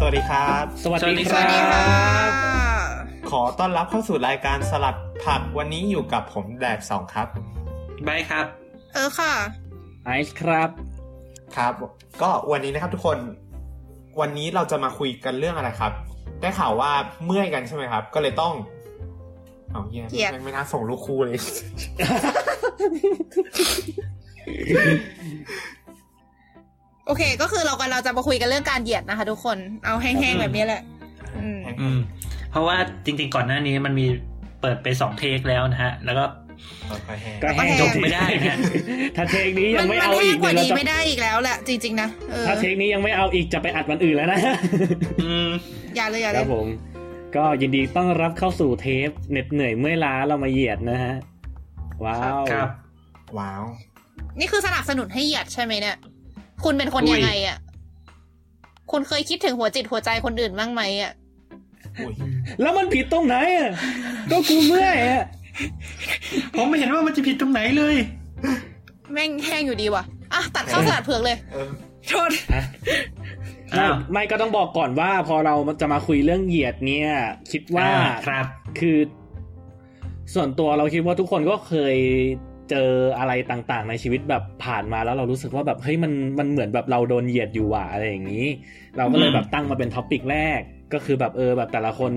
สวัสดีครับสวัสดีครับขอต้อนรับเข้าสู่รายการสลัดผักวันนี้อยู่กับผมแดด2ครับไบค์ครับค่ะไอซ์ครับครับก็วันนี้นะครับทุกคนวันนี้เราจะมาคุยกันเรื่องอะไรครับได้ข่าวว่าเมื่อยกันใช่ไหมครับก็เลยต้องเอาเยี่ยมไม่น่าส่งลูกคู่เลย โอเคก็คือเราจะมาคุยกันเรื่องการเหยียดนะคะทุกคนเอาแห้งๆแบบนี้แหละเพราะว่าจริงๆก่อนหน้านี้มันมีเปิดไป2เทคแล้วนะฮะแล้วก็ก็แห้งจบไม่ได้นะถ้าเทคนี้ยังไม่เอาอีกเราจะไม่ได้อีกแล้วแหละจริงๆนะถ้าเทคนี้ยังไม่เอาอีกจะไปอัดวันอื่นแล้วนะอย่าเลยครับผมก็ยินดีต้อนรับเข้าสู่เทปเหน็ดเหนื่อยเมื่อยล้าเรามาเหยียดนะฮะว้าวครับว้าวนี่คือสนับสนุนให้เหยียดใช่ไหมเนี่ยคุณเป็นคนยังไงอ่ะคุณเคยคิดถึงหัวจิตหัวใจคนอื่นบ้างไหมอ่ะแล้วมันผิดตรงไหนอ่ะก็กูเมื่อยอ่ะผมไม่เห็นว่ามันจะผิดตรงไหนเลยแม่งแห้งอยู่ดีว่ะอ่ะตัดเข้าสลัดเผือกเลยโทษไม่ก็ต้องบอกก่อนว่าพอเราจะมาคุยเรื่องเหยียดเนี่ยคิดว่าคือส่วนตัวเราคิดว่าทุกคนก็เคยเจออะไรต่างๆในชีวิตแบบผ่านมาแล้วเรารู้สึกว่าแบบเฮ้ยมันเหมือนแบบเราโดนเหยียดอยู่ว่ะอะไรอย่างนี้เราก็เลยแบบตั้งมาเป็นท็อปิกแรกก็คือแบบแบบแต่ละคน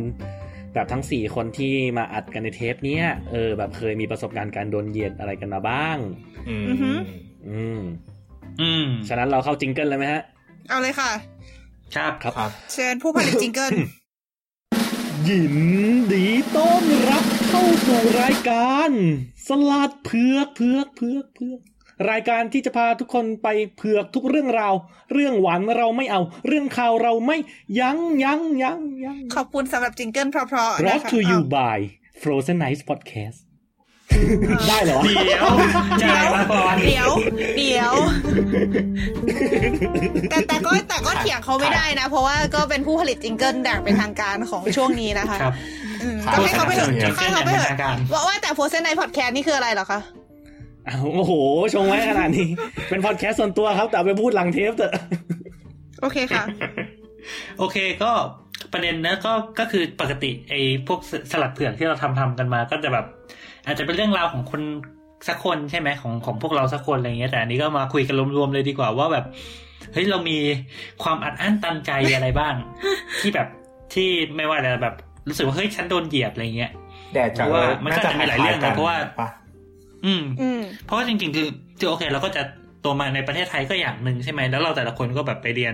แบบทั้ง4คนที่มาอัดกันในเทปนี้แบบเคยมีประสบการณ์การโดนเหยียดอะไรกันมาบ้างฉะนั้นเราเข้าจิงเกิลเลยไหมฮะเอาเลยค่ะครับครับเชิญผู้ผลิตจิงเกิลยินดีต้อนรับเข้าสู่รายการสลัดเผือกรายการที่จะพาทุกคนไปเผือกทุกเรื่องราวเรื่องหวานเราไม่เอาเรื่องข่าวเราไม่ยั้งขอบคุณสำหรับจิงเกิลเพราะๆนะคะ Brought to you by Frozen Nights Podcast ได้เหรอเดี๋ยวแต่ก็เถียงเขาไม่ได้นะเพราะว่าก็เป็นผู้ผลิตจิงเกิลอย่างเป็นทางการของช่วงนี้นะคะก็ให้เขาไปถึงว่าแต่ Frozen Nights Podcast นี่คืออะไรเหรอคะโอ้โหชงไว้ขนาดนี้เป็นพอดแคสต์ส่วนตัวครับแต่ไปพูดหลังเทปเถอะโอเคค่ะโอเคก็ประเด็นนะก็คือปกติไอ้พวกสลัดเผือกที่เราทำกันมาก็จะแบบอาจจะเป็นเรื่องราวของคนสักคนใช่ไหมของพวกเราสักคนอะไรเงี้ยแต่อันนี้ก็มาคุยกันรวมๆเลยดีกว่าว่าแบบเฮ้ยเรามีความอัดอั้นตันใจอะไรบ้างที่แบบที่ไม่ว่าจะแบบรู้สึกว่าเฮ้ยฉันโดนเหยียดอะไรเงี้ยเพราะว่ามันก็จะมีหลายเรื่องนะเพราะว่าเพราะว่าจริงๆคือโอเคเราก็จะโตมาในประเทศไทยก็อย่างหนึ่งใช่ไหมแล้วเราแต่ละคนก็แบบไปเรียน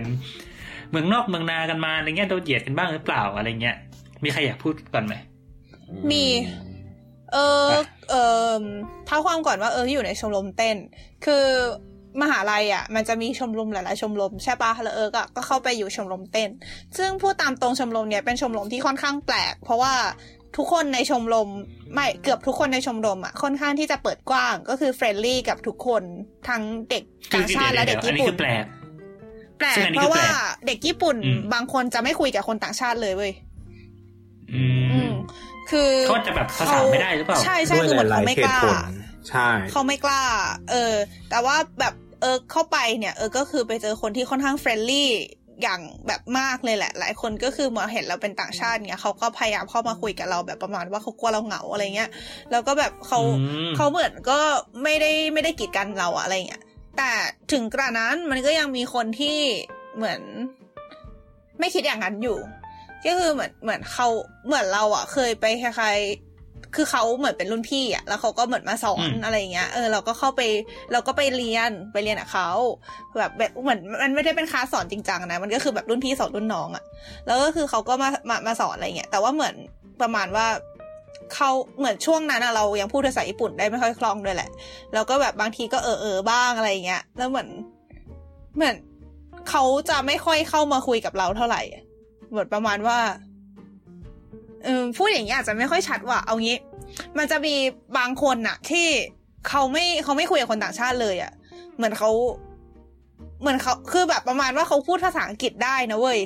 เมืองนอกเมืองนากันมาอะไรเงี้ยโดนเหยียดกันบ้างหรือเปล่าอะไรเงี้ยมีใครอยากพูดก่อนไหมมีเท่าความก่อนว่าอยู่ในชมรมเต้นคือมหาลัยอ่ะมันจะมีชมรมหลายๆชมรมใช่ปะแล้วก็เข้าไปอยู่ชมรมเต้นซึ่งพูดตามตรงชมรมเนี่ยเป็นชมรมที่ค่อนข้างแปลกเพราะว่าทุกคนในชมรมไม่เกือบทุกคนในชมรมอ่ะค่อนข้างที่จะเปิดกว้างก็คือเฟรนลี่กับทุกคนทั้งเด็กต่างชาติและเด็กญี่ปุ่นแปลกเพราะว่าเด็กญี่ปุ่นบางคนจะไม่คุยกับคนต่างชาติเลยเว้ยคือเขาจะแบบภาษาไม่ได้หรือเปล่าใช่คือเหมือนเขาไม่กล้าใช่เขาไม่กล้าแต่ว่าแบบเข้าไปเนี่ยก็คือไปเจอคนที่ค่อนข้างเฟรนลี่อย่างแบบมากเลยแหละหลายคนก็คือเหมือนเห็นเราเป็นต่างชาติเนี่ยเขาก็พยายามเข้ามาคุยกับเราแบบประมาณว่าเขากลัวเราเหงาอะไรเงี้ยแล้วก็แบบเขาเหมือนก็ไม่ได้กีดกันเราอะไรเงี้ยแต่ถึงกระนั้นมันก็ยังมีคนที่เหมือนไม่คิดอย่างนั้นอยู่ก็คือเหมือนเขาเหมือนเราอ่ะเคยไปคล้ายๆคือเขาเหมือนเป็นรุ่นพี่อ่ะแล้วเขาก็เหมือนมาสอนอะไรเงี้ยเราก็เข้าไปเราก็ไปเรียนกับเขาแบบเหมือนมันไม่ได้เป็นคลาสสอนจริงจังนะมันก็คือแบบรุ่นพี่สอนรุ่นน้องอ่ะแล้วก็คือเขาก็มาสอนอะไรเงี้ยแต่ว่าเหมือนประมาณว่าเขาเหมือนช่วงนั้นเรายังพูดภาษาญี่ปุ่นได้ไม่ค่อยคล่องด้วยแหละแล้วก็แบบบางทีก็บ้างอะไรเงี้ยแล้วเหมือนเขาจะไม่ค่อยเข้ามาคุยกับเราเท่าไหร่หมดประมาณว่าพูดอย่างนี้อาจจะไม่ค่อยชัดว่ะเอางี้มันจะมีบางคนน่ะที่เขาไม่คุยกับคนต่างชาติเลยอ่ะเหมือนเขาคือแบบประมาณว่าเขาพูดภาษาอังกฤษได้นะเว้ย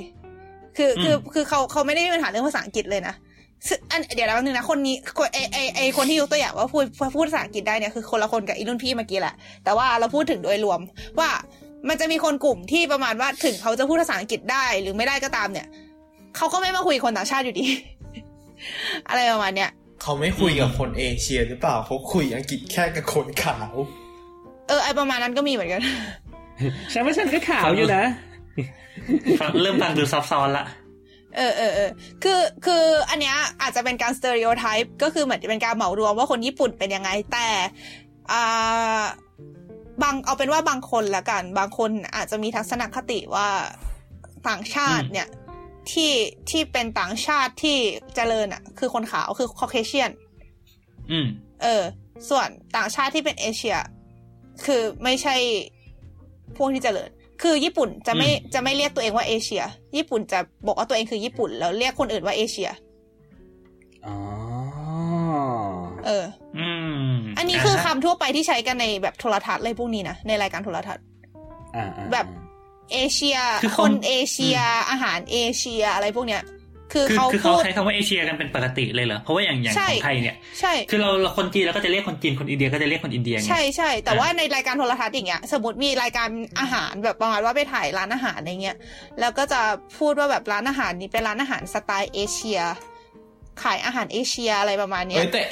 คือเขาไม่ได้มีปัญหาเรื่องภาษาอังกฤษเลยนะเดี๋ยวแป๊บนึงนะคนนี้ไอคนที่ยกตัวอย่างว่าพูดภาษาอังกฤษได้เนี่ยคือคนละคนกับอีรุ่นพี่เมื่อกี้แหละแต่ว่าเราพูดถึงโดยรวมว่า มันจะมีคนกลุ่มที่ประมาณว่าถึงเขาจะพูดภาษาอังกฤษได้หรือไม่ได้ก็ตามเนี่ยเขาก็ไม่มาคุยคนต่างชาติอยู่ดี อะไรประมาณเนี้ยเขาไม่คุยกับคนเอเชียหรือเปล่าเขาคุยอังกฤษแค่กับคนขาวไอประมาณนั้นก็มีเหมือนกัน ฉันว่าฉันก็ขาวอยู่นะ เริ่มฟังดูซับซ้อนละคืออันเนี้ยอาจจะเป็นการสเตอริโอไทป์ก็คือเหมือนเป็นการเหมารวมว่าคนญี่ปุ่นเป็นยังไงแต่บางเอาเป็นว่าบางคนละกันบางคนอาจจะมีทัศนคติว่าต่างชาติเนี่ยที่เป็นต่างชาติที่เจริญอ่ะคือคนขาวคือคอเคเชียนส่วนต่างชาติที่เป็นเอเชียคือไม่ใช่พวกที่เจริญคือญี่ปุ่นจะไม่เรียกตัวเองว่าเอเชียญี่ปุ่นจะบอกว่าตัวเองคือญี่ปุ่นแล้วเรียกคนอื่นว่าเอเชียอ๋ออันนี้คือคำทั่วไปที่ใช้กันในแบบโทรทัศน์อะไรพวกนี้นะในรายการโทรทัศน์แบบเอเชียคนเอเชียอาหารเอเชียอะไรพวกเนี้ยคือเขาใช้คำว่าเอเชียกันเป็นปกติเลยเหรอเพราะว่าอย่างของไทยเนี่ยใช่คือเราคนจีนเราก็จะเรียกคนจีนคนอินเดียก็จะเรียกคนอินเดียใช่ใช่แต่ว่าในรายการโทรทัศน์อย่างเงี้ยสมมติมีรายการอาหารแบบประมาณว่าไปถ่ายร้านอาหารอะไรเงี้ยแล้วก็จะพูดว่าแบบร้านอาหารนี้เป็นร้านอาหารสไตล์เอเชียขายอาหารเอเชียอะไรประมาณนี้แต่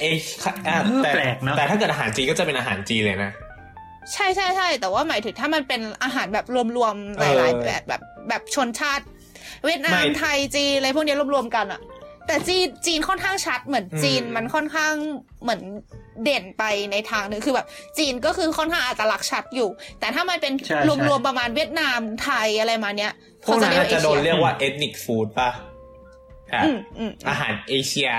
แปลกนะแต่ถ้าเกิดอาหารจีนก็จะเป็นอาหารจีนเลยนะใช่ใช่แต่ว่าหมายถึงถ้ามันเป็นอาหารแบบรวมๆหลายๆแบบชนชาติเวียดนามไทยจีนอะไรพวกนี้รวมๆกันอะแต่จีนค่อนข้างชัดเหมือนจีนมันค่อนข้างเหมือนเด่นไปในทางนึงคือแบบจีนก็คือค่อนข้างอัตลักษณ์ชัดอยู่แต่ถ้ามันเป็นรวมๆประมาณเวียดนามไทยอะไรมาเนี้ยเขาจะเรียกเอเชียจะโดนเรียกว่าเอธนิกฟู้ดป่ะอาหารเอเชีย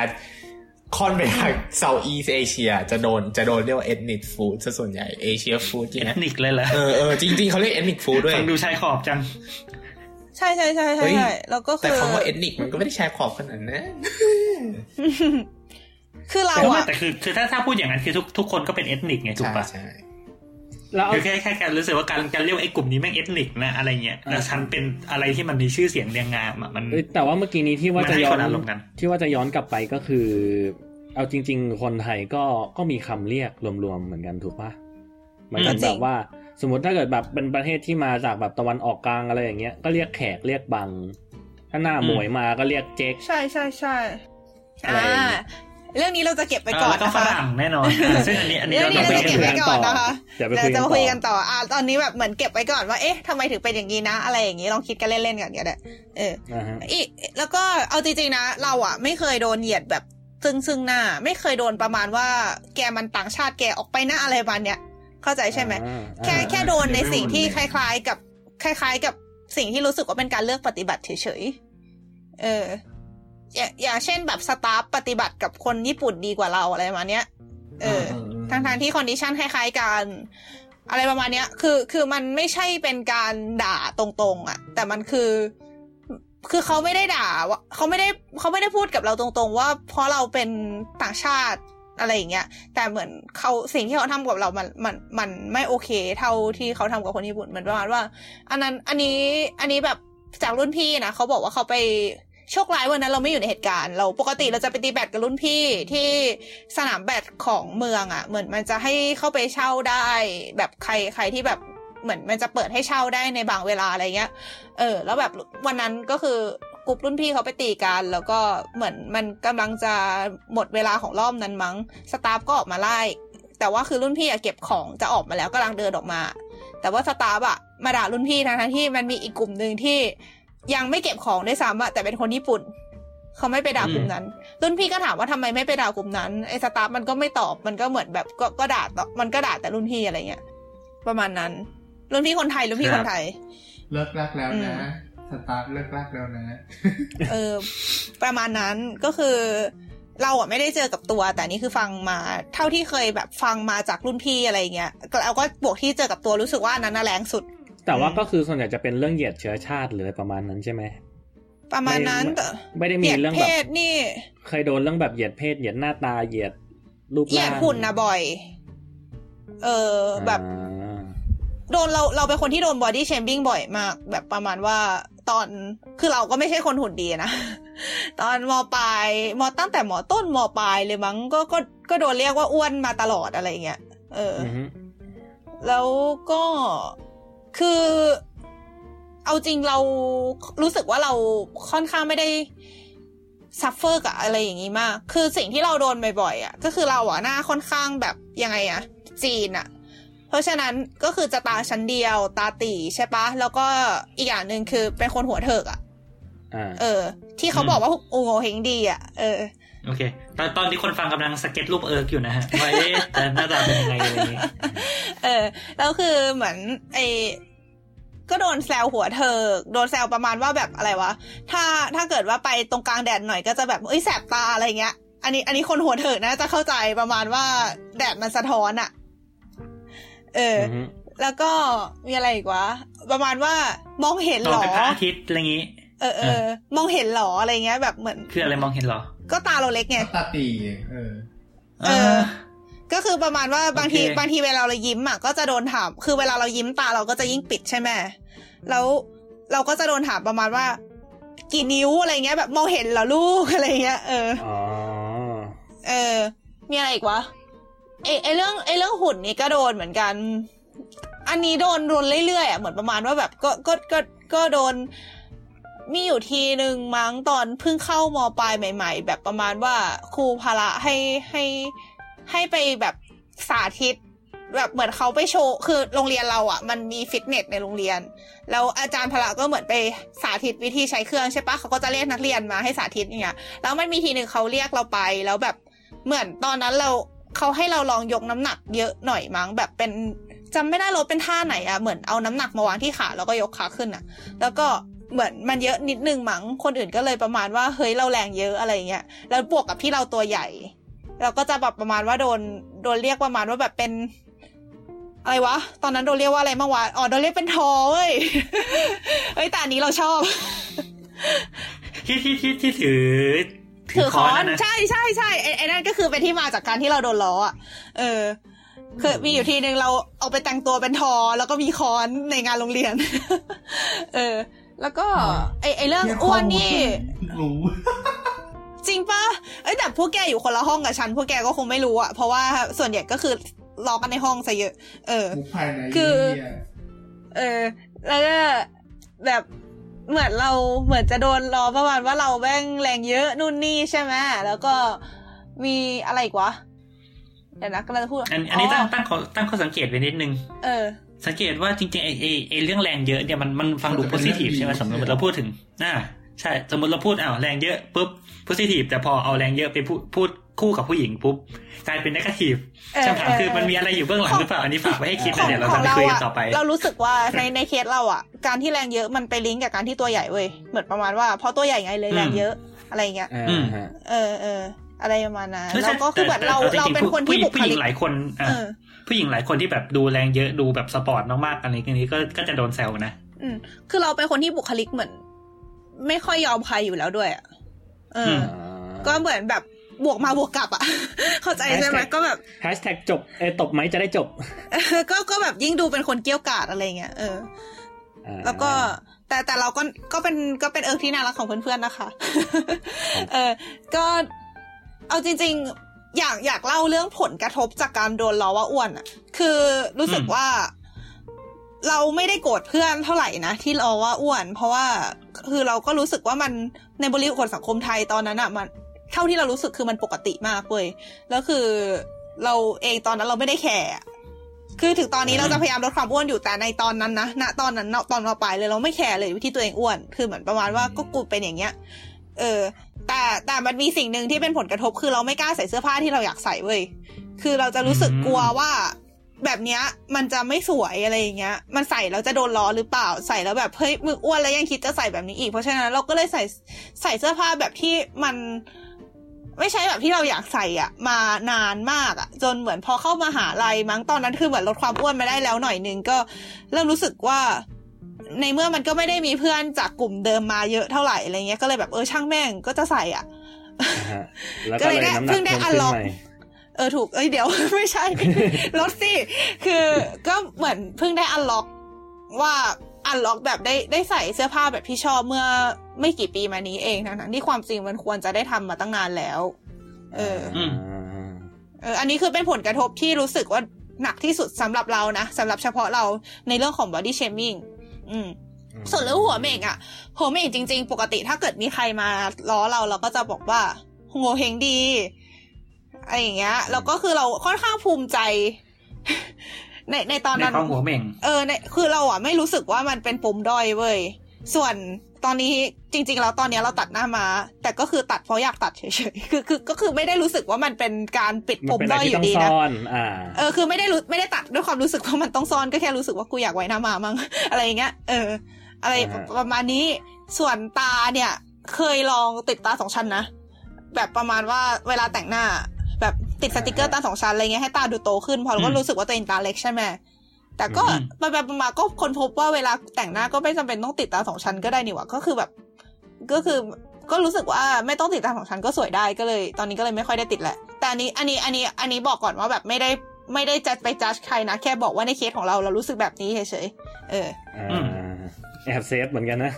ค่อนไปทางเซาท์อีสเอเชียจะโดนเรียกว่าเอธนิกฟู้ดซะส่วนใหญ่เอเชียฟู้ดเอธนิกเลยเหรอจริงๆเขาเรียกเอธนิกฟู้ดด้วยฟังดูชายขอบจังใช่ๆๆๆแล้วก็คือแต่คำว่าเอธนิกมันก็ไม่ได้ใช้ขอบขนาดนั้นคือเราอ่ะแต่คือถ้าพูดอย่างนั้นคือทุกคนก็เป็นเอธนิกไงถูกป่ะใช่แล้วแค่การรู้สึกว่าการเรียกไอ้กลุ่มนี้แม่งเอธนิกนะอะไรเงี้ยแล้วฉันเป็นอะไรที่มันมีชื่อเสียงเรียงงามอ่ะมันแต่ว่าเมื่อกี้นี้ที่ว่าจะย้อนกลับไปก็คือเอาจริงๆคนไทยก็มีคำเรียกรวมๆเหมือนกันถูกป่ะมันแบบว่าสมมติถ้าเกิดแบบเป็นประเทศที่มาจากแบบตะวันออกกลางอะไรอย่างเงี้ยก็เรียกแขกเรียกบังถ้าหน้าหมวยมาก็เรียกเจ๊กใช่ๆๆเรื่องนี้เราจะเก็บไปก่อนนะคะแน่นอนซึ่งอันนี้เราจะเก็บไว้ก่อนนะคะเราจะคุยกันต่อตอนนี้แบบเหมือนเก็บไว้ก่อนว่าเอ๊ะทำไมถึงเป็นอย่างนี้นะอะไรอย่างนี้ลองคิดกันเล่นๆกันก็ได้อีแล้วก็เอาจริงๆนะเราอ่ะไม่เคยโดนเหยียดแบบซึ่งหน้าไม่เคยโดนประมาณว่าแกมันต่างชาติแกออกไปหน้าอะไรประมาณเนี้ยเข้าใจใช่ไหมแค่โดนในสิ่งที่คล้ายๆกับสิ่งที่รู้สึกว่าเป็นการเลือกปฏิบัติเฉยๆอย่างเช่นแบบสตาฟปฏิบัติกับคนญี่ปุ่นดีกว่าเราอะไรประมาณเนี้ยทั้งที่คอนดิชั่นคล้ายๆกันอะไรประมาณเนี้ยคือมันไม่ใช่เป็นการด่าตรงๆอ่ะแต่มันคือเขาไม่ได้ด่าว่าเขาไม่ได้พูดกับเราตรงๆว่าเพราะเราเป็นต่างชาติอะไรอย่างเงี้ยแต่เหมือนเขาสิ่งที่เขาทำกับเรามันไม่โอเคเท่าที่เขาทำกับคนญี่ปุ่นเหมือนประมาณว่าอันนี้แบบจากรุ่นพี่นะเขาบอกว่าเขาไปโชคร้ายวันนั้นเราไม่อยู่ในเหตุการณ์เราปกติเราจะไปตีแบดกับรุ่นพี่ที่สนามแบดของเมืองอ่ะเหมือนมันจะให้เข้าไปเช่าได้แบบใครที่แบบเหมือนมันจะเปิดให้เช่าได้ในบางเวลาอะไรเงี้ยแล้วแบบวันนั้นก็คือกลุ่มรุ่นพี่เขาไปตีกันแล้วก็เหมือนมันกำลังจะหมดเวลาของรอบนั้นมั้งสตาฟก็ออกมาไล่แต่ว่าคือรุ่นพี่อะเก็บของจะออกมาแล้วกำลังเดินออกมาแต่ว่าสตาฟอะมาด่ารุ่นพี่ทั้งที่มันมีอีกกลุ่มนึงที่ยังไม่เก็บของด้วยซ้ำอะแต่เป็นคนญี่ปุ่นเขาไม่ไปด่ากลุ่มนั้นรุ่นพี่ก็ถามว่าทำไมไม่ไปด่ากลุ่มนั้นไอ้สตาฟมันก็ไม่ตอบมันก็เหมือนแบบก็ด่ามันก็ด่าแต่รุ่นพี่อะไรเงี้ยประมาณนั้นรุ่นพี่คนไทยรุ่นพี่คนไทยเลิกรักแล้วนะสตาร์ทเลิกลักแล้วนะประมาณนั้นก็คือเราอ่ะไม่ได้เจอกับตัวแต่นี่คือฟังมาเท่าที่เคยแบบฟังมาจากรุ่นพี่อะไรเงี้ยเราก็บวกที่เจอกับตัวรู้สึกว่านั้นน่ะแรงสุดแต่ว่าก็คือส่วนใหญ่จะเป็นเรื่องเหยียดเชื้อชาติหรืออะไรประมาณนั้นใช่ไหมประมาณนั้นแต่ไม่ได้มีเรื่องแบบเหยียดเพศนี่เคยโดนเรื่องแบบเหยียดเพศเหยียดหน้าตาเหยียดรูปร่างเหยียดหุ่นนะบ่อยแบบโดนเราเป็นคนที่โดนบอดี้เชมมิ่งบ่อยมากแบบประมาณว่าตอนคือเราก็ไม่ใช่คนหุ่นดีนะตอนม.ปลายม.ตั้งแต่ม.ต้นม.ปลายเลยมั้งก็โดนเรียกว่าอ้วนมาตลอดอะไรเงี้ยแล้วก็ คือเอาจริงเรารู้สึกว่าเราค่อนข้างไม่ได้ซัฟเฟอร์กับอะไรอย่างงี้มากคือสิ่งที่เราโดนบ่อยๆอ่ะก็คือเราหน้าค่อนข้างแบบยังไงอ่ะจีนอ่ะเพราะฉะนั้นก็คือจะตาชั้นเดียวตาตีใช่ปะแล้วก็อีกอย่างนึงคือเป็นคนหัวเถิกอ่ะที่เขาบอกว่าโง่เฮงดีอ่ะโอเคตอนที่คนฟังกำลังสเก็ตรูปอยู่นะฮะว่าแต่หน้าตาเป็นยังไงอะไรอย่างงี้แล้วคือเหมือนไอก็โดนแซวหัวเถิกโดนแซวประมาณว่าแบบอะไรวะถ้าเกิดว่าไปตรงกลางแดดหน่อยก็จะแบบเอ้ยแสบตาอะไรเงี้ยอันนี้คนหัวเถิกนะจะเข้าใจประมาณว่าแดดมันสะท้อนอ่ะแล้วก็มีอะไรอีกวะประมาณว่ามองเห็นหรอเป็นพระอาทิตย์อะไรงี้มองเห็นหรออะไรเงี้ยแบบเหมือนคืออะไรมองเห็นหรอก็ตาเราเล็กไงตาตีก็คือประมาณว่าบางทีเวลาเรายิ้มอ่ะก็จะโดนถามคือเวลาเรายิ้มตาเราก็จะยิ่งปิดใช่ไหมแล้วเราก็จะโดนถามประมาณว่ากี่นิ้วอะไรเงี้ยแบบมองเห็นเหรอลูกอะไรเงี้ยมีอะไรอีกวะไอเรื่องหุ่นนี่ก็โดนเหมือนกันอันนี้โดนเรื่อยๆอ่ะเหมือนประมาณว่าแบบก็โดนมีอยู่ทีนึงมั้งตอนเพิ่งเข้าม.ปลายใหม่ๆแบบประมาณว่าครูพละให้ไปแบบสาธิตแบบเหมือนเขาไปโชว์คือโรงเรียนเราอ่ะมันมีฟิตเนสในโรงเรียนแล้วอาจารย์พละก็เหมือนไปสาธิตวิธีใช้เครื่องใช่ปะเขาก็จะเรียกนักเรียนมาให้สาธิตอย่างเงี้ยแล้วมันมีทีนึงเขาเรียกเราไปแล้วแบบเหมือนตอนนั้นเขาให้เราลองยกน้ำหนักเยอะหน่อยมั้งแบบเป็นจำไม่ได้เป็นท่าไหนอ่ะเหมือนเอาน้ำหนักมาวางที่ขาแล้วก็ยกขาขึ้นอ่ะแล้วก็เหมือนมันเยอะนิดนึงมั้งคนอื่นก็เลยประมาณว่าเฮ้ยเราแรงเยอะอะไรเงี้ยแล้วบวกกับที่เราตัวใหญ่เราก็จะแบบประมาณว่าโดนเรียกประมาณว่าแบบเป็นอะไรวะตอนนั้นโดนเรียกว่าอะไรบ้างวะอ๋อโดนเรียกเป็นทอเว้ยเฮ้ยแต่อันนี้เราชอบที่ถือค้อนใช่ใช่ใช่ไอ้นั่นก็คือเป็นที่มาจากการที่เราโดนล้ออ่ะคือมีอยู่ทีนึงเราเอาไปแต่งตัวเป็นทอแล้วก็มีค้อนในงานโรงเรียนแล้วก็ไอ้เรื่องอ้วนนี่จริงป่ะแต่พวกแกอยู่คนละห้องกับฉันพวกแกก็คงไม่รู้อ่ะเพราะว่าส่วนใหญ่ก็คือล้อกันในห้องซะเยอะคือแล้วก็แบบเหมือนเราเหมือนจะโดนล้อประมาณว่าเราแบ่งแรงเยอะนู่นนี่ใช่ไหมแล้วก็มีอะไรอีกวะเดี๋ยวนะกำลังจะพูดอันนี้ตั้งข้อสังเกตไว้นิดนึงสังเกตว่าจริงๆไอ้เรื่องแรงเยอะเนี่ยมันฟังดูโพซิทีฟใช่ไหมสมมติเราพูดถึงใช่สมมติเราพูดแรงเยอะปุ๊บโพซิทีฟแต่พอเอาแรงเยอะไปพูดคู่กับผู้หญิงปุ๊บกลายเป็นเนกาทีฟคำถามคือมันมีอะไรอยู่เบื้องหลังหรือเปล่าอันนี้ฝากไว้ให้คิดนะเดี๋ยวเราจะคุยกันต่อไปเรารู้สึกว่าในเคสเราอ่ะการที่แรงเยอะมันไปลิงก์กับการที่ตัวใหญ่เว้ยเหมือนประมาณว่าพอตัวใหญ่ไงเลยแรงเยอะอะไรเงี้ยอะไรประมาณนั้นแล้วก็คือแบบเราเป็นคนที่ผู้หญิงหลายคนที่แบบดูแรงเยอะดูแบบสปอร์ตมากๆอะไรอย่างนี้ก็จะโดนแซวนะคือเราเป็นคนที่บุคลิกเหมือนไม่ค่อยยอมใครอยู่แล้วด้วยอ่ะก็เหมือนแบบบวกมาบวกกลับอ่ะเข้าใจใช่ไหมก็แบบแฮชแท็กจบตบไหมจะได้จบก็แบบยิ่งดูเป็นคนเกี้ยวกาดอะไรเงี้ยแล้วก็แต่เราก็เป็นที่น่ารักของเพื่อนๆนะคะก็เอาจริงๆอยากเล่าเรื่องผลกระทบจากการโดนล้อว่าอ้วนอ่ะคือรู้สึกว่าเราไม่ได้โกรธเพื่อนเท่าไหร่นะที่ล้อว่าอ้วนเพราะว่าคือเราก็รู้สึกว่ามันในบริบทสังคมไทยตอนนั้นอ่ะมันเท่าที่เรารู้สึกคือมันปกติมากเว้ยแล้วคือเราเองตอนนั้นเราไม่ได้แคร์คือถึงตอนนี้เราจะพยายามลดความอ้วนอยู่แต่ในตอนนั้นนะณตอนนั้นตอนเราไปเลยเราไม่แคร์เลยที่ตัวเองอ้วนคือเหมือนประมาณว่าก็กูเป็นอย่างเงี้ยแต่มันมีสิ่งนึงที่เป็นผลกระทบคือเราไม่กล้าใส่เสื้อผ้าที่เราอยากใส่เว้ยคือเราจะรู้สึกกลัวว่าแบบเนี้ยมันจะไม่สวยอะไรอย่างเงี้ยมันใส่แล้วจะโดนล้อหรือเปล่าใส่แล้วแบบเฮ้ยมึงอ้วนแล้วยังคิดจะใส่แบบนี้อีกเพราะฉะนั้นเราก็เลยใส่เสื้อผ้าแบบที่มันไม่ใช่แบบที่เราอยากใส่อ่ะมานานมากอ่ะจนเหมือนพอเข้ามหาลัยมั้งตอนนั้นคือเหมือนลดความอ้วนมาได้แล้วหน่อยนึงก็เริ่มรู้สึกว่าในเมื่อมันก็ไม่ได้มีเพื่อนจากกลุ่มเดิมมาเยอะเท่าไหร่อะไรเงี้ยก็เลยแบบช่างแม่งก็จะใส่อ่ะก็เลยเพิ่งได้อันล็อกถูกเดี๋ยวไม่ใช่ลดสิคือก็เหมือนเพิ่งได้อันล็อกว่าอันล็อกแบบได้ใส่เสื้อผ้าแบบที่ชอบเมื่อไม่กี่ปีมานี้เองทั้งที่ความจริงมันควรจะได้ทำมาตั้งนานแล้วอันนี้คือเป็นผลกระทบที่รู้สึกว่า หนักที่สุดสำหรับเรานะสำหรับเฉพาะเราในเรื่องของ body shaming ส่วนเรื่องหัวเมฆอ่ะหัวเมฆจริงๆปกติถ้าเกิดมีใครมาล้อเราเราก็จะบอกว่าโง่เฮงดีอะไรอย่างเงี้ยแล้วก็คือเราค่อนข้างภูมิใจในตอนนั้นของหัวเมฆในคือเราอ่ะไม่รู้สึกว่ามันเป็นปมด้อยเว้ยส่วนตอนนี้จริงๆแล้วตอนนี้เราตัดหน้ามาแต่ก็คือตัดเพราะอยากตัดเฉยๆคือก็คือไม่ได้รู้สึกว่ามันเป็นการปิดปมด้อยอยู่ดีนะคือไม่ได้ตัดด้วยความรู้สึกว่ามันต้องซ่อนก็แค่รู้สึกว่ากูอยากไว้หน้ามามั้งอะไรอย่างเงี้ยอะไรประมาณนี้ส่วนตาเนี่ยเคยลองติดตา2ชั้นนะแบบประมาณว่าเวลาแต่งหน้าแบบติดสติกเกอร์ตา2ชั้นอะไรเงี้ยให้ตาดูโตขึ้นพอเราก็รู้สึกว่าตัวเองตาเล็กใช่ไหมแต่ก็แบบมาก็คนพบว่าเวลาแต่งหน้าก็ไม่จำเป็นต้องติดตา2ชั้นก็ได้นี่หว่าก็คือแบบก็รู้สึกว่าไม่ต้องติดตา2ชั้นก็สวยได้ก็เลยตอนนี้ก็เลยไม่ค่อยได้ติดแหละแต่อันนี้บอกก่อนว่าแบบไม่ได้จัดไปจัดใครนะแค่บอกว่าในเคสของเรารู้สึกแบบนี้เฉยๆแอบเซฟเหมือนกันนะ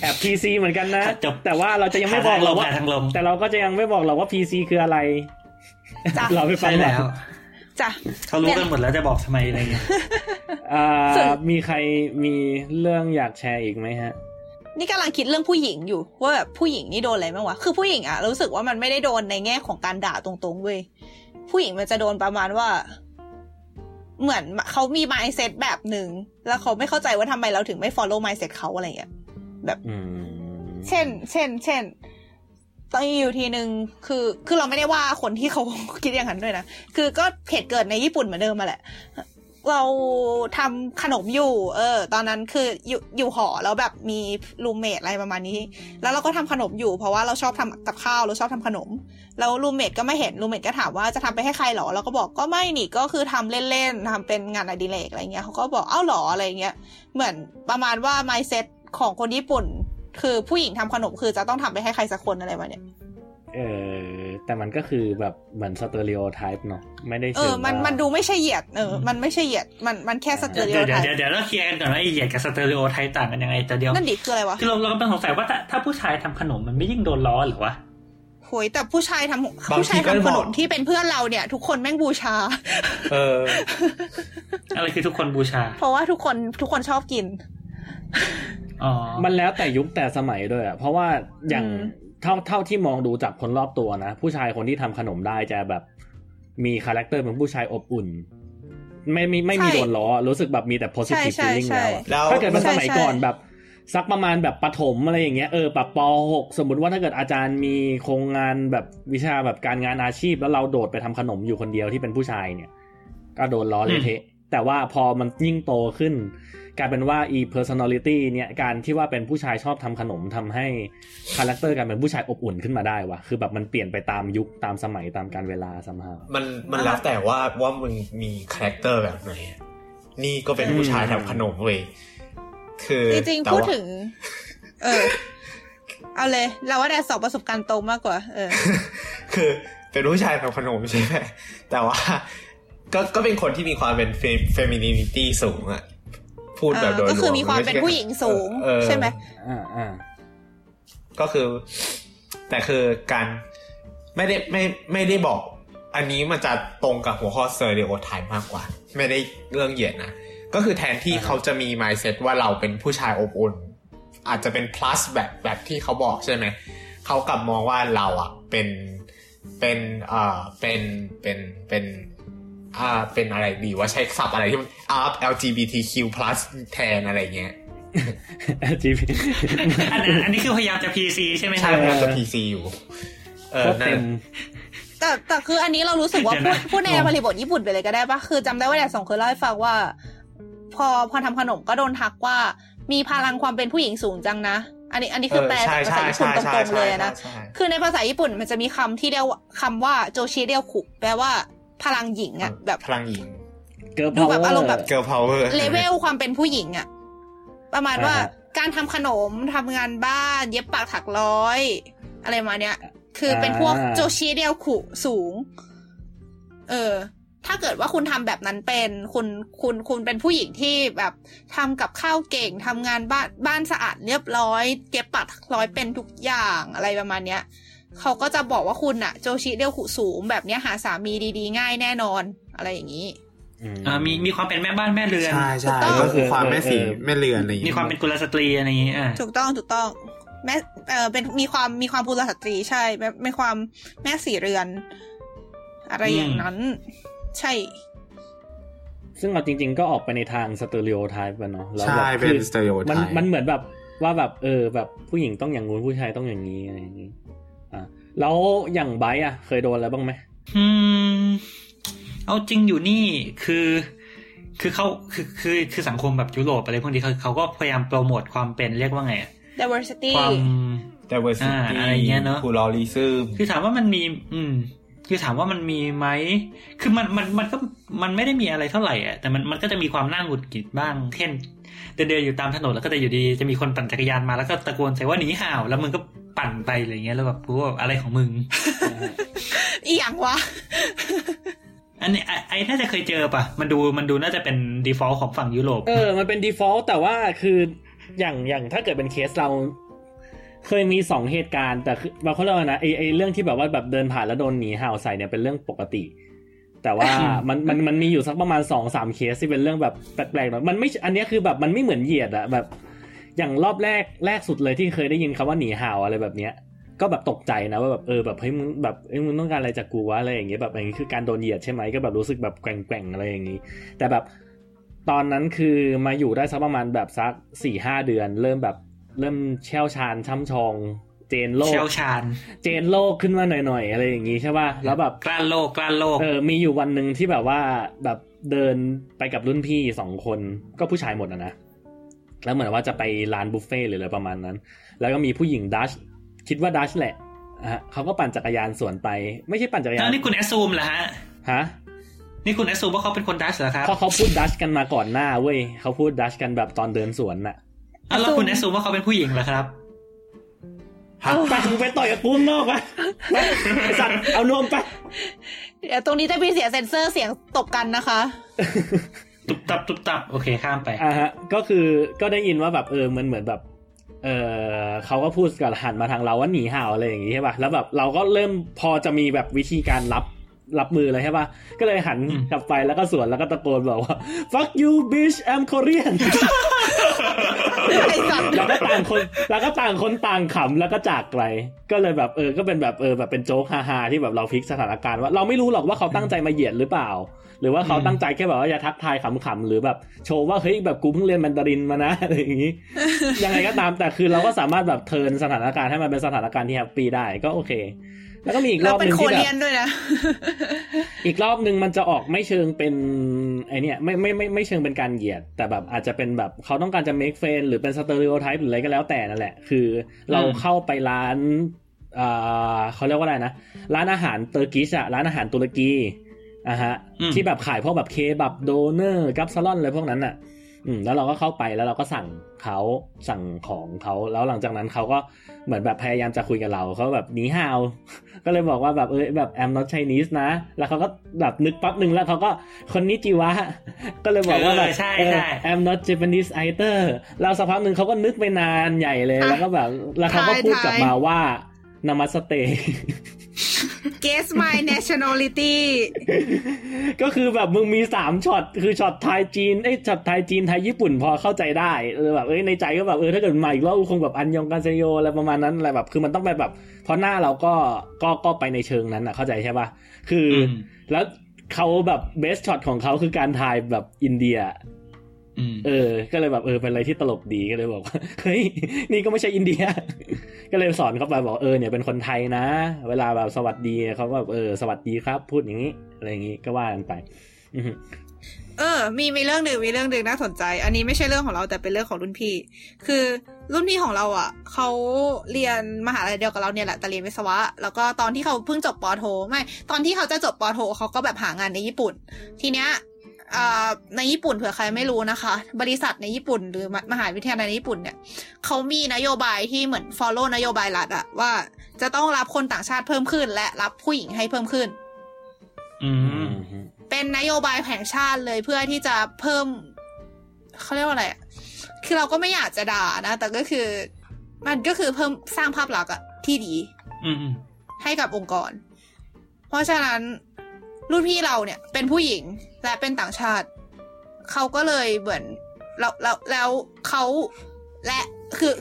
แอบ PC เหมือนกันนะแต่ว่าเราจะยังไม่บอกเราว่าแต่เราก็จะยังไม่บอกเราว่า PC คืออะไรเราไม่ฟังแล้วเขารู้กันหมดแล้วจะบอกทำไมอะไรเงี้ยมีใครมีเรื่องอยากแชร์อีกไหมฮะนี่กำลังคิดเรื่องผู้หญิงอยู่ว่าแบบผู้หญิงนี่โดนอะไรบ้างวะคือผู้หญิงอะรู้สึกว่ามันไม่ได้โดนในแง่ของการด่าตรงๆเว้ยผู้หญิงมันจะโดนประมาณว่าเหมือนเขามี mindset แบบหนึ่งแล้วเขาไม่เข้าใจว่าทำไมเราถึงไม่ follow mindset เขาอะไรเงี้ยแบบเช่นตอนอยู่ทีนึงคือเราไม่ได้ว่าคนที่เขาคิดอย่างนั้นด้วยนะคือก็เหตุเกิดในญี่ปุ่นเหมือนเดิมมาแหละเราทำขนมอยู่ตอนนั้นคืออยู่หอแล้วแบบมีรูมเมทอะไรประมาณนี้แล้วเราก็ทำขนมอยู่เพราะว่าเราชอบทำกับข้าวเราชอบทำขนมแล้วรูมเมทก็ไม่เห็นรูมเมทก็ถามว่าจะทำไปให้ใครหรอเราก็บอกก็ไม่นี่ก็คือทำเล่นๆทำเป็นงานอดิเรกอะไรเงี้ยเขาก็บอกเอ้าหรออะไรเงี้ยเหมือนประมาณว่า mindset ของคนญี่ปุ่นคือผู้หญิงทำขนมคือจะต้องทำไปให้ใครสักคนอะไรวะเนี่ยแต่มันก็คือแบบเหมือนสเตอริโอไทป์เนาะไม่ได้มันดูไม่ใช่เหยียดมันไม่ใช่เหยียดมันแค่สเตอริโอไทป์เดี๋ยวเราเคลียร์กันก่อนว่าเหยียดกับสเตอริโอไทป์ต่างกันยังไงแต่เดียวนั่นดิคืออะไรวะคือเราก็ต้องสงสัยว่าถ้าผู้ชายทำขนมมันไม่ยิ่งโดนล้อหรือวะโหยแต่ผู้ชายทำขนมที่เป็นเพื่อนเราเนี่ยทุกคนแม่งบูชาอะไรคือทุกคนบูชาเพราะว่าทุกคนชอบกินมันแล้วแต่ยุคแต่สมัยด้วยอ่ะเพราะว่าอย่างเท่าที่มองดูจากคนรอบตัวนะผู้ชายคนที่ทำขนมได้จะแบบมีคาแรคเตอร์เป็นผู้ชายอบอุ่นไม่มีโดนล้อรู้สึกแบบมีแต่ positive feeling แล้วถ้าเกิดเป็นสมัยก่อนแบบสักประมาณแบบประถมอะไรอย่างเงี้ยแบบป.6 สมมุติว่าถ้าเกิดอาจารย์มีโครงงานแบบวิชาแบบการงานอาชีพแล้วเราโดดไปทำขนมอยู่คนเดียวที่เป็นผู้ชายเนี่ยก็โดนล้อเลยเทะแต่ว่าพอมันยิ่งโตขึ้นกลายเป็นว่า personality เนี่ยการที่ว่าเป็นผู้ชายชอบทำขนมทำให้คาแรคเตอร์การเป็นผู้ชายอบอุ่นขึ้นมาได้วะคือแบบมันเปลี่ยนไปตามยุคตามสมัยตามการเวลาสัมภาระมันแล้วแต่ว่ามึงมีคาแรคเตอร์แบบไหนนี่ก็เป็นผู้ชายทำขนมเว้ยคือจริงๆพูดถึงเอาเลยเราว่าแดนสอบประสบการณ์ตรงมากกว่าคือเป็นผู้ชายทำขนมใช่ไหมแต่ว่าก็เป็นคนที่มีความเป็นfemininity สูงอะพูดแบบโดยรวมก็คือมีความเป็นผู้หญิงสูงใช่ไหมก็คือแต่คือการไม่ได้บอกอันนี้มันจะตรงกับหัวข้อสเตอริโอไทป์มากกว่าไม่ได้เรื่องเหยียดนะก็คือแทนที่เขาจะมี mindset ว่าเราเป็นผู้ชายอบอุ่นอาจจะเป็น plus แบบที่เขาบอกใช่ไหมเขากลับมองว่าเราอ่ะเป็นอะไรดีว่าใช้ศัพท์อะไรที่มัน up LGBTQ+ แทนอะไรเงี้ย LGBT อันนี้คือพยายามจะ PC ใช่ไหมใช่พยายามจะ PC อยู่แต่คืออันนี้เรารู้สึกว่าพูดในบริบทญี่ปุ่นไปเลยก็ได้ป่ะคือจำได้ว่าแดดสองเคยเล่าให้ฟังว่าพอทำขนมก็โดนทักว่ามีพลังความเป็นผู้หญิงสูงจังนะอันนี้คือแปลจากภาษาญี่ปุ่นตรงๆเลยนะคือในภาษาญี่ปุ่นมันจะมีคำที่เรียกคำว่าโจชิเรียวคุแปลว่าพลังหญิงอ่ะแบบพลังหญิงดูแบบอารมณ์แบบเกิร์ลพาวเวอร์เลเวลความเป็นผู้หญิงอ่ะประมาณว่าการทำขนมทำงานบ้านเย็บปักถักร้อยอะไรมาเนี้ยคือเป็นพวกโจชิเรียวคุสูงถ้าเกิดว่าคุณทำแบบนั้นเป็นคุณเป็นผู้หญิงที่แบบทำกับข้าวเก่งทำงานบ้านสะอาดเรียบร้อยเย็บปักถักร้อยเป็นทุกอย่างอะไรประมาณเนี้ย เขาก็จะบอกว่าคุณน่ะโจชิเรียวขุสูงแบบเนี้ยหาสามีดีๆง่ายแน่นอนอะไรอย่างนี้มีความเป็นแม่บ้านแม่เรือนใช่ใช่ก็คือความแม่สีแม่เรือนอะไรอย่างนี้มีความเป็นกุลสตรีอะไรอย่างนี้ถูกต้องถูกต้องแม่เป็นมีความกุลสตรีใช่แบบมีความแม่สีเรือนอะไรอย่างนั้นใช่ซึ่งเอาจริงๆก็ออกไปในทางสเตอริโอไทป์กันเนาะแล้วแบบคือมันเหมือนแบบว่าแบบแบบผู้หญิงต้องอย่างงู้นผู้ชายต้องอย่างนี้อะไรอย่างนี้แล้วอย่างไบอ่ะเคยโดนอะไรบ้างไหมเอาจริงอยู่นี่คือเขาคือสังคมแบบยุโรปอะไรพวกนี้เขาก็พยายามโปรโมทความเป็นเรียกว่าไง diversity ความ diversity อะไรเงี้ยเนาะ pluralism คือถามว่ามันมีคือถามว่ามันมีไหมคือมันก็มันไม่ได้มีอะไรเท่าไหร่อ่ะแต่มันก็จะมีความน่าหงุดหงิดบ้างเช่นเดินอยู่ตามถนนแล้วก็จะอยู่ดีจะมีคนปั่นจักรยานมาแล้วก็ตะโกนใส่ว่าหนีห่าวแล้วมึงก็ปั่นไปอะไรเงี้ยแล้วแบบกูว่าอะไรของมึง อีหยังวะ อันนี้ไอ้น่าจะเคยเจอป่ะมันดูน่าจะเป็น default ของฝั่งยุโรปมันเป็น default แต่ว่าคืออย่างถ้าเกิดเป็นเคสเราเคยมี2เหตุการณ์แต่คือบางคนเรานะไอ้เรื่องที่แบบว่าแบบเดินผ่านแล้วโดนหนีห่าวใส่เนี่ยเป็นเรื่องปกติแต่ว่า มันมีอยู่สักประมาณ 2-3 เคสที่เป็นเรื่องแบบแปลกๆหน่อยมันไม่อันนี้คือแบบมันไม่เหมือนเหยียดอะแบบอย่างรอบแรกสุดเลยที่เคยได้ยินคำว่าหนีห่าวอะไรแบบเนี้ยก็แบบตกใจนะว่าแบบแบบเฮ้ยมึงแบบเอ้ยมึงต้องการอะไรจากกูวะอะไรอย่างเงี้ยแบบอย่างนี้คือการโดนเหยียดใช่ไหมก็แบบรู้สึกแบบแกว่งๆอะไรอย่างนี้แต่แบบตอนนั้นคือมาอยู่ได้สักประมาณแบบสัก 4-5 เดือนเริ่มเชี่ยวชาญช่ำชองเจนโลกขึ้นมาหน่อยๆอะไรอย่างงี้ใช่ป่ะแล้วแบบกล้าโลกมีอยู่วันนึงที่แบบว่าแบบเดินไปกับรุ่นพี่2คนก็ผู้ชายหมดอ่ะนะแล้วเหมือนว่าจะไปร้านบุฟเฟ่ต์หรืออะไรประมาณนั้นแล้วก็มีผู้หญิงดัชคิดว่าดัชแหละฮะเขาก็ปั่นจักรยานสวนไปไม่ใช่ปั่นจักรยานนี่คุณแอสซูมเหรอฮะนี่คุณแอสซูมว่าเขาเป็นคนดัชเหรอครับเขาพูดดัชกันมาก่อนหน้าเว้ยเขาพูดดัชกันแบบตอนเดินสวนน่ะแล้วคุณแอสซูมว่าเขาเป็นผู้หญิงเหรอครับหักไปมึงไปต่อยกับปุ้มนอกวะไอ้สัตว์เอานวมไปเดี๋ยวตรงนี้จะมีเสียงเซ็นเซอร์เสียงตบกันนะคะตุบตับโอเคข้ามไปฮะก็คือก็ได้ยินว่าแบบเหมือนแบบเขาก็พูดกับหันมาทางเราว่าหนีห่าวอะไรอย่างงี้ใช่ป่ะแล้วแบบเราก็เริ่มพอจะมีแบบวิธีการรับมือเลยใช่ป่ะก็เลยหันกลับไปแล้วก็สวนแล้วก็ตะโกนบอกว่า fuck you bitch I'm Korean แล้วก็ต่างคนต่างขำแล้วก็จากไกลก็เลยแบบก็เป็นแบบแบบเป็นโจ๊กฮาๆที่แบบเราพลิกสถานการณ์ว่าเราไม่รู้หรอกว่าเขาตั้งใจมาเหยียดหรือเปล่าหรือว่าเขาตั้งใจแค่แบบว่าจะทักทายขำๆหรือแบบโชว์ว่าเฮ้ยแบบกูเพิ่งเรียนแมนดารินมานะอะไรอย่างงี้ยังไงก็ตามแต่คือเราก็สามารถแบบเทิร์นสถานการณ์ให้มันเป็นสถานการณ์ที่แฮปปี้ได้ก็โอเคแล้วก็มีอีกรอบนึงที่แบบอีกรอบนึงมันจะออกไม่เชิงเป็นไอเนี่ยไม่เชิงเป็นการเหยียดแต่แบบอาจจะเป็นแบบเขาต้องการจะ make friend หรือเป็น stereotype หรืออะไรก็แล้วแต่นั่นแหละคือเราเข้าไปร้านเขาเรียกว่าอะไรนะร้านอาหารเตอร์กิชอะร้านอาหารตุรกีอ่ะฮะที่แบบขายพวกแบบเคบับโดเนอร์กัปซาลอนอะไรพวกนั้นน่ะแล้วเราก็เข้าไปแล้วเราก็สั่งของเขาแล้วหลังจากนั้นเขาก็เหมือนแบบพยายามจะคุยกับเราเขาแบบหนีห่าวก็เลยบอกว่าแบบแบบ I'm not Chinese นะแล้วเขาก็แบบนึกปั๊บนึงแล้วเขาก็คนนิจิวะก็เลยบอกว่าแบบ I'm not Japanese either แล้วสักพักนึงเขาก็นึกไปนานใหญ่เลยแล้วก็แบบแล้วเขาก็พูดกลับมาว่า Namaste Guess my nationality ก็คือแบบมึงมี3ช็อตคือช็อตไทยจีนช็อตไทยจีนไทยญี่ปุ่นพอเข้าใจได้แบบในใจก็แบบถ้าเกิดมาอีกรอบคงแบบอันยองกันเซโยอะไรประมาณนั้นอะไรแบบคือมันต้องไปแบบเพราะหน้าเราก็ไปในเชิงนั้นน่ะเข้าใจใช่ป่ะคือแล้วเขาแบบเบสช็อตของเขาคือการทายแบบอินเดียก็เลยแบบเป็นอะไรที่ตลกดีก็เลยบอกว่าเฮ้ยนี่ก็ไม่ใช่อินเดียก็เลยสอนเขาไปบอกเนี่ยเป็นคนไทยนะเวลาแบบสวัสดีเขาแบบสวัสดีครับพูดอย่างนี้อะไรอย่างนี้ก็ว่ากันไปมีเรื่องหนึ่งน่าสนใจอันนี้ไม่ใช่เรื่องของเราแต่เป็นเรื่องของรุ่นพี่คือรุ่นพี่ของเราอ่ะเขาเรียนมหาลัยเดียวกับเราเนี่ยแหละแต่เรียนวิศวะแล้วก็ตอนที่เขาเพิ่งจบป.โทไม่ตอนที่เขาจะจบป.โทเขาก็แบบหางานในญี่ปุ่นทีเนี้ยในญี่ปุ่นเผื่อใครไม่รู้นะคะบริษัทในญี่ปุ่นหรือมหาวิทยาลัยในญี่ปุ่นเนี่ยเขามีนโยบายที่เหมือน follow นโยบายรัฐอะว่าจะต้องรับคนต่างชาติเพิ่มขึ้นและรับผู้หญิงให้เพิ่มขึ้นเป็นนโยบายแห่งชาติเลยเพื่อที่จะเพิ่มเขาเรียกว่าอะไรคือเราก็ไม่อยากจะด่านะแต่ก็คือมันก็คือเพิ่มสร้างภาพลักษณ์ที่ดี ให้กับองค์กรเพราะฉะนั้นรุ่นพี่เราเนี่ยเป็นผู้หญิงและเป็นต่างชาติเขาก็เลยเหมือนแล้วเขาและ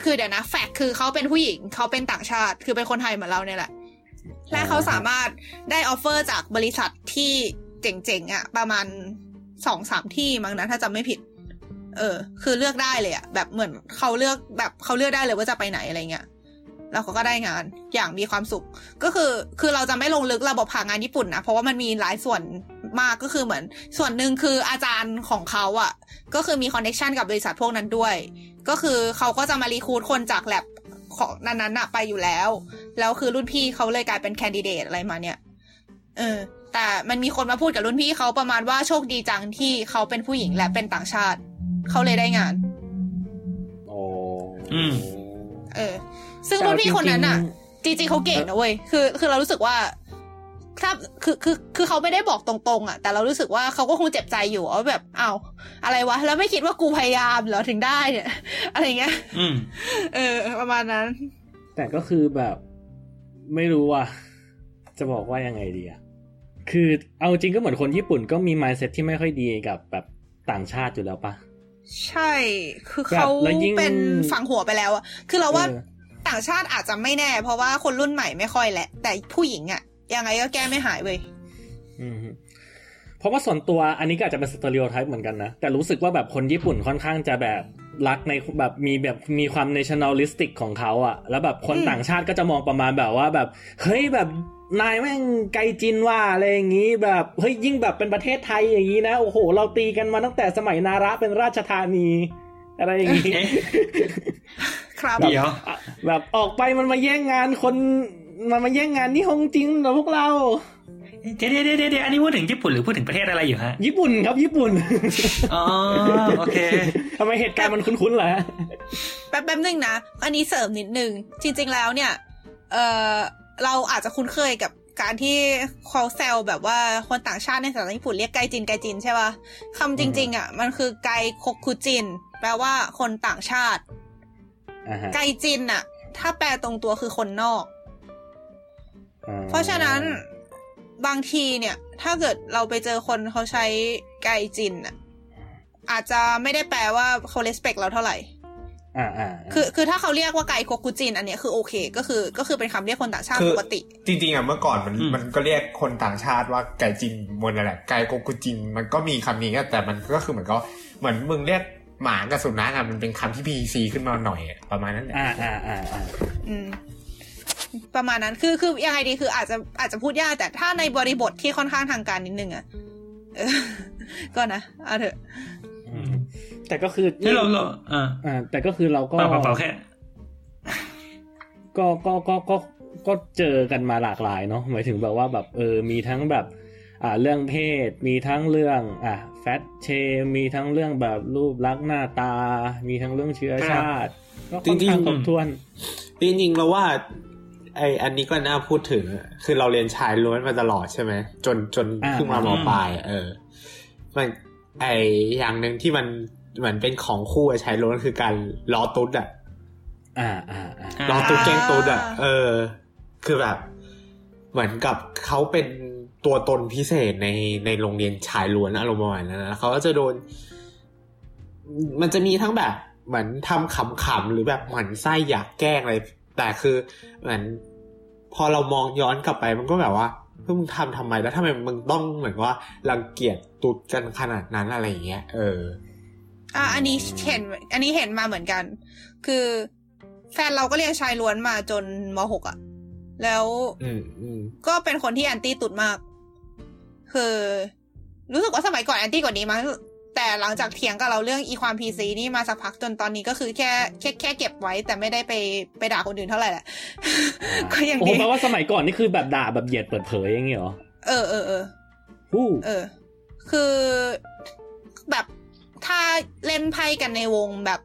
คือเดี๋ยวนะแฟกคือเขาเป็นผู้หญิงเขาเป็นต่างชาติคือเป็นคนไทยเหมือนเราเนี่ยแหละและเขาสามารถได้ออฟเฟอร์จากบริษัทที่เจ๋งๆอ่ะประมาณ 2-3 ที่มั้งนะถ้าจำไม่ผิดคือเลือกได้เลยอ่ะแบบเหมือนเขาเลือกแบบเขาเลือกได้เลยว่าจะไปไหนอะไรเงี้ยแล้วเขาก็ได้งานอย่างมีความสุขก็คือเราจะไม่ลงลึกระบบผ่านงานญี่ปุ่นนะเพราะว่ามันมีหลายส่วนมากก็คือเหมือนส่วนหนึ่งคืออาจารย์ของเขาอ่ะก็คือมีคอนเนคชันกับบริษัทพวกนั้นด้วยก็คือเขาก็จะมารีคูทคนจากแลบของนั้นๆไปอยู่แล้วคือรุ่นพี่เขาเลยกลายเป็นแคนดิเดตอะไรมาเนี่ยแต่มันมีคนมาพูดกับรุ่นพี่เขาประมาณว่าโชคดีจังที่เขาเป็นผู้หญิงและเป็นต่างชาติเขาเลยได้งานโอ้ซึ่งรุ่นพี่คนนั้นน่ะจริงๆเขาเก่งนะเว้ยคือเรารู้สึกว่าครับคือเขาไม่ได้บอกตรงๆอ่ะแต่เรารู้สึกว่าเขาก็คงเจ็บใจอยู่ว่าแบบอ้าวอะไรวะแล้วไม่คิดว่ากูพยายามเหรอถึงได้เนี่ยอะไรเงี้ยประมาณนั้นแต่ก็คือแบบไม่รู้ว่ะจะบอกว่ายังไงดีอ่ะคือเอาจริงก็เหมือนคนญี่ปุ่นก็มี mindset ที่ไม่ค่อยดีกับแบบต่างชาติอยู่แล้วปะใช่คือเขาเป็นฝั่งหัวไปแล้วอ่ะคือเราว่าต่างชาติอาจจะไม่แน่เพราะว่าคนรุ่นใหม่ไม่ค่อยแหละแต่ผู้หญิงอ่ะยังไงก็แก้ไม่หายเว้ยเพราะว่าส่วนตัวอันนี้ก็อาจจะเป็นสเตอริโอไทป์เหมือนกันนะแต่รู้สึกว่าแบบคนญี่ปุ่นค่อนข้างจะแบบรักในแบบมีความเนชั่นแนลิสติกของเขาอ่ะแล้วแบบคนต่างชาติก็จะมองประมาณแบบว่าแบบเฮ้ยแบบนายแม่งไกลจินว่าอะไรอย่างงี้แบบเฮ้ยยิ่งแบบเป็นประเทศไทยอย่างงี้นะโอ้โหเราตีกันมาตั้งแต่สมัยนาระเป็นราชธานีอะไรอย่างงี้ครับเดี๋ยวแบบออกไปมันมาแย่งงานคนมันมาแย่งงานนี่ฮงจริงเหรอพวกเราเดี๋ยวๆๆๆอันนี้พูดถึงญี่ปุ่นหรือพูดถึงประเทศอะไรอยู่ฮะญี่ปุ่นครับญี่ปุ่นอ๋อโอเคทำไมเหตุการณ์มันคุ้นๆเหรอแป๊บๆนึงนะอันนี้เสริมนิดนึงจริงๆแล้วเนี่ยเราอาจจะคุ้นเคยกับการที่เขาแซวแบบว่าคนต่างชาติในภาษาญี่ปุ่นเรียกไกจินไกจินใช่ป่ะคำจริงๆอ่ะมันคือไกโคคุจินแปลว่าคนต่างชาติไกจินน่ะถ้าแปลตรงตัวคือคนนอกเพราะฉะนั้นบางทีเนี่ยถ้าเกิดเราไปเจอคนเขาใช้ไกจินอ่ะอาจจะไม่ได้แปลว่าเขาrespectเราเท่าไหร่คือถ้าเขาเรียกว่าไกโคคุจินอันเนี้ยคือโอเคก็คือเป็นคำเรียกคนต่างชาติปกติจริงๆอ่ะเมื่อก่อนมันก็เรียกคนต่างชาติว่าไกจินหมดแหละไกโคคุจินมันก็มีคำนี้แต่มันก็คือเหมือนมึงเรียกหมากับสุนัขอ่ะมันเป็นคำที่ PC ขึ้นมาหน่อยประมาณนั้นแหละประมาณนั้นคือยังไงดีคืออาจจะพูดยากแต่ถ้าในบริบทที่ค่อนข้างทางการนิดนึงอ่ะก็นะเอาเถอะแต่ก็คือเราแต่ก็คือเราก็เปล่าแค่ก็เจอกันมาหลากหลายเนาะหมายถึงแบบว่าแบบมีทั้งแบบเรื่องเพศมีทั้งเรื่องแฟตเชมีทั้งเรื่องแบบรูปลักษณ์หน้าตามีทั้งเรื่องเชื้อชาติก็ค่อนข้างครบถ้วนจริงๆเราว่าไออันนี้ก็น่าพูดถึงคือเราเรียนชายล้วนมาตลอดใช่ไหมจนขึ้นมาม.ปลายมันไออย่างนึงที่มันเหมือนเป็นของคู่กับชายล้วนคือการล้อตุ๊ดอ่ะล้อตุ๊ดแกล้งตุ๊ดอ่ะคือแบบเหมือนกับเขาเป็นตัวตนพิเศษในโรงเรียนชายล้วนอารมณ์ประมาณนั้นนะเขาก็จะโดนมันจะมีทั้งแบบเหมือนทำขำๆหรือแบบหมั่นไส้อยากแกล้งอะไรแต่คือเหมือนพอเรามองย้อนกลับไปมันก็แบบว่ามึงทำไมแล้วทำไมมึงต้องเหมือนว่ารังเกียจตุ๊ดกันขนาดนั้นอะไรอย่างเงี้ยอันนี้เห็นมาเหมือนกันคือแฟนเราก็เรียนชายล้วนมาจนม.6 อ่ะแล้วก็เป็นคนที่แอนตี้ตุ๊ดมากคือรู้สึกว่าสมัยก่อนแอนตี้กว่านี้มั้งแต่หลังจากเถียงกับเราเรื่องอีความ PC นี่มาสักพักจนตอนนี้ก็คือแค่เก็บไว้แต่ไม่ได้ไปด่าคนอื่นเท่าไหร่แหละก็ยังดีแปลว่าสมัยก่อนนี่คือแบบด่าแบบเหยียดเปิดเผยอย่างงี้เหรอคือแบบถ้าเล่นไพ่กันในวงแบบ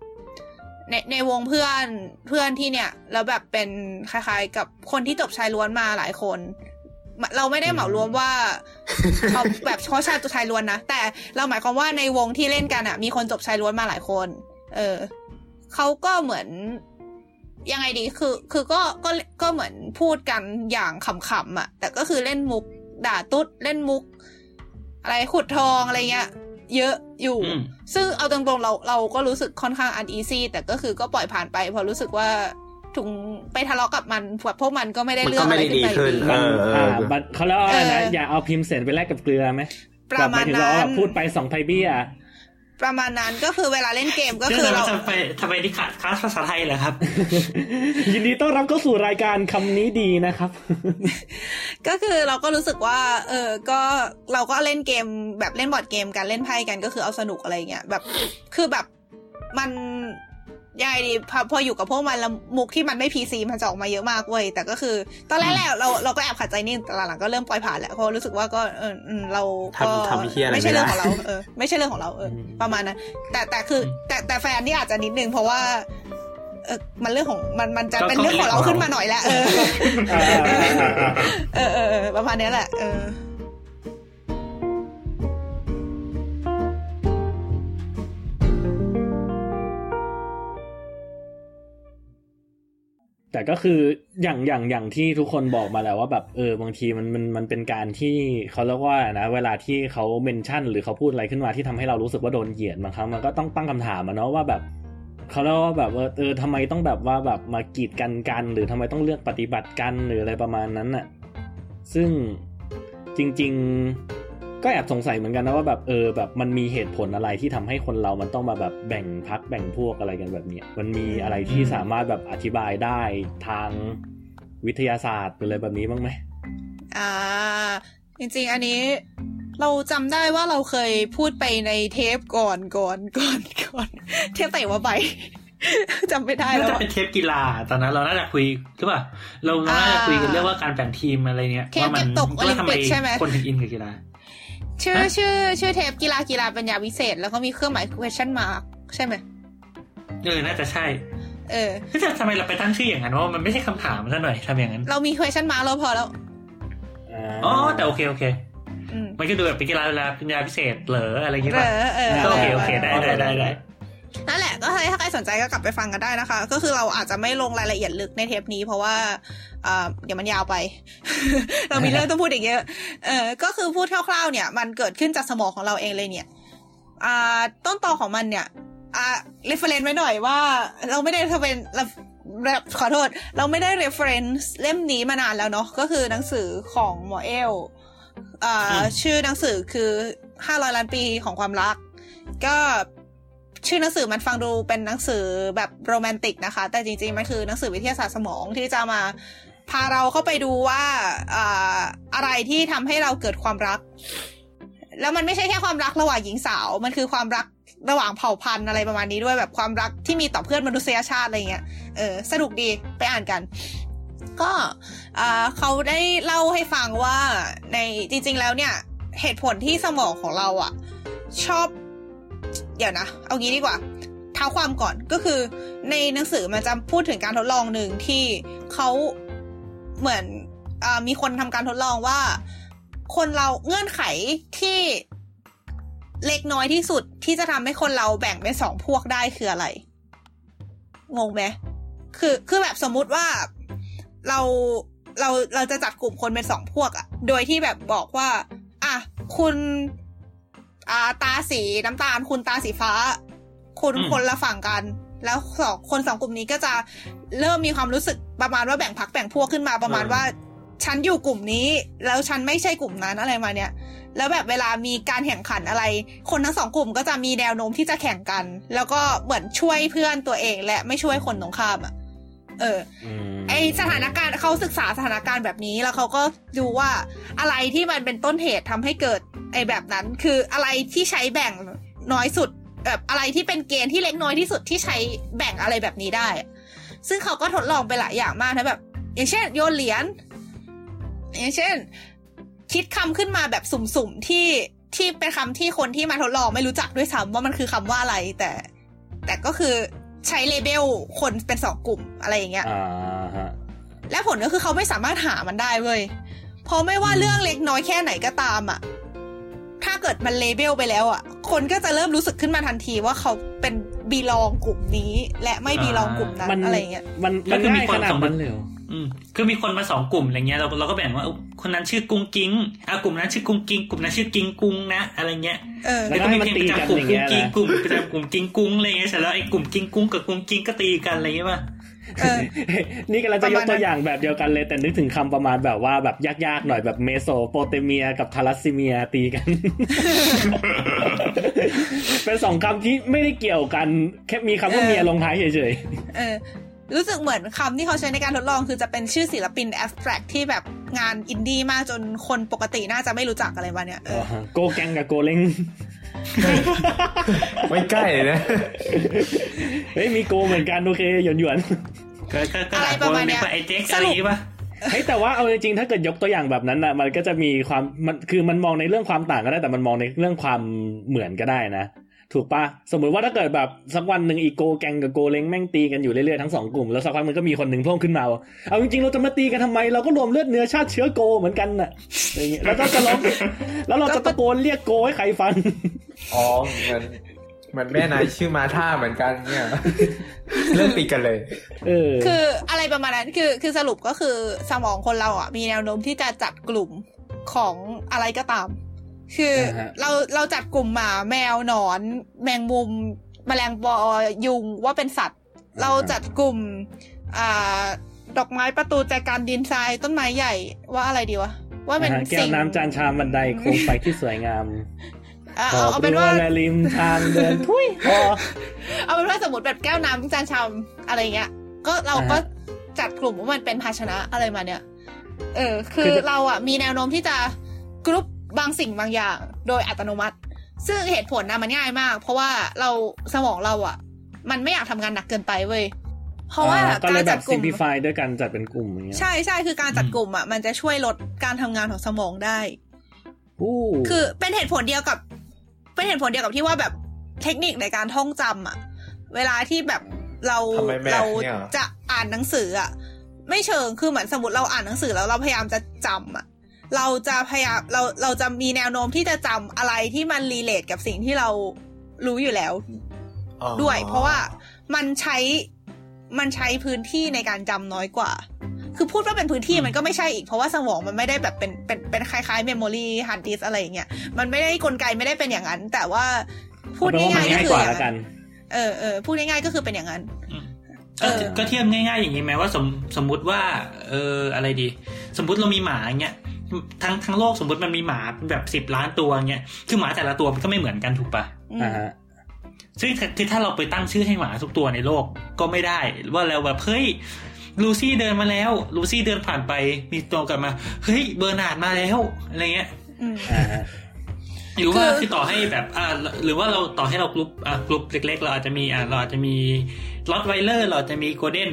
ในวงเพื่อนที่เนี่ยแล้วแบบเป็นคล้ายๆกับคนที่จบชายล้วนมาหลายคนเราไม่ได้เหมารวมว่าเขาแบบเฉพาะชาติตัวชายล้วนนะแต่เราหมายความว่าในวงที่เล่นกันอ่ะมีคนจบชายล้วนมาหลายคนเขาก็เหมือน ยังไงดีคือก็เหมือนพูดกันอย่างขำๆอ่ะแต่ก็คือเล่นมุกด่าตุ๊ดเล่นมุกอะไรขุดทองอะไรเงี้ยเยอะอยู่ซึ่งเอาตรงๆเราก็รู้สึกค่อนข้างอันอีซี่แต่ก็คือก็ปล่อยผ่านไปเพราะรู้สึกว่าถึงไปทะเลาะกับมันพวกมันก็ไม่ได้เรื่องอะไรขึ้นไปอีกเขาเล่าอะไรนะอย่าเอาพิมพ์เสร็จไปแลกกับเกลือไหมประมาณนั้นพูดไป2ไพเบี้ยประมาณนั้นก็คือเวลาเล่นเกมก็คือเราทำไมที่ขาดคลาสภาษาไทยเหรอครับยินดีต้อนรับเข้าสู่รายการคำนี้ดีนะครับก็คือเราก็รู้สึกว่าก็เราก็เล่นเกมแบบเล่นบอร์ดเกมกันเล่นไพ่กันก็คือเอาสนุกอะไรเงี้ยแบบคือแบบมันยังไงดีพออยู่กับพวกมันแล้วมุกที่มันไม่ PC มันจะออกมาเยอะมากเว้ยแต่ก็คือตอนแรกๆเราก็แอบขัดใจนี่แต่หลังๆก็เริ่มปล่อยผ่านแหละเพราะรู้สึกว่าก็เราก็ไม่ใช่เรื่องของเราไม่ใช่เรื่องของเราประมาณนั้นแต่คือแต่แฟนนี่อาจจะนิดนึงเพราะว่ามันเรื่องของมันจะเป็นเรื่องของเราขึ้นมาหน่อยละประมาณนี้แหละแต่ก็คืออย่างที่ทุกคนบอกมาแล้วว่าแบบบางทีมันเป็นการที่เขาเรียกว่านะเวลาที่เขาเมนชั่นหรือเขาพูดอะไรขึ้นมาที่ทำให้เรารู้สึกว่าโดนเหยียดบางครั้งมันก็ต้องตั้งคำถามอะเนาะว่าแบบเขาเรียกว่าแบบทำไมต้องแบบว่าแบบมากีดกันหรือทำไมต้องเลือกปฏิบัติกันหรืออะไรประมาณนั้นอะซึ่งจริงๆก็แอบสงสัยเหมือนกันนะว่าแบบแบบมันมีเหตุผลอะไรที่ทำให้คนเรามันต้องมาแบบแบ่งพรรคแบ่งพวกอะไรกันแบบนี้มันมีอะไรที่สามารถแบบอธิบายได้ทางวิทยาศาสตร์หรืออะไรแบบนี้บ้างไหมจริงๆอันนี้เราจำได้ว่าเราเคยพูดไปในเทปก่อนเทปไหนวะไปจำไม่ได้แล้วน่าจะเป็นเทปกีฬาตอนนั้นเราน่าจะคุยหรือเปล่าเราน่าจะคุยกันเรื่องว่าการแบ่งทีมอะไรเนี้ยว่ามันว่าทำไมคนถึงอินกับกีฬาชื่อเทปกีฬาปัญญาวิเศษแล้วก็มีเครื่องหมาย question mark ใช่ไหมน่าจะใช่ทำไมเราไปตั้งชื่ออย่างนั้นว่ามันไม่ใช่คำถามซะหน่อยทำอย่างนั้นเรามี question mark เราพอแล้วอ๋อแต่โอเคมันก็ดูแบบเป็นกีฬาเวลาปัญญาวิเศษเหรออะไรอย่างเงี้ยก็โอเคได้นั่นแหละก็ถ้าใครสนใจก็กลับไปฟังกันได้นะคะก็คือเราอาจจะไม่ลงรายละเอียดลึกในเทปนี้เพราะว่าเดี๋ยวมันยาวไป เรามีเรื่องต้องพูดอีกเยอะก็คือพูดคร่าวๆเนี่ยมันเกิดขึ้นจากสมองของเราเองเลยเนี่ยต้นตอของมันเนี่ยreference ไว้หน่อยว่าเราไม่ได้เป็นขอโทษเราไม่ได้ reference เล่มนี้มานานแล้วเนาะก็คือหนังสือของหมอเอลชื่อหนังสือคือ500ล้านปีของความรักก็ชื่อหนังสือมันฟังดูเป็นหนังสือแบบโรแมนติกนะคะแต่จริงๆมันคือหนังสือวิทยาศาสตร์สมองที่จะมาพาเราเข้าไปดูว่าอะไรที่ทำให้เราเกิดความรักแล้วมันไม่ใช่แค่ความรักระหว่างหญิงสาวมันคือความรักระหว่างเผ่าพันธุ์อะไรประมาณนี้ด้วยแบบความรักที่มีต่อเพื่อนมนุษยชาติอะไรเงี้ยสนุกดีไปอ่านกันก็เขาได้เล่าให้ฟังว่าในจริงๆแล้วเนี่ยเหตุผลที่สมองของเราอ่ะชอบเดี๋ยวนะเอางี้ดีกว่าเท้าความก่อนก็คือในหนังสือมันจะพูดถึงการทดลองหนึ่งที่เขาเหมือนมีคนทำการทดลองว่าคนเราเงื่อนไขที่เล็กน้อยที่สุดที่จะทำให้คนเราแบ่งเป็นสองพวกได้คืออะไรงงไหมคือแบบสมมุติว่าเราจะจัดกลุ่มคนเป็นสองพวกอะโดยที่แบบบอกว่าอ่ะคุณตาสีน้ำตาลคุณตาสีฟ้าคุณคนละฝั่งกันแล้วคนสองกลุ่มนี้ก็จะเริ่มมีความรู้สึกประมาณว่าแบ่งพรรคแบ่งพวกขึ้นมาประมาณว่าฉันอยู่กลุ่มนี้แล้วฉันไม่ใช่กลุ่มนั้นอะไรมาเนี่ยแล้วแบบเวลามีการแข่งขันอะไรคนทั้งสองกลุ่มก็จะมีแนวโน้มที่จะแข่งกันแล้วก็เหมือนช่วยเพื่อนตัวเองและไม่ช่วยคนตรงข้ามอะไอสถานการณ์เขาศึกษาสถานการณ์แบบนี้แล้วเขาก็ดูว่าอะไรที่มันเป็นต้นเหตุทำให้เกิดไอแบบนั้นคืออะไรที่ใช้แบ่งน้อยสุดแบบอะไรที่เป็นเกณฑ์ที่เล็กน้อยที่สุดที่ใช้แบ่งอะไรแบบนี้ได้ซึ่งเขาก็ทดลองไปหลายอย่างมากนะแบบอย่างเช่นโยนเหรียญอย่างเช่นคิดคำขึ้นมาแบบสุ่มๆที่เป็นคำที่คนที่มาทดลองไม่รู้จักด้วยซ้ำว่ามันคือคำว่าอะไรแต่ก็คือใช้เลเบลคนเป็นสองกลุ่มอะไรอย่างเงี้ยและผลก็คือเขาไม่สามารถหามันได้เว้ยเพราะไม่ว่าเรื่องเล็กน้อยแค่ไหนก็ตามอ่ะถ้าเกิดมันเลเบลไปแล้วอ่ะคนก็จะเริ่มรู้สึกขึ้นมาทันทีว่าเขาเป็น บีลองกลุ่มนี้และไม่บีลองกลุ่มนั้นอะไรเงี้ยมันคือมีคนสองคนเลยคือมีคนมา2กลุ่มอะไรเงี้ยเราก็แบ่งว่าคนนั้นชื่อกุ้งกิ้งกลุ่มนั้นชื่อกุ้งกิ้งกลุ่มนั้นชื่อกิ้งกุ้งนะอะไรเงี้ยแล้วก็มีเพลงประจำกลุ่มกุ้งกิ้งกลุ่มประจำกลุ่มกิ้งกุ้งอะไรเงี้ยเสร็จแล้วไอ้กลุ่มกิ้งกุ้งกับกุ้งกิ้งก็ตีกันอะไรเงี้ยป่ะนี่กำลังจะยกตัวอย่างแบบเดียวกันเลยแต่นึกถึงคำประมาณแบบว่าแบบยากๆหน่อยแบบเมโสโปเตเมียกับทาลัสซีเมียตีกันเป็นสองคำที่ไม่ได้เกี่ยวกันแค่มีคำว่าเมียลงท้ายเฉยๆรู้สึกเหมือนคำที่เขาใช้ในการทดลองคือจะเป็นชื่อศิลปิน abstract ที่แบบงานอินดี้มากจนคนปกติน่าจะไม่รู้จักอะไรวะเนี่ยโกแกงกับโกเล้งไม่ใกล้เลยนะเฮ้ยมีโกเหมือนกันโอเคหยวนๆก็อะไรประมาณเนี้ยไอ้เจ๊กอะไรอย่างงี้ป่ะเฮ้ยแต่ว่าเอาจริงๆถ้าเกิดยกตัวอย่างแบบนั้นน่ะมันก็จะมีความมันคือมันมองในเรื่องความต่างก็ได้แต่มันมองในเรื่องความเหมือนก็ได้นะถูกป่ะสมมติว่าถ้าเกิดแบบสักวันนึงอีโกแกงกับโกเล้งแม่งตีกันอยู่เรื่อยๆทั้ง2กลุ่มแล้วสักพักมันก็มีคนนึงโผล่ขึ้นมาเอาจริงๆเราจะมาตีกันทำไมเราก็รวมเลือดเนื้อชาติเชื้อโกเหมือนกันน่ะอะไรเงี้ยแล้วก็จะร้องแล้วเราจะตะโกนเรียกโกให้ใครฟังอ๋อมันแม่นายชื่อมาท่าเหมือนกันเนี่ยเริ่มตีกันเลยคืออะไรประมาณนั้นคือสรุปก็คือสมองคนเราอ่ะมีแนวโน้มที่จะจับกลุ่มของอะไรก็ตามคือเราจัดกลุ่มหมาแมวหนอนแมงมุมแมลงปอยุงว่าเป็นสัตว์เราจัดกลุ่มดอกไม้ประตูแจกันดินทรายต้นไม้ใหญ่ว่าอะไรดีวะว่าเป็นสิ่งแก้วน้ำจานชามบันไดโค้งไปที่สวยงามเอาเป็นว่าริมทางเดินทุยพอเอาเป็นว่าสมมติแบบแก้วน้ำจานชามอะไรเงี้ยก็เราก็จัดกลุ่มว่ามันเป็นภาชนะอะไรมาเนี่ยคือเราอ่ะมีแนวโน้มที่จะกรุ๊ปบางสิ่งบางอย่างโดยอัตโนมัติซึ่งเหตุผลนะมันง่ายมากเพราะว่าเราสมองเราอ่ะมันไม่อยากทำงานหนักเกินไปเว้ยเพราะว่าการจัดกลุ่ม simplify ด้วยกันจัดเป็นกลุ่มอย่างเงี้ยใช่ๆคือการจัดกลุ่มอ่ะมันจะช่วยลดการทำงานของสมองได้คือเป็นเหตุผลเดียวกับที่ว่าแบบเทคนิคในการท่องจำอ่ะเวลาที่แบบเราจะอ่านหนังสืออ่ะไม่เชิงคือเหมือนสมมติเราอ่านหนังสือแล้วเราพยายามจะจำอ่ะเราจะพยายามเราจะมีแนวโน้มที่จะจำอะไรที่มันรีเลทกับสิ่งที่เรารู้อยู่แล้วด้วยเพราะว่ามันใช้พื้นที่ในการจำน้อยกว่าคือพูดว่าเป็นพื้นที่มันก็ไม่ใช่อีกเพราะว่าสมองมันไม่ได้แบบเป็นคล้ายๆเมมโมรีฮาร์ดดิสอะไรอย่างเงี้ยมันไม่ได้กลไกไม่ได้เป็นอย่างนั้นแต่ว่าพูดง่ายๆก็คืออย่างนั้นพูดง่ายๆก็คือเป็นอย่างนั้นก็เทียบง่ายๆอย่างนี้ไหมว่าสมมติว่าอะไรดีสมมติเรามีหมาอย่างเงี้ยทั้งโลกสมมติมันมีหมาเป็นแบบ10ล้านตัวเงี้ยคือหมาแต่ละตัวมันก็ไม่เหมือนกันถูกป่ะซึ่งคือถ้าเราไปตั้งชื่อให้หมาทุกตัวในโลกก็ไม่ได้ว่าแล้วแบบเฮ้ยลูซี่เดินมาแล้วลูซี่เดินผ่านไปมีตัวกลับมาเฮ้ยเบอร์นาร์ดมาแล้วอะไรเงี้ยหรือว่าคือต่อให้แบบหรือว่าเราต่อให้เรากรุ๊ปเล็กๆเราอาจจะมีเราอาจจะมีลอตไวเลอร์เราอาจจะมีโกลเด้น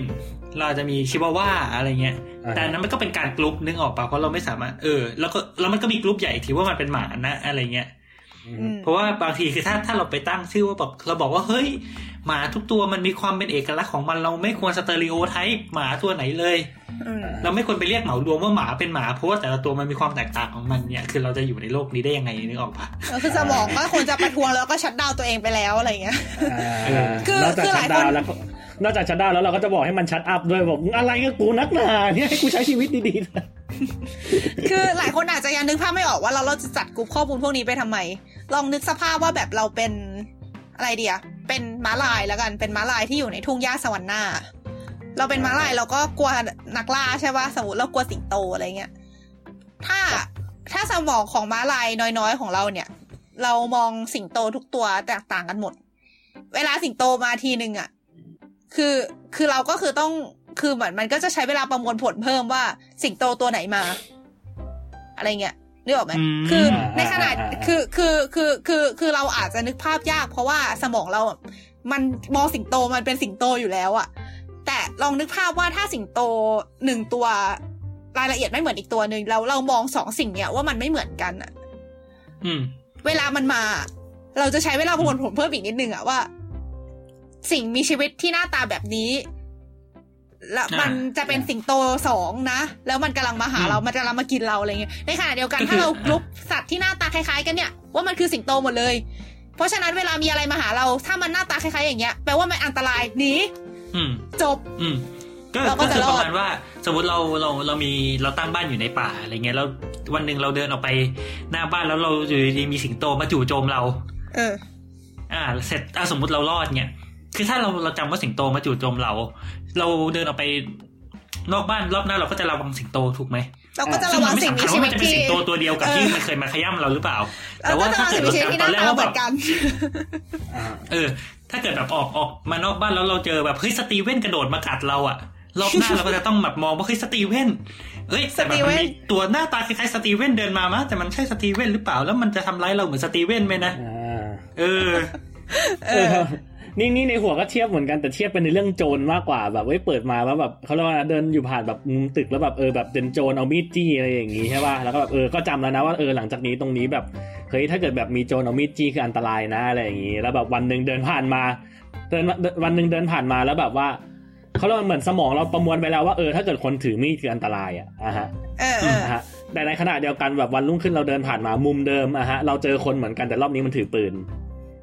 เราจะมีชิวาว่าอะไรเงี้ยแต่นั้นมันก็เป็นการกรุ๊ปนึกออกป่ะเพราะเราไม่สามารถแล้วมันก็มีกรุ๊ปใหญ่ที่ว่ามันเป็นหมานะอะไรเงี้ยเพราะว่าบางทีคือถ้าเราไปตั้งชื่อว่าแบบเราบอกว่าเฮ้ยหมาทุกตัวมันมีความเป็นเอกลักษณ์ของมันเราไม่ควรสเตอริโอไทป์หมาตัวไหนเลยเราไม่ควรไปเรียกเหมารวมว่าหมาเป็นหมาเพราะว่าแต่ละตัวมันมีความแตกต่างของมันเนี่ยคือเราจะอยู่ในโลกนี้ได้ยังไงนึกออกป่ะคือสมองก็ควรจะประท้วงแล้วก็ชัตดาวน์ตัวเองไปแล้วอะไรเงี้ยคือหลายคนนอกจากชัดดาวแล้วเราก็จะบอกให้มันชัดอัพด้วยบอกอะไรกับกูนักหนาเนี่ยให้กูใช้ชีวิตดีๆคือหลายคนอาจจะยังนึกภาพไม่ออกว่าเราจะจัดกลุ่มข้อมูลพวกนี้ไปทำไมลองนึกสภาพว่าแบบเราเป็นอะไรเดียเป็นม้าลายแล้วกันเป็นม้าลายที่อยู่ในทุ่งหญ้าสวรรค์หน้าเราเป็นม้าลายเราก็กลัวนักล่าใช่ป่ะสมมติเรากลัวสิงโตอะไรเงี้ยถ้าสมองของม้าลายน้อยๆของเราเนี่ยเรามองสิงโตทุกตัวแตกต่างกันหมดเวลาสิงโตมาทีนึงอ่ะคือเราก็คือต้องคือเหมือนมันก็จะใช้เวลาประมวลผลเพิ่มว่าสิงโตตัวไหนมาอะไรเงี้ยนึกออกไหมคือในขณะคือเราอาจจะนึกภาพยากเพราะว่าสมองเรามันมองสิงโตมันเป็นสิงโตอยู่แล้วอะแต่ลองนึกภาพว่าถ้าสิงโตหนึ่งตัวรายละเอียดไม่เหมือนอีกตัวนึงเรามองสองสิ่งเนี้ยว่ามันไม่เหมือนกันอะเวลามันมาเราจะใช้เวลาประมวลผลเพิ่มอีกนิดนึงอะว่าสิ่งมีชีวิตที่หน้าตาแบบนี้แล้วมันจะเป็นสิงโต2นะแล้วมันกำลังมาหาเรามันจะมากินเราอะไรเงี้ยในขณะเดียวกันถ้าเรากรุ๊ปสัตว์ที่หน้าตาคล้ายๆกันเนี่ยว่ามันคือสิงโตหมดเลย เพราะฉะนั้นเวลามีอะไรมาหาเราถ้ามันหน้าตาคล้ายๆอย่างเงี้ยแปลว่ามันอันตรายหนีจบเราก็จะรอดประมาณว่าสมมติเราตั้งบ้านอยู่ในป่าอะไรเงี้ยแล้ววันนึงเราเดินออกไปหน้าบ้านแล้วเราอยู่ดีมีสิงโตมาจู่โจมเราเสร็จสมมติเรารอดเนี่ยคือถ้าเราจำว่าสิงโตมาจู่โจมเราเดินออกไปนอกบ้านรอบหน้าเราก็จะระวังสิงโตถูกไหมเราก็จะระวังสิ่งมีชีวิตที่มันจะเป็นสิงโตตัวเดียวกับที่มันเคยมาขย้ำเราหรือเปล่าแต่ว่าถ้าเกิดเราจำตอนแรกว่าแบบถ้าเกิดแบบออกมานอกบ้านแล้วเราเจอแบบเฮ้ยสตีเว่นกระโดดมากัดเราอ่ะรอบหน้าเราก็จะต้องแบบมองว่าเฮ้ยสตีเว่นเอ้ยแต่แบบมันมีตัวหน้าตาคล้ายๆสตีเว่นเดินมามะแต่มันใช่สตีเว่นหรือเปล่าแล้วมันจะทำร้ายเราเหมือนสตีเว่นไหมนะนี่ในหัวก็เทียบเหมือนกันแต่เทียบเป็นในเรื่องโจรมากกว่าแบบเปิดมาแล้วแบบเขาเรียกว่าเดินอยู่ผ่านแบบมุมตึกแล้วแบบแบบเดินโจรเอามีดจี้อะไรอย่างงี้ใช่ป่ะแล้วก็แบบก็จำแล้วนะว่าหลังจากนี้ตรงนี้แบบเฮ้ยถ้าเกิดแบบมีโจรเอามีดจี้คืออันตรายนะอะไรอย่างงี้แล้วแบบวันนึงเดินผ่านมาแล้วแบบว่าเขาเรียกว่าเหมือนสมองเราประมวลไปแล้วว่าถ้าเกิดคนถือมีดคืออันตรายอะฮะฮะแต่ในขณะเดียวกันแบบวันรุ่งขึ้นเราเดินผ่านมามุมเดิมอะฮะเราเจอคนเหมือนกันแต่รอบนี้มันถือปืน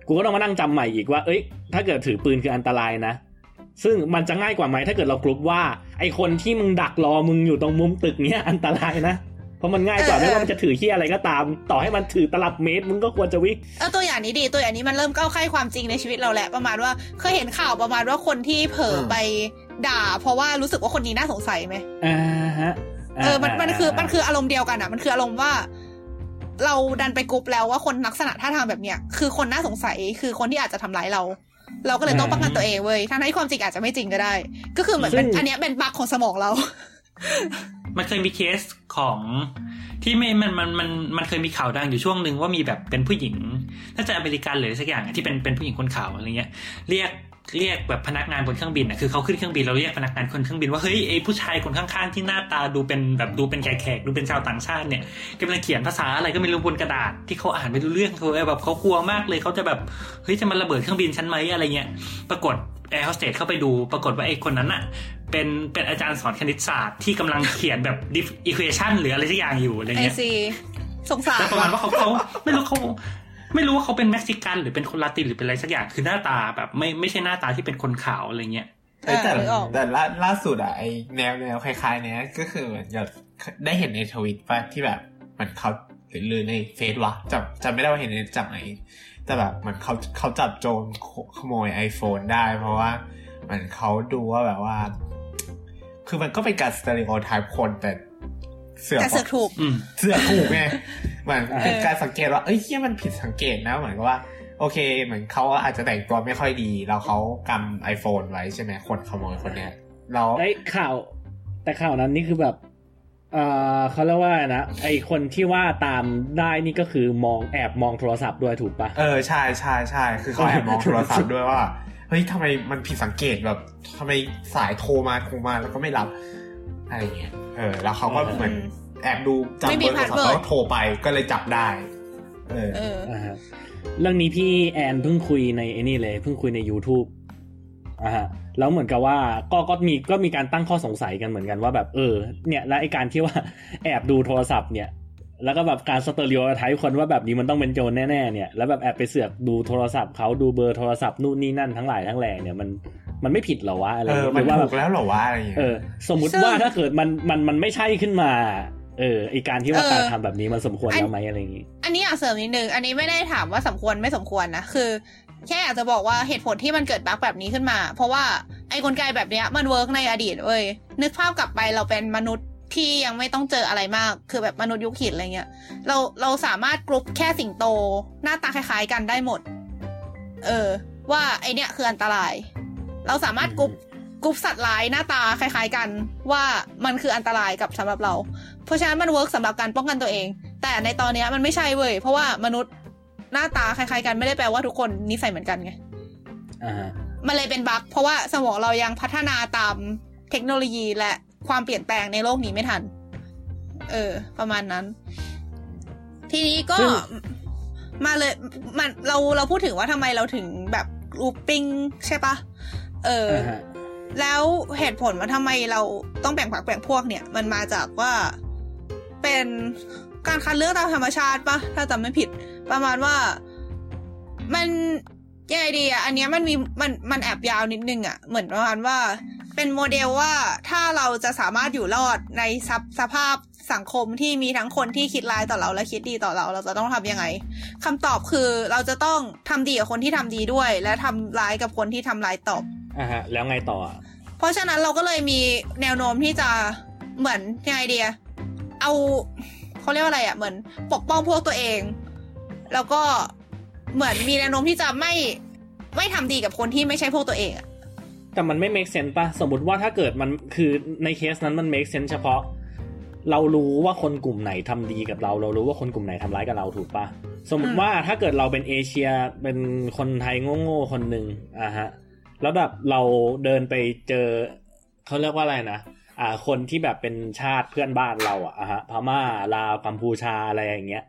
กูก็ต้องมานั่งจำใหม่อีกว่าถ้าเกิดถือปืนคืออันตรายนะซึ่งมันจะง่ายกว่าไหมถ้าเกิดเรากรุ๊ปว่าไอคนที่มึงดักรอมึงอยู่ตรงมุมตึกเนี้ยอันตรายนะเพราะมันง่ายกว่าไม่ว่ามันจะถือที่อะไรก็ตามต่อให้มันถือตลับเมตรมึงก็ควรจะวิ่งตัวอย่างนี้ดีตัวอย่างนี้มันเริ่มเข้าใกล้ความจริงในชีวิตเราแหละประมาณว่าเคยเห็นข่าวประมาณว่าคนที่เผลอไปด่าเพราะว่ารู้สึกว่าคนนี้น่าสงสัยไหมฮะมันคืออารมณ์เดียวกันอะมันคืออารมณ์ว่าเราดันไปกรุ๊ปแล้วว่าคนลักษณะท่าทางแบบเนี้ยคือคนน่าสงสัยคือคนที่อาจจะทำร้ายเราก็เลยต้องป้องกันตัวเองเว้ยทั้งที่ความจริงอาจจะไม่จริงก็ได้ก็คือเหมือนอันเนี้ยเป็นบั๊กของสมองเรามันเคยมีเคสของที่ไม่มันเคยมีข่าวดังอยู่ช่วงนึงว่ามีแบบเป็นผู้หญิงน่าจะอเมริกันหรือสักอย่างที่เป็นผู้หญิงคนขาวอะไรเงี้ยเรียกแบบพนักงานบนเครื่องบินน่ะคือเค้าขึ้นเครื่องบินเราเรียกพนักงานคนเครื่องบินว่าเฮ้ยไอ้ผู้ชายคนข้างๆที่หน้าตาดูเป็นแบบดูเป็นแขกดูเป็นชาวต่างชาติเนี่ยกำลังเขียนภาษาอะไรก็ไม่รู้บนกระดาษที่เค้าอ่านไม่รู้เรื่องคือแบบเค้ากลัวมากเลยเค้าจะแบบเฮ้ยจะมันระเบิดเครื่องบินฉันมั้ยอะไรเงี้ยปรากฏแอร์โฮสเตสเข้าไปดูปรากฏว่าไอ้คนนั้นน่ะเป็นอาจารย์สอนคณิตศาสตร์ที่กำลังเขียนแบบอีควอชั่นหรืออะไรสักอย่างอยู่อะไรเงี้ยไอ้สงสารประมาณว่าเค้าไม่รู้ว่าเขาเป็นเม็กซิกันหรือเป็นคนลาตินหรือเป็นอะไรสักอย่างคือหน้าตาแบบไม่ใช่หน้าตาที่เป็นคนขาวอะไรเงี้ยแต่ล่าสุดอ่ะไอแนวคล้ายๆเนี้ยก็คืออยากได้เห็นในทวิตป่ะที่แบบมันเขาหรือในเฟซวะจำไม่ได้ว่าเห็นจากไหนแต่แบบมันเขาจับโจรขโมย iPhone ได้เพราะว่ามันเขาดูว่าแบบว่าคือมันก็เป็นการสเตอริโอไทป์คนแต่เสือกถูกไงเหมือนเป็นการสังเกตว่าเอ้ยเนี่ยมันผิดสังเกตนะเหมือนกับว่าโอเคเหมือนเขาอาจจะแต่งตัวไม่ค่อยดีแล้วเขากำ iPhone ไว้ใช่ไหมคนขโมยคนเนี้ยเราได้ข่าวแต่ข่าวนั้นนี่คือแบบเขาเล่าว่านะไอคนที่ว่าตามได้นี่ก็คือแอบมองโทรศัพท์ด้วยถูกปะใช่คือเขาแอบมองโทรศัพท์ด้วยว่าเฮ้ยทำไมมันผิดสังเกตแบบทำไมสายโทรมาแล้วก็ไม่รับอะไรเงี้ยแล้วเขาก็เหมือนแอบดูจำเบอร์ของเขาโทรไปก็เลยจับได้เรื่องนี้พี่แอนเพิ่งคุยในไอ้นี่เลยเพิ่งคุยใน YouTube แล้วเหมือนกับว่าก็มีการตั้งข้อสงสัยกันเหมือนกันว่าแบบเนี่ยและไอ้การที่ว่าแอบดูโทรศัพท์เนี่ยแล้วก็แบบการสเตอริโอไทป์คนว่าแบบนี้มันต้องเป็นโจรแน่ๆเนี่ยแล้วแบบแอบไปเสือกดูโทรศัพท์เขาดูเบอร์โทรศัพท์นู่นนี่นั่นทั้งหลายทั้งแหล่เนี่ยมันไม่ผิดหรอวะอะไรมันว่าแบบแล้วหรอวะอะไรอย่างเงี้ยสมมุติว่าถ้าเกิดมันไม่ใช่ขึ้นมาไอ้การที่ว่าการทำแบบนี้มันสมควรแล้วไหมอะไรอย่างงี้อันนี้อยากเสริมนิดนึงอันนี้ไม่ได้ถามว่าสมควรไม่สมควรนะคือแค่อยากจะบอกว่าเหตุผลที่มันเกิดบั๊กแบบนี้ขึ้นมาเพราะว่าไอ้กลไกแบบเนี้ยมันเวิร์กในอดีตเว้ยนึกภาพกลับไปเราเป็นมนุษย์ที่ยังไม่ต้องเจออะไรมากคือแบบมนุษย์ยุคหินอะไรเงี้ยเราสามารถกรุ๊ปแค่สิงโตหน้าตาคล้ายๆกันได้หมดว่าไอเนี้ยคืออันตรายเราสามารถกรุ๊ปสัตว์ร้ายหน้าตาคล้ายๆกันว่ามันคืออันตรายกับสำหรับเราเพราะฉะนั้นมันเวิร์กสำหรับการป้องกันตัวเองแต่ในตอนนี้มันไม่ใช่เว้ยเพราะว่ามนุษย์หน้าตาคล้ายๆกันไม่ได้แปลว่าทุกคนนิสัยเหมือนกันไงมันเลยเป็นบั๊กเพราะว่าสมองเรายังพัฒนาตามเทคโนโลยีและความเปลี่ยนแปลงในโลกนี้ไม่ทันประมาณนั้นทีนี้ก็มาเลยมันเราพูดถึงว่าทำไมเราถึงแบบรูปปิ้งใช่ปะแล้วเหตุผลว่าทำไมเราต้องแบ่งฝักแบ่งพวกเนี่ยมันมาจากว่าเป็นการคัดเลือกตามธรรมชาติปะถ้าจำไม่ผิดประมาณว่า มันแย่ดีอ่ะอันเนี้ยมันมีมันแอบยาวนิดนึงอ่ะเหมือนประมาณว่าเป็นโมเดลว่าถ้าเราจะสามารถอยู่รอดในสภาพสังคมที่มีทั้งคนที่คิดร้ายต่อเราและคิดดีต่อเราเราจะต้องทำยังไงคำตอบคือเราจะต้องทำดีกับคนที่ทำดีด้วยและทำร้ายกับคนที่ทำร้ายตอบแล้วไงต่อเพราะฉะนั้นเราก็เลยมีแนวโน้มที่จะเหมือนยังไงดีเอาเขาเรียกว่าอะไรอ่ะเหมือนปกป้องพวกตัวเองแล้วก็เหมือนมีแนวโน้มที่จะไม่ทำดีกับคนที่ไม่ใช่พวกตัวเองแต่มันไม่ make sense ป่ะสมมติว่าถ้าเกิดมันคือในเคสนั้นมัน make sense เฉพาะเรารู้ว่าคนกลุ่มไหนทำดีกับเราเรารู้ว่าคนกลุ่มไหนทำร้ายกับเราถูกป่ะสมมติว่าถ้าเกิดเราเป็นเอเชียเป็นคนไทยโง่ๆคนนึงฮะแล้วแบบเราเดินไปเจอเขาเรียกว่าอะไรนะคนที่แบบเป็นชาติเพื่อนบ้านเราฮะพม่าลาวกัมพูชาอะไรอย่างเงี้ย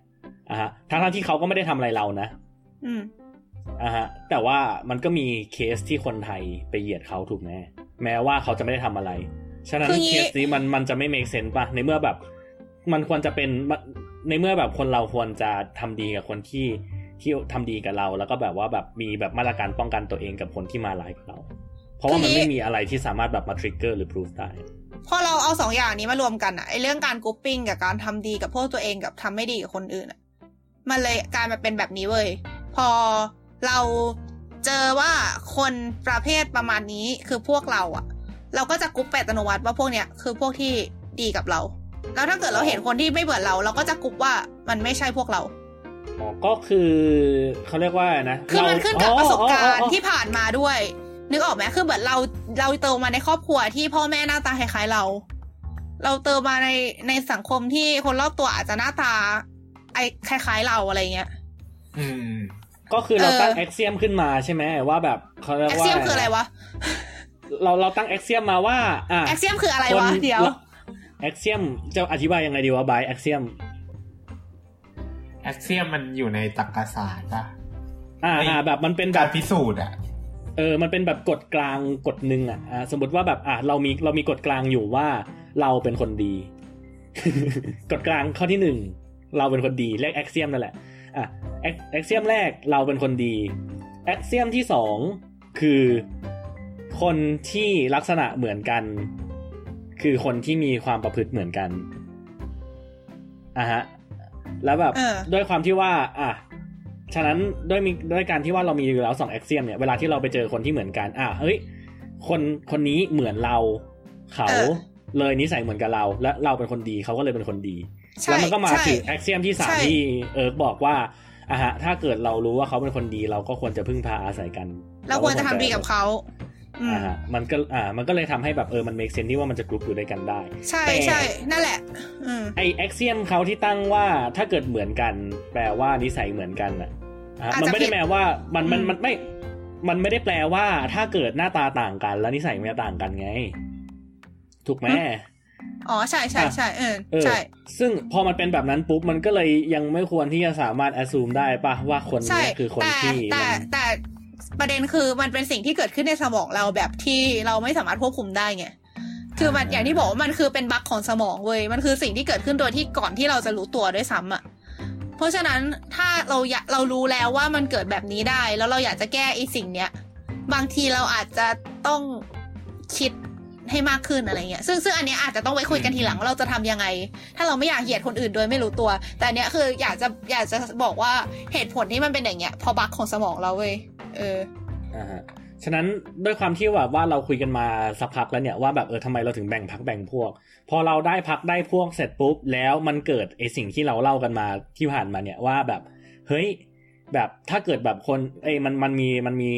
ฮะทั้งที่เขาก็ไม่ได้ทำอะไรเรานะฮะแต่ว่ามันก็มีเคสที่คนไทยไปเหยียดเขาถูกไหมแม้ว่าเขาจะไม่ได้ทำอะไรฉะนั้นเคสนี้มันจะไม่ make sense ป่ะในเมื่อแบบมันควรจะเป็นในเมื่อแบบคนเราควรจะทำดีกับคนที่ทำดีกับเราแล้วก็แบบว่าแบบมีแบบมาตรการป้องกันตัวเองกับคนที่มาร้ายกับเราเพราะว่ามันไม่มีอะไรที่สามารถแบบมา trigger หรือ proof ได้พอเราเอา2 อย่างนี้มารวมกันอะไอเรื่องการ grouping กับการทำดีกับพวกตัวเองกับทำไม่ดีกับคนอื่นอะมันเลยกลายมาเป็นแบบนี้เว้ยพอเราเจอว่าคนประเภทประมาณนี้คือพวกเราอะเราก็จะกรุ๊ปไปอัตโนมัติว่าพวกเนี้ยคือพวกที่ดีกับเราแล้วถ้าเกิดเราเห็นคนที่ไม่เหมือนเราเราก็จะกรุ๊ปว่ามันไม่ใช่พวกเราก็คือเขาเรียกว่านะคือมันขึ้นกับประสบการณ์ที่ผ่านมาด้วยนึกออกไหมคือเหมือนเราเติบมาในครอบครัวที่พ่อแม่หน้าตาคล้ายๆเราเติบมาในสังคมที่คนรอบตัวอาจจะหน้าตาคล้ายๆเราอะไรเงี้ยก็คือเราตั้งแอ็กเซียมขึ้นมาใช่ไหมว่าแบบเขาเรียกว่าแอ็กเซียมคืออะไรวะเราตั้งแอ็กเซียมมาว่าแอ็กเซียมคืออะไรวะเดี๋ยวแอ็กเซียมจะอธิบายยังไงดีวะบายแอ็กเซียมมันอยู่ในตรรกศาสตร์ป่ะแบบมันเป็นแบบการพิสูจน์อ่ะมันเป็นแบบกฎกลางกฎนึงสมมติว่าแบบเรามีกฎกลางอยู่ว่าเราเป็นคนดี กฎกลางข้อที่1เราเป็นคนดีเรียกแอ็กเซียมนั่นแหละแอ็กเซียมแรกเราเป็นคนดีแอ็กเซียมที่2คือคนที่ลักษณะเหมือนกันคือคนที่มีความประพฤติเหมือนกันฮะแล้วแบบด้วยความที่ว่าฉะนั้นด้วยการที่ว่าเรามีอยู่แล้ว2แอ็กเซียมเนี่ยเวลาที่เราไปเจอคนที่เหมือนกันเฮ้ยคนนี้เหมือนเราเขาเลยนิสัยเหมือนกับเราและเราเป็นคนดีเขาก็เลยเป็นคนดีแล้วมันก็มาถึงแอ็กเซียมที่3ที่บอกว่าฮะถ้าเกิดเรารู้ว่าเขาเป็นคนดีเราก็ควรจะพึ่งพาอาศัยกันเราควรจะทำดีกับเขามันก็เลยทำให้แบบมันเมคเซนส์ที่ว่ามันจะกรุ๊ปอยู่ด้วยกันได้ใช่ใช่นั่นแหละไอแอ็กเซียมเขาที่ตั้งว่าถ้าเกิดเหมือนกันแปลว่านิสัยเหมือนกันอ่ะมันไม่ได้แปลว่ามันไม่ได้แปลว่าถ้าเกิดหน้าตาต่างกันแล้วนิสัยไม่ต่างกันไงถูกไหมอ๋อใช่ใช่ใช่ใช่ซึ่งพอมันเป็นแบบนั้นปุ๊บมันก็เลยยังไม่ควรที่จะสามารถแอสซูมได้ป่ะว่าคนนี้คือคนที่แต่ประเด็นคือมันเป็นสิ่งที่เกิดขึ้นในสมองเราแบบที่เราไม่สามารถควบคุมได้ไงคือมันอย่างที่บอกว่ามันคือเป็นบั๊กของสมองเว้ยมันคือสิ่งที่เกิดขึ้นโดยที่ก่อนที่เราจะรู้ตัวด้วยซ้ำอ่ะเพราะฉะนั้นถ้าเรารู้แล้วว่ามันเกิดแบบนี้ได้แล้วเราอยากจะแก้ไอ้สิ่งเนี้ยบางทีเราอาจจะต้องคิดให้มากขึ้นอะไรเงี้ยซึ่งอันเนี้ยอาจจะต้องไว้คุยกันทีหลังว่าเราจะทำยังไงถ้าเราไม่อยากเหยียดคนอื่นโดยไม่รู้ตัวแต่เนี้ยคืออยากจะบอกว่าเหตุผลที่มันเป็นอย่างเงี้ยพอบั๊กของสมองเราเว้ยฉะนั้นด้วยความที่แบบว่าเราคุยกันมาสักพักแล้วเนี่ยว่าแบบทำไมเราถึงแบ่งพรรคแบ่งพวกพอเราได้พรรคได้พวกเสร็จปุ๊บแล้วมันเกิดไอสิ่งที่เราเล่ากันมาที่ผ่านมาเนี่ยว่าแบบเฮ้ยแบบถ้าเกิดแบบคนมันมี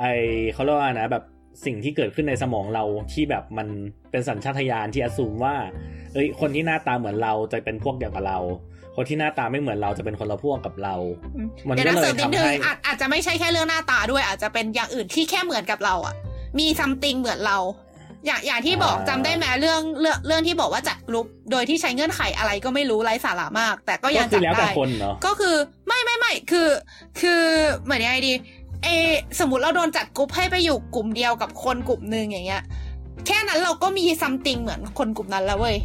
ไอเขาเรียกว่านะแบบสิ่งที่เกิดขึ้นในสมองเราที่แบบมันเป็นสัญชาตญาณที่อสูมว่าเอ้ยคนที่หน้าตาเหมือนเราจะเป็นพวกเดียวกับเราคนที่หน้าตาไม่เหมือนเราจะเป็นคนละพวกกับเรามันก็เลยทำให้อาจจะไม่ใช่แค่เรื่องหน้าตาด้วยอาจจะเป็นอย่างอื่นที่แค่เหมือนกับเราอ่ะมีซัมติงเหมือนเราอย่างที่บอกจำได้ไหมเรื่องที่บอกว่าจัดกลุ่มโดยที่ใช้เงื่อนไขอะไรก็ไม่รู้ไร้สาระมากแต่ก็ยังจัดได้ก็คือไม่คือเหมือนยังไงดีสมมุติเราโดนจัดกลุ่มให้ไปอยู่กลุ่มเดียวกับคนกลุ่มนึงอย่างเงี้ยแค่นั้นเราก็มีซัมติงเหมือนคนกลุ่มนั้นแล้วเว้ย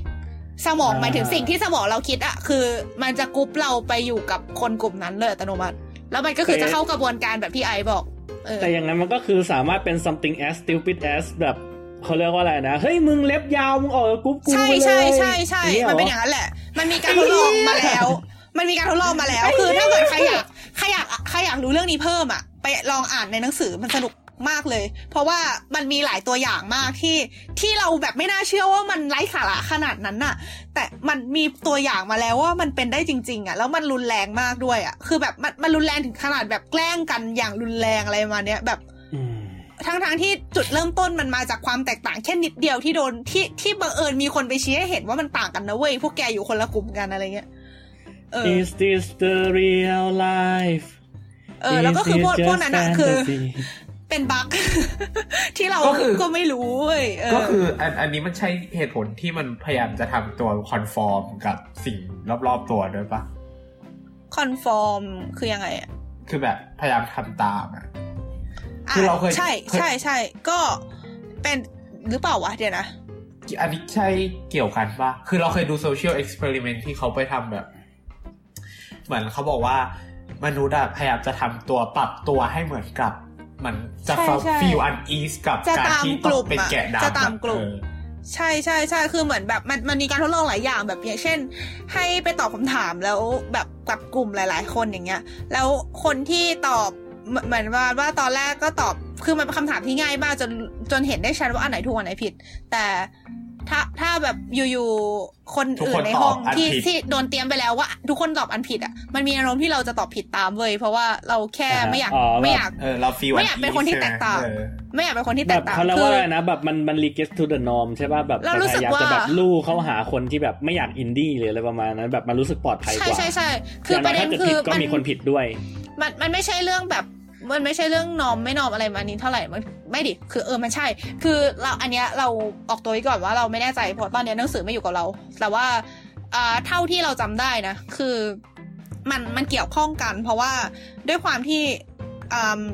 สมองหมายถึงสิ่งที่สมองเราคิดอะคือมันจะกรุ๊ปเราไปอยู่กับคนกลุ่มนั้นเลยอัตโนมัติ แล้วมันก็คือจะเข้ากระบวนการแบบที่ไอบอกแต่อย่างนั้นมันก็คือสามารถเป็น something as stupid as แบบเขาเรียกว่าอะไรนะเฮ้ยมึงเล็บยาวมึงออกกุ๊บกูเลยใช่มันเป็นอย่างนั้นแหละมันมีการทดลองมาแล้วคือถ้าเกิดใครอยากรู้เรื่องนี้เพิ่มอ่ะไปลองอ่านในหนังสือมันสนุกมากเลยเพราะว่ามันมีหลายตัวอย่างมากที่เราแบบไม่น่าเชื่อว่ามันไร้สาระขนาดนั้นน่ะแต่มันมีตัวอย่างมาแล้วว่ามันเป็นได้จริงๆอ่ะแล้วมันรุนแรงมากด้วยอ่ะคือแบบมันรุนแรงถึงขนาดแบบแกล้งกันอย่างรุนแรงอะไรมาเนี้ยแบบทั้งที่จุดเริ่มต้นมันมาจากความแตกต่างแค่นิดเดียวที่โดนที่บังเอิญมีคนไปชี้ให้เห็นว่ามันต่างกันนะเว้ยพวกแกอยู่คนละกลุ่มกันอะไรเงี้ยIs this the real life แล้วก็คือพวกนั้นน่ะคือเป็นบั๊กที่เราก็ไม่รู้เว้ยก็คืออันนี้มันใช่เหตุผลที่มันพยายามจะทำตัวคอนฟอร์มกับสิ่งรอบๆตัวด้วยปะคอนฟอร์มคือยังไงอ่ะคือแบบพยายามทำตามอ่ะคือเราเคยใช่ก็เป็นหรือเปล่าวะเดี๋ยวนะอันนี้ใช่เกี่ยวกันปะคือเราเคยดู social experiment ที่เขาไปทำแบบเหมือนเขาบอกว่ามนุษย์พยายามจะทำตัวปรับตัวให้เหมือนกับมันจะฟีลอันอีสกับการที่ตกเป็นแกะดำจะตามกลุ่มใช่ใช่ใช่คือเหมือนแบบมันมีการทดลองหลายอย่างแบบอย่างเช่นให้ไปตอบคำถามแล้วแบบกับกลุ่มหลายๆคนอย่างเงี้ยแล้วคนที่ตอบเหมือนว่าตอนแรกก็ตอบคือมันเป็นคำถามที่ง่ายมากจนเห็นได้ชัดว่าอันไหนถูกอันไหนผิดแต่ถ้าแบบอยู่ๆคนอื่นในห้องที่โดนเตรียมไปแล้วว่าทุกคนตอบอันผิดอ่ะมันมีอารมณ์ที่เราจะตอบผิดตามเว้ยเพราะว่าเราแค่ไม่อยากเป็นคนที่แตกต่างไม่อยากเป็นคนที่แตกต่างคือแบบเขาเรียกว่าอะไรนะแบบมัน regress to the norm ใช่ป่ะแบบเราอยากจะแบบลู่เข้าหาคนที่แบบไม่อยากอินดี้เลยอะไรประมาณนั้นแบบมันรู้สึกปลอดภัยกว่าใช่คือประเด็นคือมันมีคนผิดด้วยมันไม่ใช่เรื่องแบบมันไม่ใช่เรื่องนอมไม่นอมอะไรมานี้เท่าไหร่มันไม่ดิคือมันใช่คือเราอันเนี้ยเราออกตัวไว้ก่อนว่าเราไม่แน่ใจเพราะตอนนี้หนังสือไม่อยู่กับเราแต่ว่าเท่าที่เราจำได้นะคือมันเกี่ยวข้องกันเพราะว่าด้วยความที่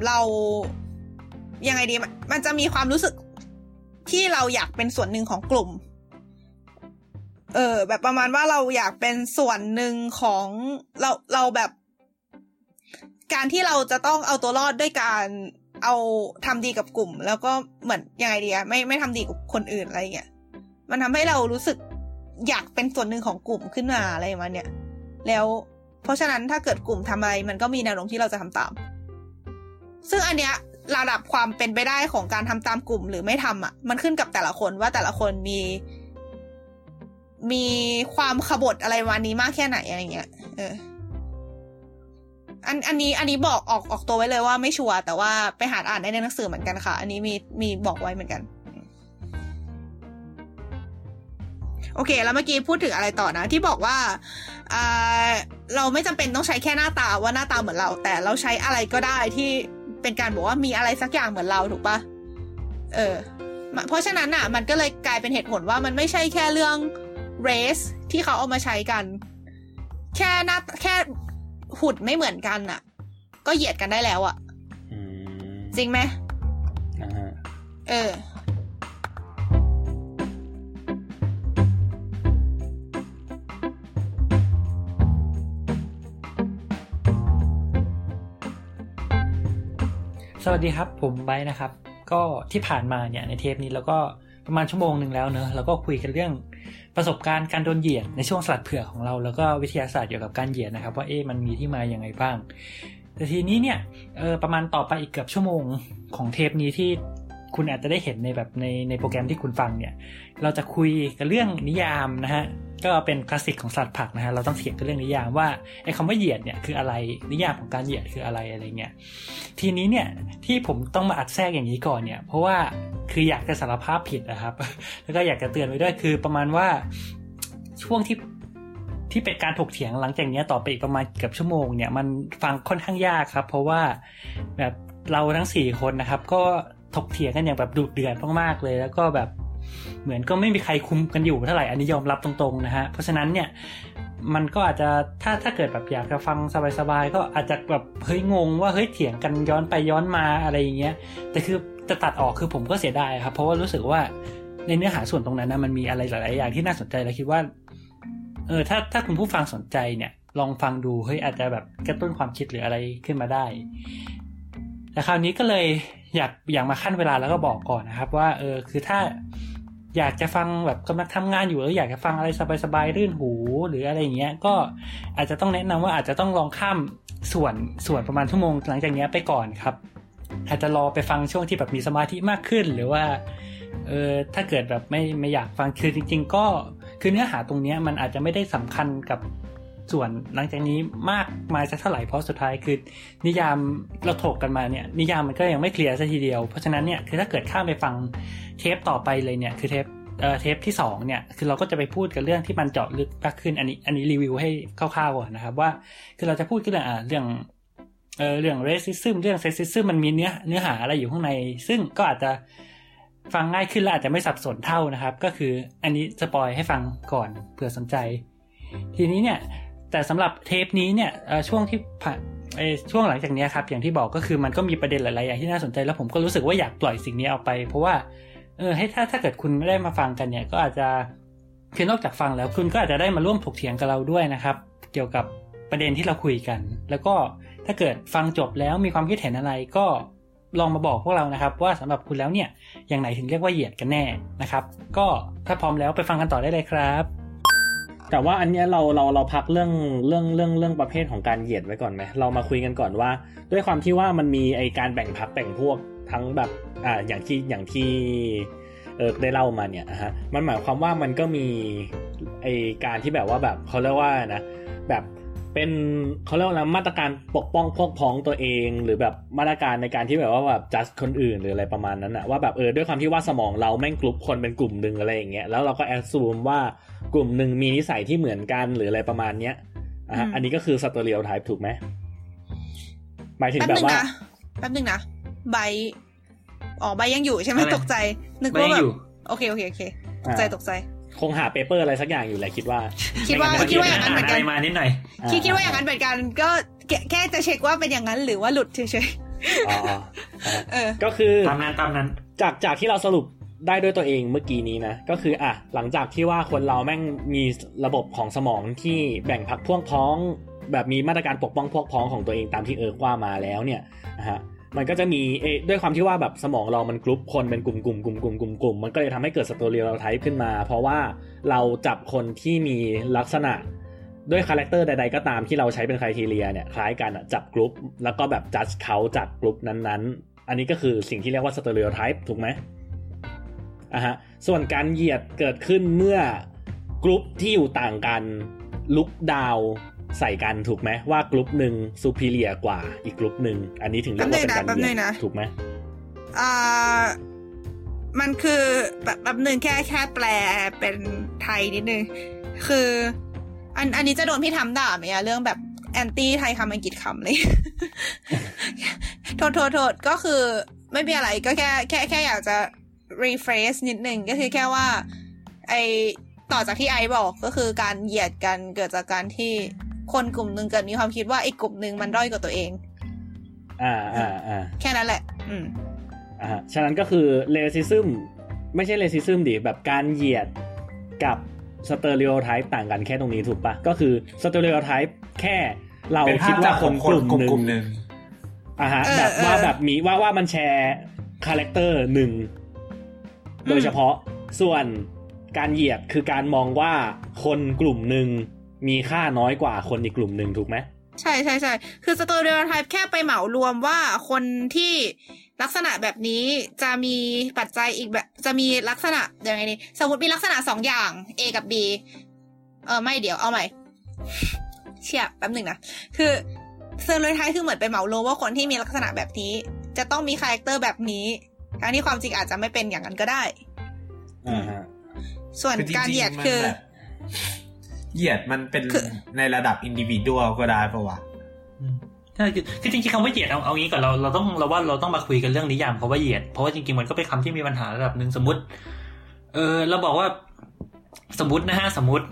เรายังไงดีมันจะมีความรู้สึกที่เราอยากเป็นส่วนหนึ่งของกลุ่มแบบประมาณว่าเราอยากเป็นส่วนหนึ่งของเราแบบการที่เราจะต้องเอาตัวรอดด้วยการเอาทำดีกับกลุ่มแล้วก็เหมือนยังไงดีอะไม่ทำดีกับคนอื่นอะไรเงี้ยมันทำให้เรารู้สึกอยากเป็นส่วนหนึ่งของกลุ่มขึ้นมาอะไรมาเนี่ยแล้วเพราะฉะนั้นถ้าเกิดกลุ่มทำอะไรมันก็มีแนวโน้มที่เราจะทำตามซึ่งอันเนี้ยระดับความเป็นไปได้ของการทำตามกลุ่มหรือไม่ทำอะมันขึ้นกับแต่ละคนว่าแต่ละคนมีความขบฏอะไรวันนี้มากแค่ไหนอะไรเงี้ยอันนี้บอกออกตัวไว้เลยว่าไม่ชัวร์แต่ว่าไปหาอ่านได้ในหนังสือเหมือนกันค่ะอันนี้มีบอกไว้เหมือนกันโอเคแล้วเมื่อกี้พูดถึงอะไรต่อนะที่บอกว่าเราไม่จำเป็นต้องใช้แค่หน้าตาว่าหน้าตาเหมือนเราแต่เราใช้อะไรก็ได้ที่เป็นการบอกว่ามีอะไรสักอย่างเหมือนเราถูกปะเพราะฉะนั้นอ่ะมันก็เลยกลายเป็นเหตุผลว่ามันไม่ใช่แค่เรื่อง race ที่เขาเอามาใช้กันแค่หน้าแค่หุ่นไม่เหมือนกันน่ะก็เหยียดกันได้แล้วอ่ะจริงไหมสวัสดีครับผมไบร์ทนะครับก็ที่ผ่านมาเนี่ยในเทปนี้แล้วก็ประมาณชั่วโมงนึงแล้วเนอะแล้วก็คุยกันเรื่องประสบการณ์การโดนเหยียดในช่วงสลัดเผือกของเราแล้วก็วิทยาศาสตร์เกี่ยวกับการเหยียดนะครับว่ามันมีที่มาอย่างไรบ้างแต่ทีนี้เนี่ยประมาณต่อไปอีกเกือบชั่วโมงของเทปนี้ที่คุณอาจจะได้เห็นในแบบในโปรแกรมที่คุณฟังเนี่ยเราจะคุยกันเรื่องนิยามนะฮะก็เป็นคลาสสิกของสลัดผักนะฮะเราต้องเถียงกันเรื่องนิยามว่าไอ้คำว่าเหยียดเนี่ยคืออะไรนิยามของการเหยียดคืออะไรอะไรเงี้ยทีนี้เนี่ยที่ผมต้องมาอัดแทรกอย่างนี้ก่อนเนี่ยเพราะว่าคืออยากจะสารภาพผิดนะครับแล้วก็อยากจะเตือนไว้ด้วยคือประมาณว่าช่วงที่เป็นการถกเถียงหลังจากนี้ต่อไปอีกประมาณเกือบชั่วโมงเนี่ยมันฟังค่อนข้างยากครับเพราะว่าแบบเราทั้ง4คนนะครับก็ถกเถียงกันอย่างแบบดุเดือดมากๆเลยแล้วก็แบบเหมือนก็ไม่มีใครคุมกันอยู่เท่าไหร่อันนี้ยอมรับตรงๆนะฮะเพราะฉะนั้นเนี่ยมันก็อาจจะถ้าเกิดแบบอยากจะฟังสบายๆก็อาจจะแบบเฮ้ยงงว่าเฮ้ยเถียงกันย้อนไปย้อนมาอะไรอย่างเงี้ยแต่คือจะตัดออกคือผมก็เสียดายครับเพราะว่ารู้สึกว่าในเนื้อหาส่วนตรงนั้นนะมันมีอะไรหลายๆอย่างที่น่าสนใจและคิดว่าถ้าคุณผู้ฟังสนใจเนี่ย ลองฟังดูเฮ้ยอาจจะแบบกระตุ้นความคิดหรืออะไรขึ้นมาได้แต่คราวนี้ก็เลยอยากมาขั้นเวลาแล้วก็บอกก่อนนะครับว่าคือถ้าอยากจะฟังแบบกำลังทำงานอยู่หรืออยากจะฟังอะไรสบายๆรื่นหูหรืออะไรอย่างเงี้ยก็อาจจะต้องแนะนำว่าอาจจะต้องลองข้ามส่วนประมาณชั่วโมงหลังจากนี้ไปก่อนครับอาจจะรอไปฟังช่วงที่แบบมีสมาธิมากขึ้นหรือว่าถ้าเกิดแบบไม่อยากฟังคือจริงๆก็คือเนื้อหาตรงนี้มันอาจจะไม่ได้สำคัญกับส่วนหลังจากนี้มากมายสักเท่าไหร่เพราะสุดท้ายคือนิยามเราถกกันมาเนี่ยนิยามมันก็ยังไม่เคลียร์ซะทีเดียวเพราะฉะนั้นเนี่ยคือถ้าเกิดข้ามไปฟังเทปต่อไปเลยเนี่ยคือเทปที่2เนี่ยคือเราก็จะไปพูดกันเรื่องที่มันเจาะลึกมากขึ้นอันนี้รีวิวให้คร่าวๆก่อนนะครับว่าคือเราจะพูดกันเรื่องเรสซิซึมเรื่องเซสซิซึมมันมีเนื้อหาอะไรอยู่ข้างในซึ่งก็อาจจะฟังง่ายขึ้นและอาจจะไม่สับสนเท่านะครับก็คืออันนี้สปอยให้ฟังก่อนเผื่อสนใจทีนี้เนี่ยแต่สำหรับเทปนี้เนี่ยช่วงหลังจากนี้ครับอย่างที่บอกก็คือมันก็มีประเด็นหลายๆอย่างที่น่าสนใจแล้วผมก็รู้สึกว่าอยากปล่อยสิ่งนี้เอาไปเพราะว่าให้ถ้าเกิดคุณไม่ได้มาฟังกันเนี่ยก็อาจจะคือนอกจากฟังแล้วคุณก็อาจจะได้มาร่วมถกเถียงกับเราด้วยนะครับเกี่ยวกับประเด็นที่เราคุยกันแล้วก็ถ้าเกิดฟังจบแล้วมีความคิดเห็นอะไรก็ลองมาบอกพวกเรานะครับว่าสำหรับคุณแล้วเนี่ยอย่างไหนถึงเรียกว่าเหยียดกันแน่นะครับก็ถ้าพร้อมแล้วไปฟังกันต่อได้เลยครับแต่ว่าอันเนี้ยเราพักเรื่องประเภทของการเหยียดไว้ก่อนไหมเรามาคุยกันก่อนว่าด้วยความที่ว่ามันมีไอการแบ่งพรรคแบ่งพวกทั้งแบบอย่างที่ได้เล่ามาเนี่ยฮะมันหมายความว่ามันก็มีไอการที่แบบว่าแบบเขาเรียกว่านะแบบเป็นเขาเรียกว่ามาตรการปกป้องพวกพ้องตัวเองหรือแบบมาตรการในการที่แบบว่าแบบ judge คนอื่นหรืออะไรประมาณนั้นอะว่าแบบด้วยความที่ว่าสมองเราแม่งกลุ่มคนเป็นกลุ่มนึงอะไรอย่างเงี้ยแล้วเราก็ assume ว่ากลุ่มนึงมีนิสัยที่เหมือนกันหรืออะไรประมาณเนี้ยอันนี้ก็คือ stereotype ถูกไหมหมายถึงแบบว่าแป๊บนึงนะใบยังอยู่ใช่ไหมตกใจนึกว่าแบบโอเคตกใจคงหาเปเปอร์อะไรสักอย่างอยู่แหละคิดว่าอย่างนั้นเหมือนกันมานิดหน่อยคิดว่าอย่างนั้นเหมือนกันก็แค่จะเช็คว่าเป็นอย่างนั้นหรือว่าหลุดเฉยๆก็คือตามนั้นจากที่เราสรุปได้ด้วยตัวเองเมื่อกี้นี้นะก็คืออ่ะหลังจากที่ว่าคนเราแม่งมีระบบของสมองที่แบ่งพรรคพวกพ้องแบบมีมาตรการปกป้องพวกพ้องของตัวเองตามที่ว่ามาแล้วเนี่ยนะฮะมันก็จะมีด้วยความที่ว่าแบบสมองเรามันกรุ๊ปคนเป็นกลุ่มมันก็เลยทำให้เกิดสตอรี่เราไทป์ขึ้นมาเพราะว่าเราจับคนที่มีลักษณะด้วยคาแรคเตอร์ใดๆก็ตามที่เราใช้เป็นไครทีเรียเนี่ยคล้ายกันจับกรุ๊ปแล้วก็แบบจัดเขาจากกรุ๊ปนั้นๆอันนี้ก็คือสิ่งที่เรียกว่าสตอรี่ไทป์ถูกไหมอ่ะฮะส่วนการเหยียดเกิดขึ้นเมื่อกรุ๊ปที่อยู่ต่างกันลุกดาวใส่กันถูกไหมว่ากลุ่มหนึ่งซูพีเรียกว่าอีกกลุ่มหนึ่งอันนี้ถึงเรียกว่าเป็นการเหยียดถูกไหมมันคือแบบนึงแค่แปลเป็นไทยนิดนึงคืออันนี้จะโดนพี่ทำด่าไหมอะเรื่องแบบแอนตี้ไทยคำอังกฤษคำเลย โทษก็คือไม่มีอะไรก็แค่อยากจะรีเฟรชนิดนึงก็คือแค่ว่าไอต่อจากที่ไอบอกก็คือการเหยียดกันเกิดจากการที่คนกลุ่มนึงเกิดมีความคิดว่าไอ้กลุ่มนึงมันด้อยกว่าตัวเองแค่นั้นแหละฉะนั้นก็คือเรซิซึมไม่ใช่เรซิซึมดิแบบการเหยียดกับสเตอริโอไทป์ต่างกันแค่ตรงนี้ถูกปะก็คือสเตอริโอไทป์แค่เราคิดว่าคนกลุ่มนึงแบบว่าแบบมีว่ามันแชร์คาแรคเตอร์หนึ่งโดยเฉพาะส่วนการเหยียดคือการมองว่าคนกลุ่มนึงมีค่าน้อยกว่าคนอีกกลุ่มหนึ่งถูกไหมใช่ๆๆคือสเตอริโอไทป์แค่ไปเหมารวมว่าคนที่ลักษณะแบบนี้จะมีปัจจัยอีกแบบจะมีลักษณะยังไงนี่สมมติมีลักษณะ2อย่าง A กับ B ไม่เดี๋ยวเอาใหม่เชี่ยแป๊บนึงนะคือสเตอริโอไทป์คือเหมือนไปเหมารวมว่าคนที่มีลักษณะแบบนี้จะต้องมีคาแรคเตอร์แบบนี้ทั้งที่ความจริงอาจจะไม่เป็นอย่างนั้นก็ได้ส่วนการเหยียดคือเหยียดมันเป็นในระดับอินดิวิดัวก็ได้ป่ะวะใช่คือจริงๆคำว่าเหยียดเอางี้ก่อนเราต้องมาคุยกันเรื่องนิยามคำว่าเหยียดเพราะว่าจริงๆมันก็เป็นคำที่มีปัญหาระดับนึงสมมติเราบอกว่าสมมตินะฮะสมมติ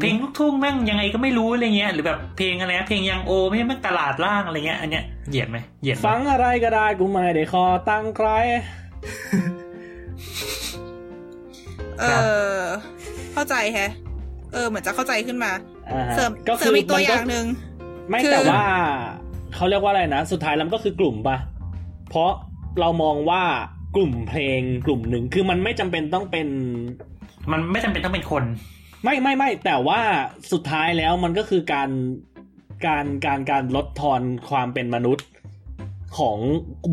เพลงลูกทุ่งแม่งยังไงก็ไม่รู้อะไรเงี้ยหรือแบบเพลงอะไรเพลงยังโอไม่ใช่แม่งตลาดล่างอะไรเงี้ยอันเนี้ยเหยียดไหมเหยียดฟังอะไรก็ได้กูไม่ได้คอตั้งใครเข้าใจแฮะเหมือนจะเข้าใจขึ้นมา เสริมอีกตัวอย่างหนึ่งไม่แต่ว่าเขาเรียกว่าอะไรนะสุดท้ายแล้วก็คือกลุ่มปะเพราะเรามองว่ากลุ่มเพลงกลุ่มหนึ่งคือมันไม่จำเป็นต้องเป็นมันไม่จำเป็นต้องเป็นคนไม่แต่ว่าสุดท้ายแล้วมันก็คือการลดทอนความเป็นมนุษย์ของ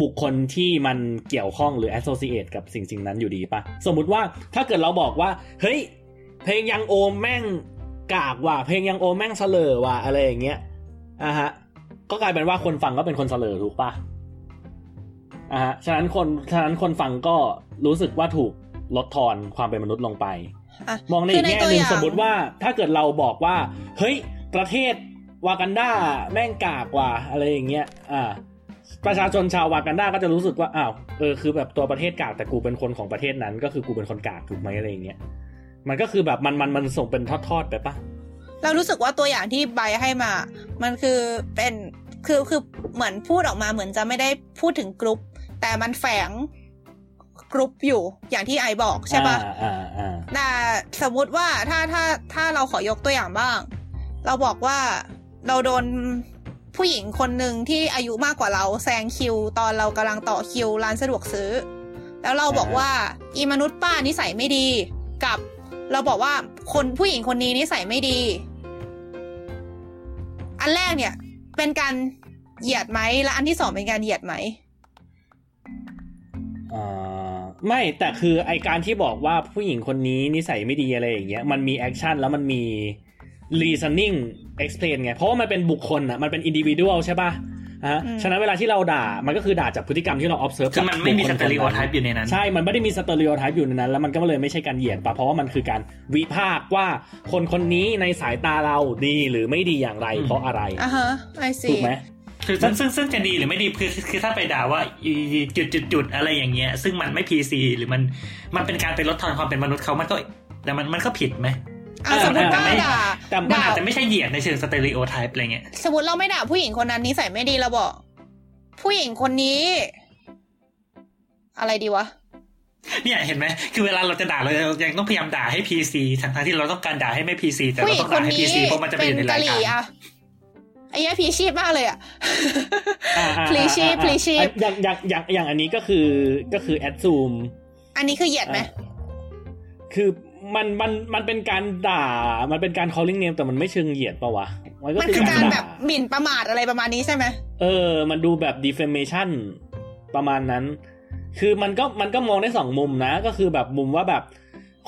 บุคคลที่มันเกี่ยวข้องหรือ associate กับสิ่งนั้นอยู่ดีป่ะสมมุติว่าถ้าเกิดเราบอกว่าเฮ้ยเพลงยังโอมแม่งกากว่ะเพลงยังโอมแม่งเสลอว่ะอะไรอย่างเงี้ยอ่ะฮะก็กลายเป็นว่าคนฟังก็เป็นคนเสลอถูกป่ะอ่ะฮะฉะนั้นคนฟังก็รู้สึกว่าถูกลดทอนความเป็นมนุษย์ลงไปมองในอีกแง่นึงสมมุติว่าถ้าเกิดเราบอกว่าเฮ้ยประเทศวากันดาแม่งกากว่ะอะไรอย่างเงี้ยประชาชนชาววากันดาก็จะรู้สึกว่าอ้าวคือแบบตัวประเทศกากแต่กูเป็นคนของประเทศนั้นก็คือกูเป็นคนกากถูกไหมอะไรอย่างเงี้ยมันก็คือแบบมันส่งเป็นทอดๆไปปะเรารู้สึกว่าตัวอย่างที่ใบให้มามันคือเป็นคือเหมือนพูดออกมาเหมือนจะไม่ได้พูดถึงกรุ๊ปแต่มันแฝงกรุ๊ปอยู่อย่างที่ไอบอกใช่ปะแต่สมมติว่าถ้าเราขอยกตัวอย่างบ้างเราบอกว่าเราโดนผู้หญิงคนหนึ่งที่อายุมากกว่าเราแซงคิวตอนเรากำลังต่อคิวร้านสะดวกซื้อแล้วเราบอกว่าอีมนุษย์ป้านิสัยไม่ดีกับเราบอกว่าคนผู้หญิงคนนี้นิสัยไม่ดีอันแรกเนี่ยเป็นการเหยียดไหมและอันที่สองเป็นการเหยียดไหมไม่แต่คือไอการที่บอกว่าผู้หญิงคนนี้นิสัยไม่ดีอะไรอย่างเงี้ยมันมีแอคชั่นแล้วมันมีreasoning explain ไงเพราะว่ามันเป็นบุคคลน่ะมันเป็น individual ใช่ป่ะฮะฉะนั้นเวลาที่เราด่ามันก็คือด่าจากพฤติกรรมที่เรา observe คือมันไม่มี stereotype อยู่ในนั้นใช่มันไม่ได้มี stereotype อยู่ในนั้นแล้วมันก็เลยไม่ใช่การเหยียดป่ะเพราะว่ามันคือการวิพากษ์ว่าคนคนนี้ในสายตาเราดีหรือไม่ดีอย่างไรเพราะอะไรอ่าฮะ I see ถูกมั้ยคือซึ่งจะดีหรือไม่ดีคือถ้าไปด่าว่าจุดๆๆอะไรอย่างเงี้ยซึ่งมันไม่ PC หรือมันเป็นการไปลดทอนความเป็นมนุษย์เค้ามันก็แต่มันก็ผิดมั้ยสมมติว่าด่าอาจจะไม่ใช่เหยียดในเชิงสเตอริโอไทป์อะไรเงี้ยสมมติเราไม่ด่าผู้หญิงคนนั้นนิสัยไม่ดีเราบอกผู้หญิงคนนี้อะไรดีวะเนี่ยเห็นไหมคือเวลาเราจะด่าเรายังต้องพยายามด่าให้ PC ทั้งที่เราต้องการด่าให้ไม่ PC แต่เราต้องด่าให้ PC เพราะมันจะไปอยู่ในรายการไอ้เหี้ยพีชีพมากเลยอ่ะพีชีพอย่างอันนี้ก็คือแอดซูมอันนี้คือเหยียดไหมคือมันเป็นการด่ามันเป็นการ calling name แต่มันไม่เชิงเหยียดป่ะวะมันคือการแบบหมิ่นประมาทอะไรประมาณนี้ใช่ไหมมันดูแบบ defamation ประมาณนั้นคือมันก็มองได้สองมุมนะก็คือแบบมุมว่าแบบ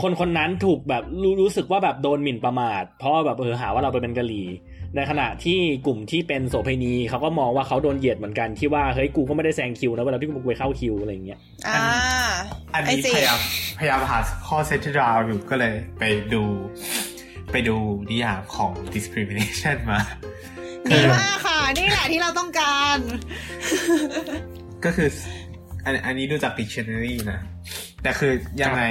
คนนั้นถูกแบบรู้สึกว่าแบบโดนหมิ่นประมาทเพราะแบบหาว่าเราไปเป็นกะหรี่ในขณะที่กลุ่มที่เป็นโสเภณีเขาก็มองว่าเขาโดนเหยียดเหมือนกันที่ว่าเฮ้ยกูก็ไม่ได้แซงคิวนะเวลาที่กูไปเข้าคิวอะไรอย่างเงี้ยอันนี้พยายามหาข้อเซตที่เราอยู่ก็เลยไปดูนิยามของ discrimination มาดีมากค่ะนี่แหละที่เราต้องการก็คืออันนี้ดูจาก dictionary นะแต่คือยังไง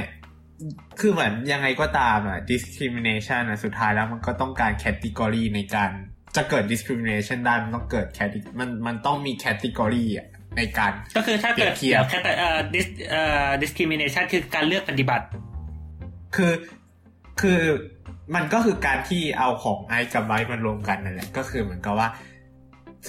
คือเหมือนยังไงก็ตามอ่ะ discrimination อ่ะสุดท้ายแล้วมันก็ต้องการ category ในการจะเกิด discrimination ได้มันต้องเกิด category มันต้องมี category อ่ะในการก็คือถ้าเกิดdiscrimination คือการเลือกปฏิบัติคือมันก็คือการที่เอาของไอ้กับไว้มันรวมกันนั่นแหละก็คือเหมือนกับว่า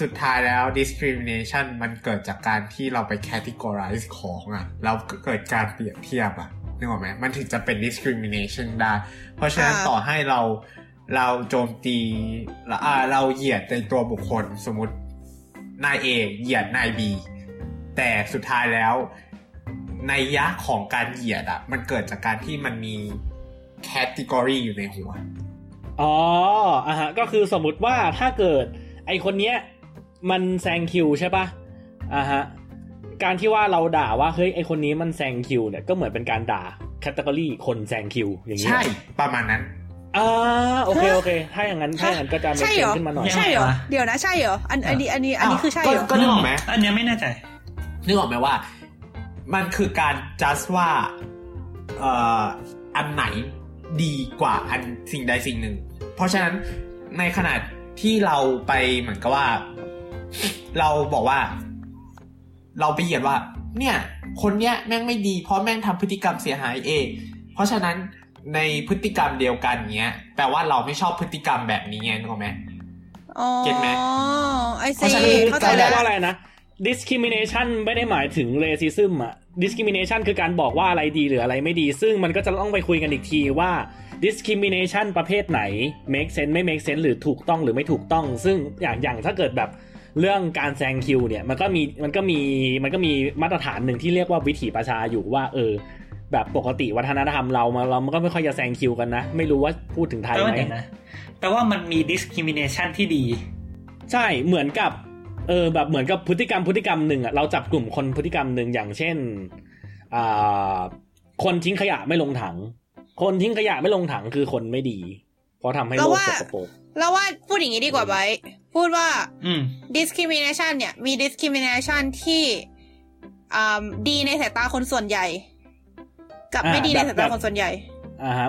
สุดท้ายแล้ว discrimination มันเกิดจากการที่เราไป categorize ของอ่ะเราเกิดการเปรียบเทียบอ่ะนึกออกไหมมันถึงจะเป็น discrimination ได้เพราะฉะนั้นต่อให้เราโจมตีเราเหยียดในตัวบุคคลสมมตินาย A เหยียดนาย B แต่สุดท้ายแล้วในยะของการเหยียดอ่ะมันเกิดจากการที่มันมี category อยู่ในหัวอ๋ออ่ะฮะก็คือสมมติว่าถ้าเกิดไอคนเนี้ยมันแซงคิวใช่ป่ะอ่ะฮะการที่ว่าเราด่าว่าเฮ้ยไอคนนี้มันแซงคิวเนี่ยก็เหมือนเป็นการด่าแคตตากรีคนแซงคิวอย่างนี้ใช่ประมาณนั้นโอเคถ้าอย่างนั้นก็จะมีเพิ่มขึ้นมาหน่อยใช่เหรอเดี๋ยวนะใช่เหรออันนี้คือใช่เหรอก็นึกออกไหมอันนี้ไม่แน่ใจนึกออกไหมว่ามันคือการ just ว่าอันไหนดีกว่าอันสิ่งใดสิ่งหนึ่งเพราะฉะนั้นในขณะที่เราไปเหมือนกับว่าเราบอกว่าเราไปเหยียดว่าเนี่ยคนเนี้ยแม่งไม่ดีเพราะแม่งทำพฤติกรรมเสียหายเองเพราะฉะนั้น ในพฤติกรรมเดียวกันเงี้ยแปลว่าเราไม่ชอบพฤติกรรมแบบนี้ไงถูกมั้ยอ๋อเก็ทมั้ยเพราะฉะนั้นเข้าใจแล้วว่าอะไรนะ discrimination ไม่ได้หมายถึง racism อ่ะ discrimination คือการบอกว่าอะไรดีหรืออะไรไม่ดีซึ่งมันก็จะต้องไปคุยกันอีกทีว่า discrimination ประเภทไหน make sense ไม่ make sense หรือถูกต้องหรือไม่ถูกต้องซึ่งอย่างถ้าเกิดแบบเรื่องการแซงคิวเนี่ยมันก็มีมาตรฐานหนึ่งที่เรียกว่าวิถีประชาอยู่ว่าแบบปกติวัฒนธรรมเรามันก็ไม่ค่อยจะแซงคิวกันนะไม่รู้ว่าพูดถึงไทยไหมนะแต่ว่ามันมี discrimination ที่ดีใช่เหมือนกับแบบเหมือนกับพฤติกรรมหนึ่งอ่ะเราจับกลุ่มคนพฤติกรรมหนึ่งอย่างเช่นคนทิ้งขยะไม่ลงถังคนทิ้งขยะไม่ลงถังคือคนไม่ดีเพราะทำให้โลกสกปรกเราว่าพูดอย่างนี้ดีกว่าไว้พูดว่า discrimination เนี่ยมี discrimination ที่ดีในสายตาคนส่วนใหญ่กับไม่ดีในสายตาคนส่วนใหญ่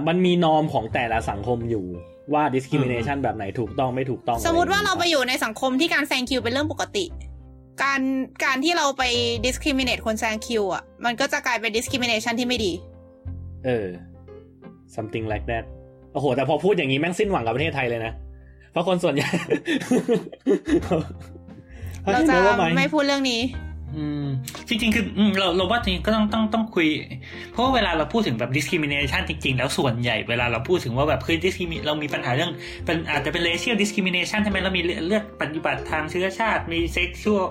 มันมีนอร์มของแต่ละสังคมอยู่ว่า discrimination แบบไหนถูกต้องไม่ถูกต้องสมมุติว่าเราไปอยู่ในสังคมที่การแซงคิวเป็นเรื่องปกติการที่เราไป discriminate คนแซงคิวอ่ะมันก็จะกลายเป็น discrimination ที่ไม่ดีsomething like that โอ้โหแต่พอพูดอย่างนี้แม่งสิ้นหวังกับประเทศไทยเลยนะเพราะคนส่วนใหญ่เราจะไม่พูดเรื่องนี้จริงๆคือเราว่าจริงก็ต้องคุยเพราะว่าเวลาเราพูดถึงแบบ discrimination จริงๆแล้วส่วนใหญ่เวลาเราพูดถึงว่าแบบคือ discrimination เรามีปัญหาเรื่องเป็นอาจจะเป็น racial discrimination ใช่ไหมเรามีเลือกปฏิบัติทางเชื้อชาติมี sexual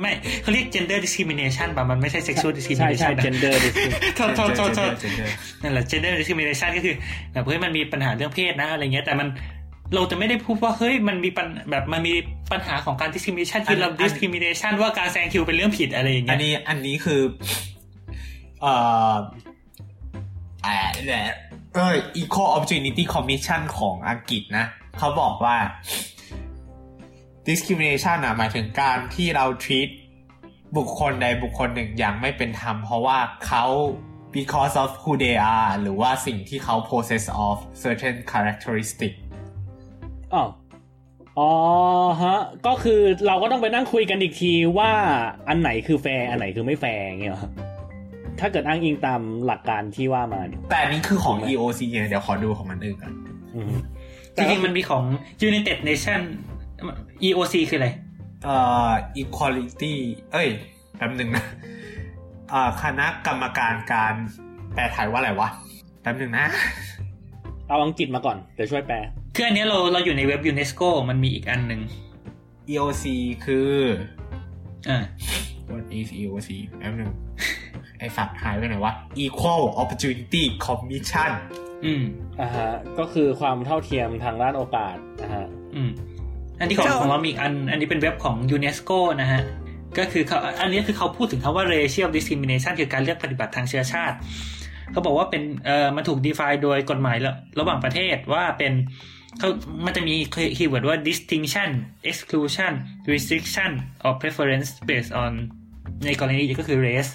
ไม่เขาเรียก gender discrimination ป่ะมันไม่ใช่ sexual discrimination นะ gender discrimination นั่นแหละ gender discrimination ก็คือแบบเฮ้ยมันมีปัญหาเรื่องเพศนะอะไรเงี้ยแต่มันเราจะไม่ได้พูดว่าเฮ้ยมันมีแบบมันมีปัญหาของการ discrimination ที่เรา discrimination ว่าการแซงคิวเป็นเรื่องผิดอะไรอย่างเงี้ยอันนี้คือEqual Opportunity Commission ของอังกฤษนะเขาบอกว่า discrimination น่ะหมายถึงการที่เรา treat บุคคลใดบุคคลหนึ่งอย่างไม่เป็นธรรมเพราะว่าเขา because of who they are หรือว่าสิ่งที่เขา possess of certain characteristicฮะก็คือเราก็ต้องไปนั่งคุยกันอีกทีว่าอันไหนคือแฟร์อันไหนคือไม่แฟร์เงี้ยถ้าเกิดอ้างอิงตามหลักการที่ว่ามาแต่นี้คือของ EOC เนี่ยเดี๋ยวขอดูของมันอื่นกันจริงๆมันมีของ United Nations EOC คืออะไรEquality แป๊บนึงนะคณะกรรมการการแปลไทยว่าอะไรวะแป๊บนึงนะเอาอังกฤษมาก่อนเดี๋ยวช่วยแปลคืออันนี้เราอยู่ในเว็บ UNESCO มันมีอีกอันนึง EOC คือwhat is EOC แป๊บนึงไอ้สับหายไปไหนวะ Equal Opportunity Commission ก็คือความเท่าเทียมทางด้านโอกาสนะฮะอันนี้ของเรามีอีกอันนี้เป็นเว็บของ UNESCO นะฮะก็คืออันนี้คือเขาพูดถึงคำว่า Racial Discrimination คือการเลือกปฏิบัติทางเชื้อชาติเขาบอกว่าเป็นมันถูก define โดยกฎหมายระหว่างประเทศว่าเป็นมันจะมีคีย์เวิร์ดว่า distinction exclusion restriction or preference based on ในกรณีนี้ก็คือ race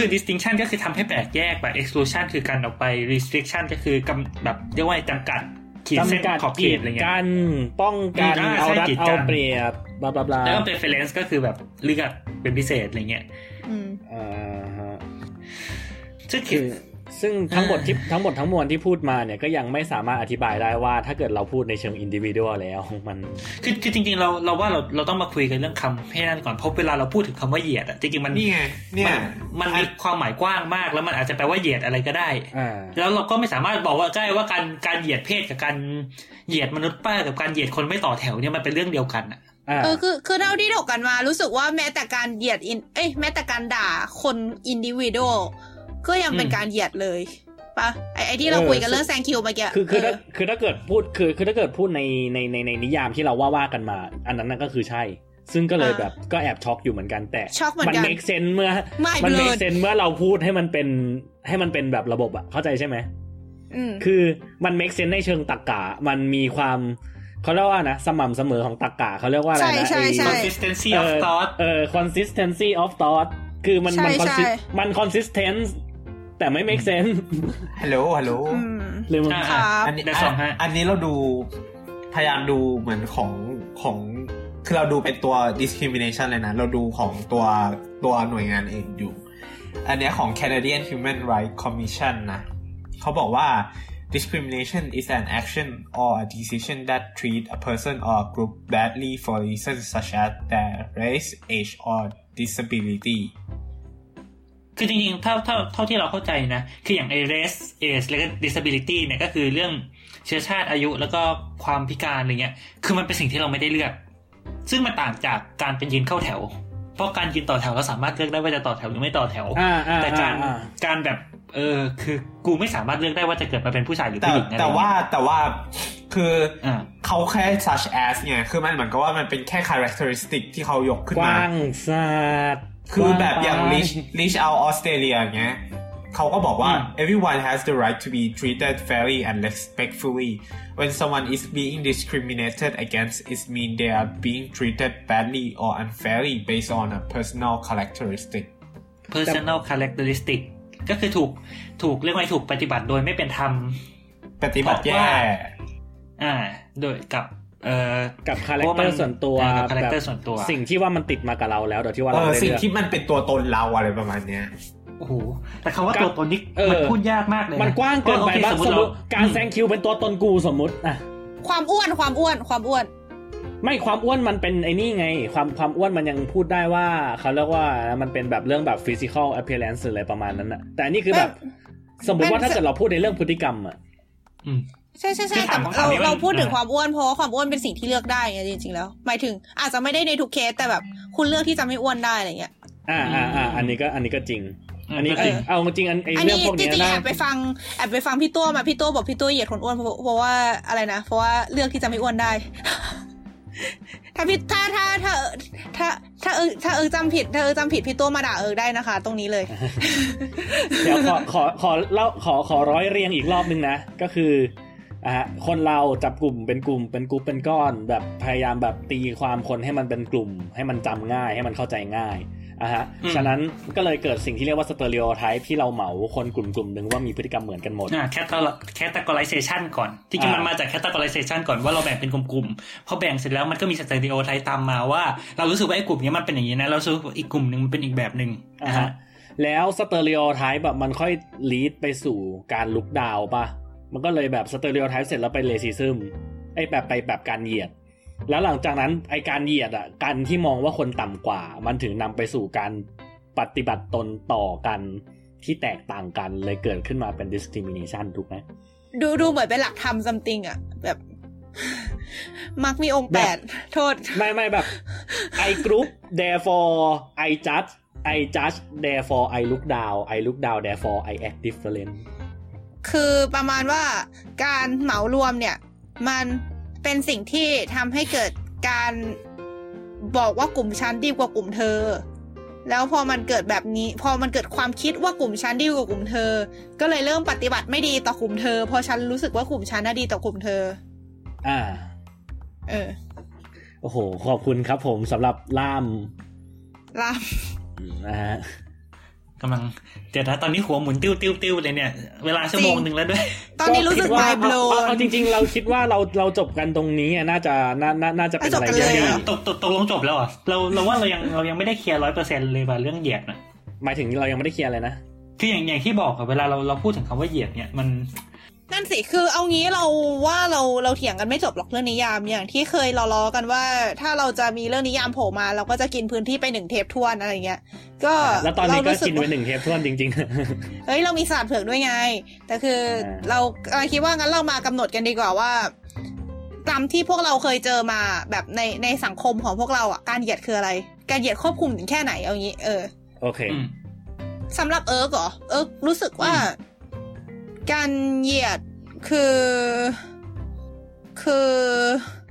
คือ distinction ก็คือทำให้แปลกแยกแบบ exclusion คือการออกไป restriction ก็คือแบบเรียกว่าจำกัดขีดเส้นขอบเขตอะไรเงี้ยการป้องกันเอารัดเอาเปรียบบลาบลาบลาแล้วก็ preference ก็คือแบบเลือกเป็นพิเศษอะไรเงี้ยซึ่งทั้งหมดทั้งมวลที่พูดมาเนี่ยก็ยังไม่สามารถอธิบายได้ว่าถ้าเกิดเราพูดในเชิง individual แล้วมันคือจริงๆเราว่าเราต้องมาคุยกันเรื่องคำให้นั่นก่อนเพราะเวลาเราพูดถึงคำว่าเหยียดอ่ะจริงๆมันมันมีความหมายกว้างมากแล้วมันอาจจะแปลว่าเหยียดอะไรก็ได้แล้วเราก็ไม่สามารถบอกว่าใกล้ว่าการเหยียดเพศกับการเหยียดมนุษย์ป้ากับการเหยียดคนไม่ต่อแถวเนี่ยมันเป็นเรื่องเดียวกันอ่ะคือเราที่ถกกันมารู้สึกว่าแม้แต่การเหยียดแม้แต่การด่าคน individualก็ยังเป็นการเหยียดเลยป่ะไอ้ที่เราคุยกันเรื่องแซงคิวเมื่อกี้คือถ้าเกิดพูดคือถ้าเกิดพูดในนิยามที่เราว่ากันมาอันนั้นก็คือใช่ซึ่งก็เลยแบบก็แอบช็อกอยู่เหมือนกันแต่มันเมคเซนส์เมื่อเราพูดให้มันเป็นแบบระบบอ่ะเข้าใจใช่มั้ยคือมันเมคเซนส์ในเชิงตรรกะมันมีความเค้าเรียกว่านะสม่ำเสมอของตรรกะเค้าเรียกว่าอะไรนะ consistency of thought consistency of thought คือมัน consistentแต่ไม่ make sense ฮัลโหลเลยมึงอันนี้เราดูพยายามดูเหมือนของคือเราดูเป็นตัว discrimination เลยนะเราดูของตัวหน่วยงานเองอยู่ อันนี้ของ Canadian Human Rights Commission นะเขาบอกว่า discrimination is an action or a decision that treats a person or a group badly for reasons such as their race, age or disability คือจริงๆเท่าที่เราเข้าใจนะคืออย่าง race, age แล้วก็ disability เนี่ยก็คือเรื่องเชื้อชาติอายุแล้วก็ความพิการอะไรเงี้ยคือมันเป็นสิ่งที่เราไม่ได้เลือกซึ่งมันต่างจากการเป็นยืนเข้าแถวเพราะการยืนต่อแถวเราสามารถเลือกได้ว่าจะต่อแถวหรือไม่ต่อแถวแต่การแบบคือกูไม่สามารถเลือกได้ว่าจะเกิดมาเป็นผู้ชายหรือผู้หญิงอะไรแต่ว่าคือเขาแค่ such as เนี่ยคือมันเหมือนกับว่ามันเป็นแค่ characteristic ที่เขายกขึ้นมากว้างสัตว์คือแบบอย่าง reach out Australia เงี้ยเขาก็บอกว่า everyone has the right to be treated fairly and respectfully when someone is being discriminated against it means they are being treated badly or unfairly based on a personal characteristic personal characteristic ก็คือถูกเรียกว่าถูกปฏิบัติโดยไม่เป็นธรรมปฏิบัติแย่โดยกับคาแรคเตอร์ส่วนตัวแบบสิ่งที่ว่ามันติดมากับเราแล้วโดยที่ว่าเราสิ่งที่มันเป็นตัวตนเราอะไรประมาณเนี้ยโอ้โหแต่คำว่าตัวตนนี่มันพูดยากมากเลยมันกว้างเกินไปสมมติการแซงคิวเป็นตัวตนกูสมมติอะความอ้วนไม่ความอ้วนมันเป็นไอ้นี่ไงความอ้วนมันยังพูดได้ว่าเขาเรียกว่ามันเป็นแบบเรื่องแบบ physical appearance อะไรประมาณนั้นอะแต่นี่คือแบบสมมติว่าถ้าเกิดเราพูดในเรื่องพฤติกรรมอะใช่ๆๆแต่เราพูดถึงความอ้วนเพราะความอ้วนเป็นสิ่งที่เลือกได้ไงจริงๆแล้วหมายถึงอาจจะไม่ได้ในทุกเคสแต่แบบคุณเลือกที่จะไม่อ้วนได้อะไรเงี้ยอันนี้ก็จริงอันนี้เอาจริงไอ้เรื่องพวกนี้นะแอบไปฟังพี่ตัวมาพี่ตัวบอกพี่ตัวเหยียดคนอ้วนเพราะว่าอะไรนะเพราะว่าเลือกที่จะไม่อ้วนได้ถ้าเอิงจำผิดพี่ตัวมาด่าเอิงได้นะคะตรงนี้เลยเดี๋ยวขอเล่าขอร้อยเรียงอีกรอบนึงนะก็คือคนเราจับกลุ่มเป็นกลุ่มเป็นกรุ๊ปเป็นก้อนแบบพยายามแบบตีความคนให้มันเป็นกลุ่มให้มันจำง่ายให้มันเข้าใจง่ายฉะนั้นก็เลยเกิดสิ่งที่เรียกว่าสเตอริโอไทป์ที่เราเหมาคนกลุ่มนึงว่ามีพฤติกรรมเหมือนกันหมดแคตตาล็อกไลเซชันก่อนที่จริงมันมาจากแคตตาล็อกไลเซชันก่อนว่าเราแบ่งเป็นกลุ่มๆพอแบ่งเสร็จแล้วมันก็มีสเตอริโอไทป์ตามมาว่าเรารู้สึกว่าไอ้กลุ่มนี้มันเป็นอย่างนี้นะเรารู้สึกอีกกลุ่มนึงมันเป็นอีกแบบนึงแล้วสเตอริโอไทป์แบบมันค่อยลีดไปสู่การลุกดาวป่ะมันก็เลยแบบสเตอริโอไทป์เสร็จแล้วไปเลซิซึมไอ้แบบไปแบบการเหยียดแล้วหลังจากนั้นไอการเหยียดการที่มองว่าคนต่ำกว่ามันถึงนำไปสู่การปฏิบัติตนต่อกันที่แตกต่างกันเลยเกิดขึ้นมาเป็น discrimination ถูกไหมดูเหมือนเป็นหลักธรรม something อ่ะแบบมักมีองค์แปดโทษไม่แบบ I group therefore I judge therefore I look down therefore I act different คือประมาณว่าการเหมารวมเนี่ยมันเป็นสิ่งที่ทำให้เกิดการบอกว่ากลุ่มชั้นดีกว่ากลุ่มเธอแล้วพอมันเกิดแบบนี้พอมันเกิดความคิดว่ากลุ่มชั้นดีกว่ากลุ่มเธอก็เลยเริ่มปฏิบัติไม่ดีต่อกลุ่มเธอพอฉันรู้สึกว่ากลุ่มชั้นน่ะดีต่อกลุ่มเธอโอ้โหขอบคุณครับผมสำหรับล่ามนะฮะกำลังเดี๋ยวนะตอนนี้หัวหมุนติ้วๆๆเลยเนี่ยเวลาชั่วโมงนึงแล้วด้วยตอนนี้รู้สึกว่าเอาจริงๆเราคิดว่าเราจบกันตรงนี้น่าจะเป็นอะไรเนี่ยตกลงจบแล้วอ่ะเราว่าเรายังไม่ได้เคลียร์ 100% เลยว่าเรื่องเหยียดน่ะหมายถึงเรายังไม่ได้เคลียร์อะไรนะคืออย่างที่บอกอะเวลาเราพูดถึงคำว่าเหยียดเนี่ยมันนั่นสิคือเอางี้เราว่าเราเถียงกันไม่จบหรอกเรื่องนิยามอย่างที่เคยล้อๆกันว่าถ้าเราจะมีเรื่องนิยามโผล่มาเราก็จะกินพื้นที่ไป1เทปท้วนอะไรเงี้ยก็แล้วตอนนี้ก็กินไป1เทปท้วนจริงๆเฮ้ยเรามีศาสตร์เผือกด้วยไงแต่คือเราคิดว่างั้นเรามากำหนดกันดีกว่าว่าตามที่พวกเราเคยเจอมาแบบในสังคมของพวกเราอ่ะการเหยียดคืออะไรการเหยียดควบคุมถึงแค่ไหนเอางี้โอเคสำหรับเอิร์กเหรอเอิร์กรู้สึกว่าการเหยียดคือ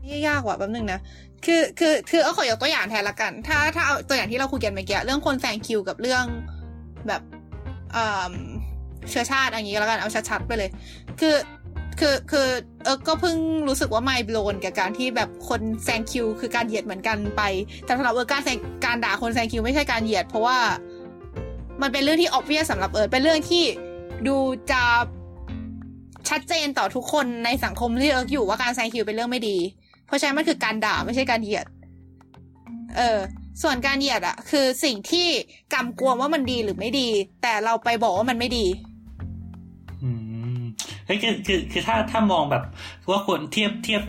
นี่ยากกว่าแป๊บนึงนะคือเอาขอยกตัวอย่างแทนละกันถ้าเอาตัวอย่างที่เราคุยกันเมื่อกี้เรื่องคนแซงคิวกับเรื่องแบบเชื้อชาติอย่างงี้ก็แล้วกันเอาชัดๆไปเลยคือก็เพิ่งรู้สึกว่าไมโบรนกับการที่แบบคนแซงคิวคือการเหยียดเหมือนกันไปแต่สำหรับการด่าคนแซงคิวไม่ใช่การเหยียดเพราะว่ามันเป็นเรื่องที่ obvious สำหรับเป็นเรื่องที่ดูจะชัดเจนต่อทุกคนในสังคมที่อยู่ว่าการแซงคิวเป็นเรื่องไม่ดีเพราะฉะนั้นมันคือการด่าไม่ใช่การเหยียด ส่วนการเหยียดอะคือสิ่งที่กำกวมว่ามันดีหรือไม่ดีแต่เราไปบอกว่ามันไม่ดีเฮ้ยคือถ้ามองแบบว่าคนเทียบ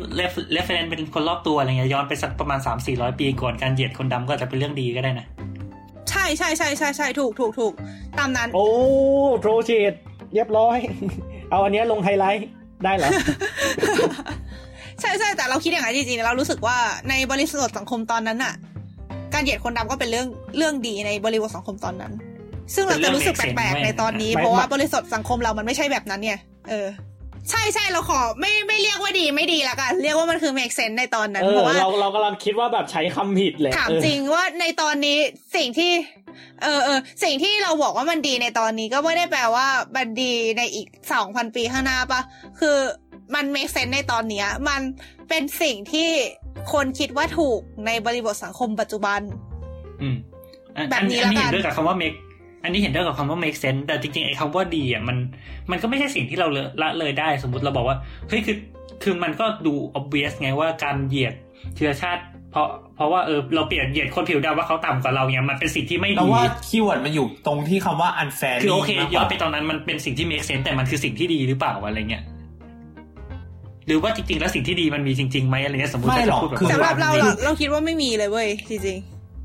reference เป็นคนรอบตัวอะไรเงี้ยย้อนไปสักประมาณ 3-400 ปีก่อนการเหยียดคนดำก็อาจจะเป็นเรื่องดีก็ได้นะใช่ๆๆๆๆถูกตามนั้นโอ้โทรเชดเรียบร้อยเอาอันเนี้ยลงไฮไลท์ได้เหรอ ใช่ๆแต่เราคิดอย่างนั้นจริงๆเรารู้สึกว่าในบริบทสังคมตอนนั้นน่ะการเหยียดคนดำก็เป็นเรื่องดีในบริบทสังคมตอนนั้นซึ่งเราจะรู้สึกแปลกๆในตอนนี้เพราะว่าบริบทสังคมเรามันไม่ใช่แบบนั้นเนี่ยใช่ๆเราขอไม่เรียกว่าดีไม่ดีละกันเรียกว่ามันคือ make sense ในตอนนั้นเพราะว่าเรากำลังคิดว่าแบบใช้คำผิดเลยถามจริงว่าในตอนนี้สิ่งที่สิ่งที่เราบอกว่ามันดีในตอนนี้ก็ไม่ได้แปลว่ามันดีในอีก 2,000 ปีข้างหน้าปะคือมัน make sense ในตอนเนี้ยมันเป็นสิ่งที่คนคิดว่าถูกในบริบทสังคมปัจจุบันแบบนี้ละกันอันนี้เห็นด้วยกับคำว่า makeอันนี้เห็นด้วยกับคำว่า make sense แต่จริงๆไอ้คำว่าดีอ่ะมันก็ไม่ใช่สิ่งที่เราละเลยได้สมมุติเราบอกว่าเฮ้ยคือมันก็ดู obvious ไงว่าการเหยียดเชื้อชาติเพราะว่าเราเปลี่ยนเหยียดคนผิวดำว่าเขาต่ำกว่าเราเนี่ยมันเป็นสิ่งที่ไม่ดีแต่ว่าคีย์เวิร์ดมันอยู่ตรงที่คำว่า unfair คือโอเคย้อนไปตอนนั้นมันเป็นสิ่งที่ make sense แต่มันคือสิ่งที่ดีหรือเปล่าอะไรเงี้ยหรือว่าจริงๆแล้วสิ่งที่ดีมันมีจริงๆมั้ยอะไรเงี้ยสมมุติไม่หรอกสำหรับเราคิดว่าไม่มีเลยเว้ยจริง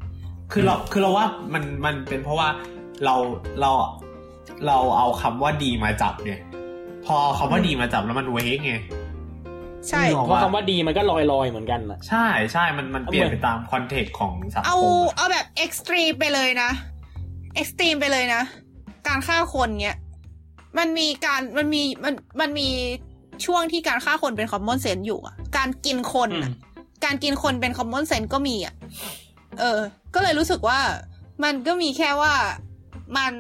ๆคือเราว่ามันเป็นเพราะว่าเราเอาคำว่าดีมาจับเนี่ยพอคำว่าดีมาจับแล้วมันเวกไงใช่เพราะคำว่าดีมันก็ลอยๆเหมือนกันนะใช่มันเปลี่ยนไปตามคอนเทกต์ของสังคมเอาแบบเอ็กซ์ตรีมไปเลยนะเอ็กซ์ตรีมไปเลยนะการฆ่าคนเงี้ยมันมีช่วงที่การฆ่าคนเป็นคอมมอนเซนส์อยู่อ่ะการกินคนเป็นคอมมอนเซนส์ก็มีอ่ะก็เลยรู้สึกว่ามันก็มีแค่ว่ามัน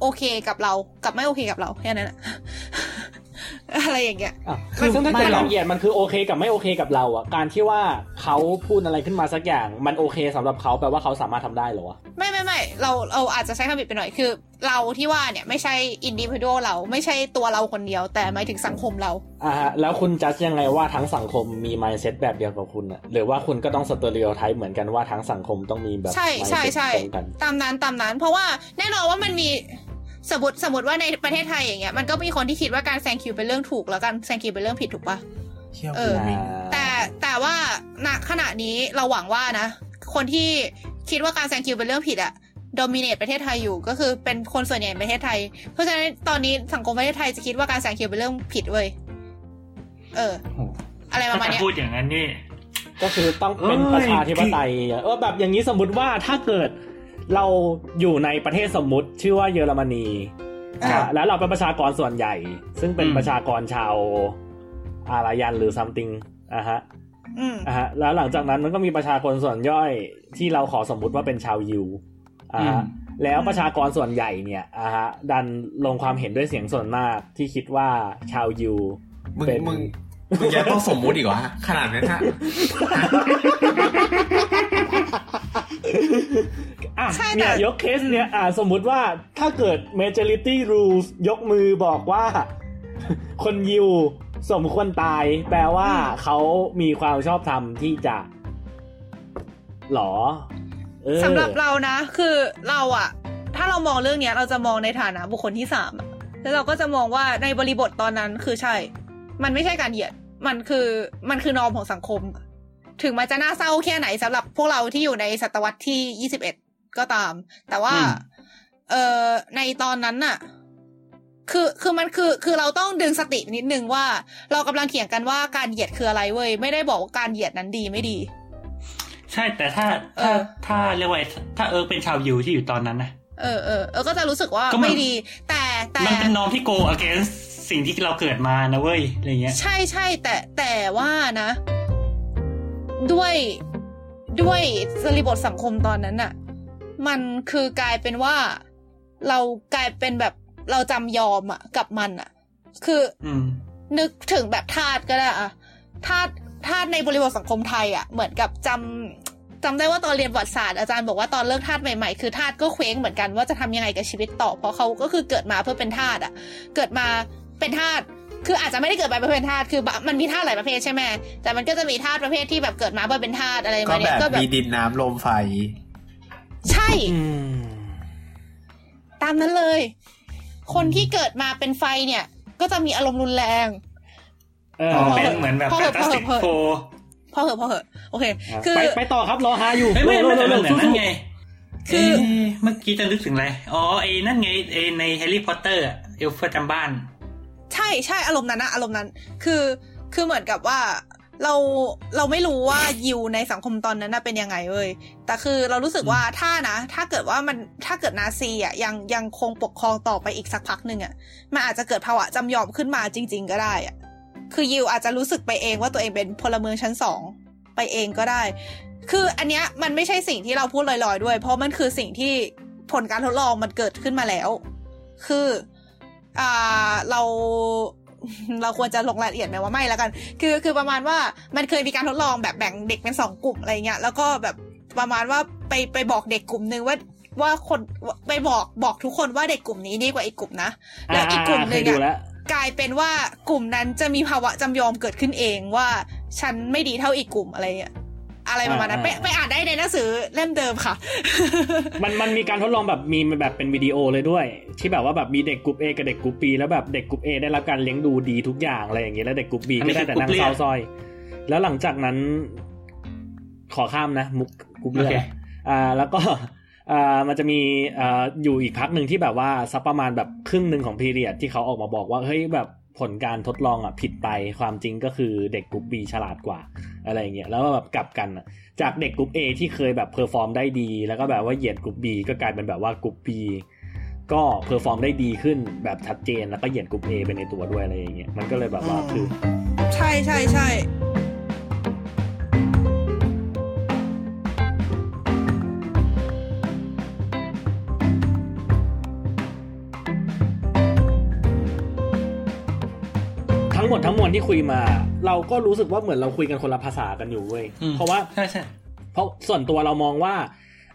โอเคกับเรากับไม่โอเคกับเราแค่นั้นอะไรอย่างเงี้ยคือซึ่งถ้าเกิดละเอียดมันคือโอเคกับไม่โอเคกับเราอ่ะการที่ว่าเขาพูดอะไรขึ้นมาสักอย่างมันโอเคสำหรับเขาแปลว่าเขาสามารถทำได้เหรอวะไม่เราอาจจะใช้คำผิดไปหน่อยคือเราที่ว่าเนี่ยไม่ใช่อินดิวิวเราไม่ใช่ตัวเราคนเดียวแต่หมายถึงสังคมเราแล้วคุณจัดยังไงว่าทั้งสังคมมี mindset แบบเดียวกับคุณนะหรือว่าคุณก็ต้องสเตอริโอไทป์เหมือนกันว่าทั้งสังคมต้องมีแบบใช่ตามนั้นเพราะว่าแน่นอนว่ามันมีสมมติว่าในประเทศไทยอย่างเงี้ยมันก็มีคนที่คิดว่าการแซงคิวเป็นเรื่องถูกแล้วการแซงคิวเป็นเรื่องผิดถูกปะแต่ว่าณขณะนี้เราหวังว่านะคนที่คิดว่าการแซงคิวเป็นเรื่องผิดอะโดมิเนตประเทศไทยอยู่ก็คือเป็นคนส่วนใหญ่ในประเทศไทยเพราะฉะนั้นตอนนี้สังคมประเทศไทยจะคิดว่าการแซงคิวเป็นเรื่องผิดเว้ยอะไรประมาณนี้พูดอย่างนั้นนี่ก็คือต้องเป็นประชาธิปไตยแบบอย่างนี้สมมติว่าถ้าเกิดเราอยู่ในประเทศสมมุติชื่อว่าเยอรมนีแล้วเราเป็นประชากรส่วนใหญ่ซึ่งเป็นประชากรชาวอารยันหรือ something แล้วหลังจากนั้นมันก็มีประชากรส่วนย่อยที่เราขอสมมุติว่าเป็นชาวยิวแล้วประชากรส่วนใหญ่เนี่ยดันลงความเห็นด้วยเสียงส่วนมากที่คิดว่าชาวยิวเป็นมึงยังต้องสมมุติอีกเหรอขนาดนั้นฮะเนี่ยยกเคสเนี่ยสมมุติว่าถ้าเกิด majority rules ยกมือบอกว่าคนยิวสมควรตายแปลว่าเขามีความชอบธรรมที่จะหรอสำหรับเรานะคือเราอะถ้าเรามองเรื่องนี้เราจะมองในฐานะบุคคลที่สามแล้วเราก็จะมองว่าในบริบทตอนนั้นคือใช่มันไม่ใช่การเหยียดมันคือนอร์มของสังคมถึงมันจะน่าเศร้าแค่ไหนสำหรับพวกเราที่อยู่ในศตวรรษที่21ก็ตามแต่ว่าในตอนนั้นน่ะคือเราต้องดึงสตินิดนึงว่าเรากำลังเถียงกันว่าการเหยียดคืออะไรเว้ยไม่ได้บอกว่าการเหยียดนั้นดีไม่ดีใช่แต่ถ้าเรียกว่าถ้าเป็นชาวยิวที่อยู่ตอนนั้นนะก็จะรู้สึกว่าไม่ดีแต่มันเป็นนอร์มที่ go against สิ่งที่เราเกิดมานะเว้ยอะไรเงี้ยใช่แต่ว่านะด้วยสรีบทสังคมตอนนั้นน่ะมันคือกลายเป็นว่าเรากลายเป็นแบบเราจำยอมอ่ะกับมันอ่ะคือนึกถึงแบบทาสก็ได้อ่ะทาสในบริบทสังคมไทยอ่ะเหมือนกับจำได้ว่าตอนเรียนประวัติศาสตร์อาจารย์บอกว่าตอนเลิกทาสใหม่ๆคือทาสก็เคว้งเหมือนกันว่าจะทำยังไงกับชีวิตต่อเพราะเขาก็คือเกิดมาเพื่อเป็นทาสอ่ะเกิดมาเป็นทาสคืออาจจะไม่ได้เกิดมาเพื่อเป็นทาสคือมันมีทาสหลายประเภทใช่ไหมแต่มันก็จะมีทาสประเภทที่แบบเกิดมาเพื่อเป็นทาสอะไรมาเนี่ยก็แบบมีดินน้ำลมไฟ ใช่ตามนั้นเลยคนที่เกิดมาเป็นไฟเนี่ยก็จะมีอารมณ์รุนแรงเป็นเหมือนแบบแฟนตาสติกโฟพอเหอะโอเคคือไปต่อครับรอหาอยู่ไม่นั่นไงคือเมื่อกี้จะนึกถึงอะไรอ๋อไอ้นั่นไงไอ้ในแฮร์รี่พอตเตอร์อ่ะเอลฟ์ประจำบ้านใช่อารมณ์นั้นนะอารมณ์นั้นคือเหมือนกับว่าเราไม่รู้ว่ายิวในสังคมตอนนั้นน่ะเป็นยังไงเว้ยแต่คือเรารู้สึกว่าถ้าเกิดนาซีอ่ะยังคงปกครองต่อไปอีกสักพักนึงอ่ะมันอาจจะเกิดภาวะจำยอมขึ้นมาจริงๆก็ได้อ่ะคือยิวอาจจะรู้สึกไปเองว่าตัวเองเป็นพลเมืองชั้น2ไปเองก็ได้คืออันเนี้ยมันไม่ใช่สิ่งที่เราพูดลอยๆด้วยเพราะมันคือสิ่งที่ผลการทดลองมันเกิดขึ้นมาแล้วคือเราควรจะลงรายละเอียดไหมว่าไม่แล้วกันคือประมาณว่ามันเคยมีการทดลองแบบแบ่งเด็กเป็น2กลุ่มอะไรเงี้ยแล้วก็แบบประมาณว่าไปบอกเด็กกลุ่มนึงว่าคนไปบอกทุกคนว่าเด็กกลุ่มนี้ดีกว่าอีกกลุ่มนะแล้วอีกกลุ่มนึงอ่ะกลายเป็นว่ากลุ่มนั้นจะมีภาวะจำยอมเกิดขึ้นเองว่าฉันไม่ดีเท่าอีกกลุ่มอะไรประมาณนั้นไปอ่านได้ในหนังสือเล่มเดิมค่ะมันมีการทดลองแบบมีแบบเป็นวิดีโอเลยด้วยที่แบบว่าแบบมีเด็กกลุ่ม A กับเด็กกลุ่ม B แล้วแบบเด็กกลุ่ม A ได้รับการเลี้ยงดูดีทุกอย่างอะไรอย่างเงี้ยแล้วเด็กกลุ่ม B ก็ได้แต่นั่งเศร้าซ้อยแล้วหลังจากนั้นขอข้ามนะมุกกลุ่มเลือดแล้วก็มันจะมีอยู่อีกพักนึงที่แบบว่าสักประมาณแบบครึ่งนึงของพีเรียดที่เขาออกมาบอกว่าเฮ้ยแบบผลการทดลองอ่ะผิดไปความจริงก็คือเด็กกลุ่ม B ฉลาดกว่าอะไรอย่างเงี้ยแล้วแบบกลับกันจากเด็กกลุ่ม A ที่เคยแบบเพอร์ฟอร์มได้ดีแล้วก็แบบว่าเหยียดกลุ่ม B ก็กลายเป็นแบบว่ากลุ่ม B ก็เพอร์ฟอร์มได้ดีขึ้นแบบชัดเจนแล้วก็เหยียดกลุ่ม A ไปในตัวด้วยอะไรอย่างเงี้ยมันก็เลยแบบว่าคือใช่ๆๆทั้งหมดที่คุยมาเราก็รู้สึกว่าเหมือนเราคุยกันคนละภาษากันอยู่เว้ยเพราะว่าเพราะส่วนตัวเรามองว่า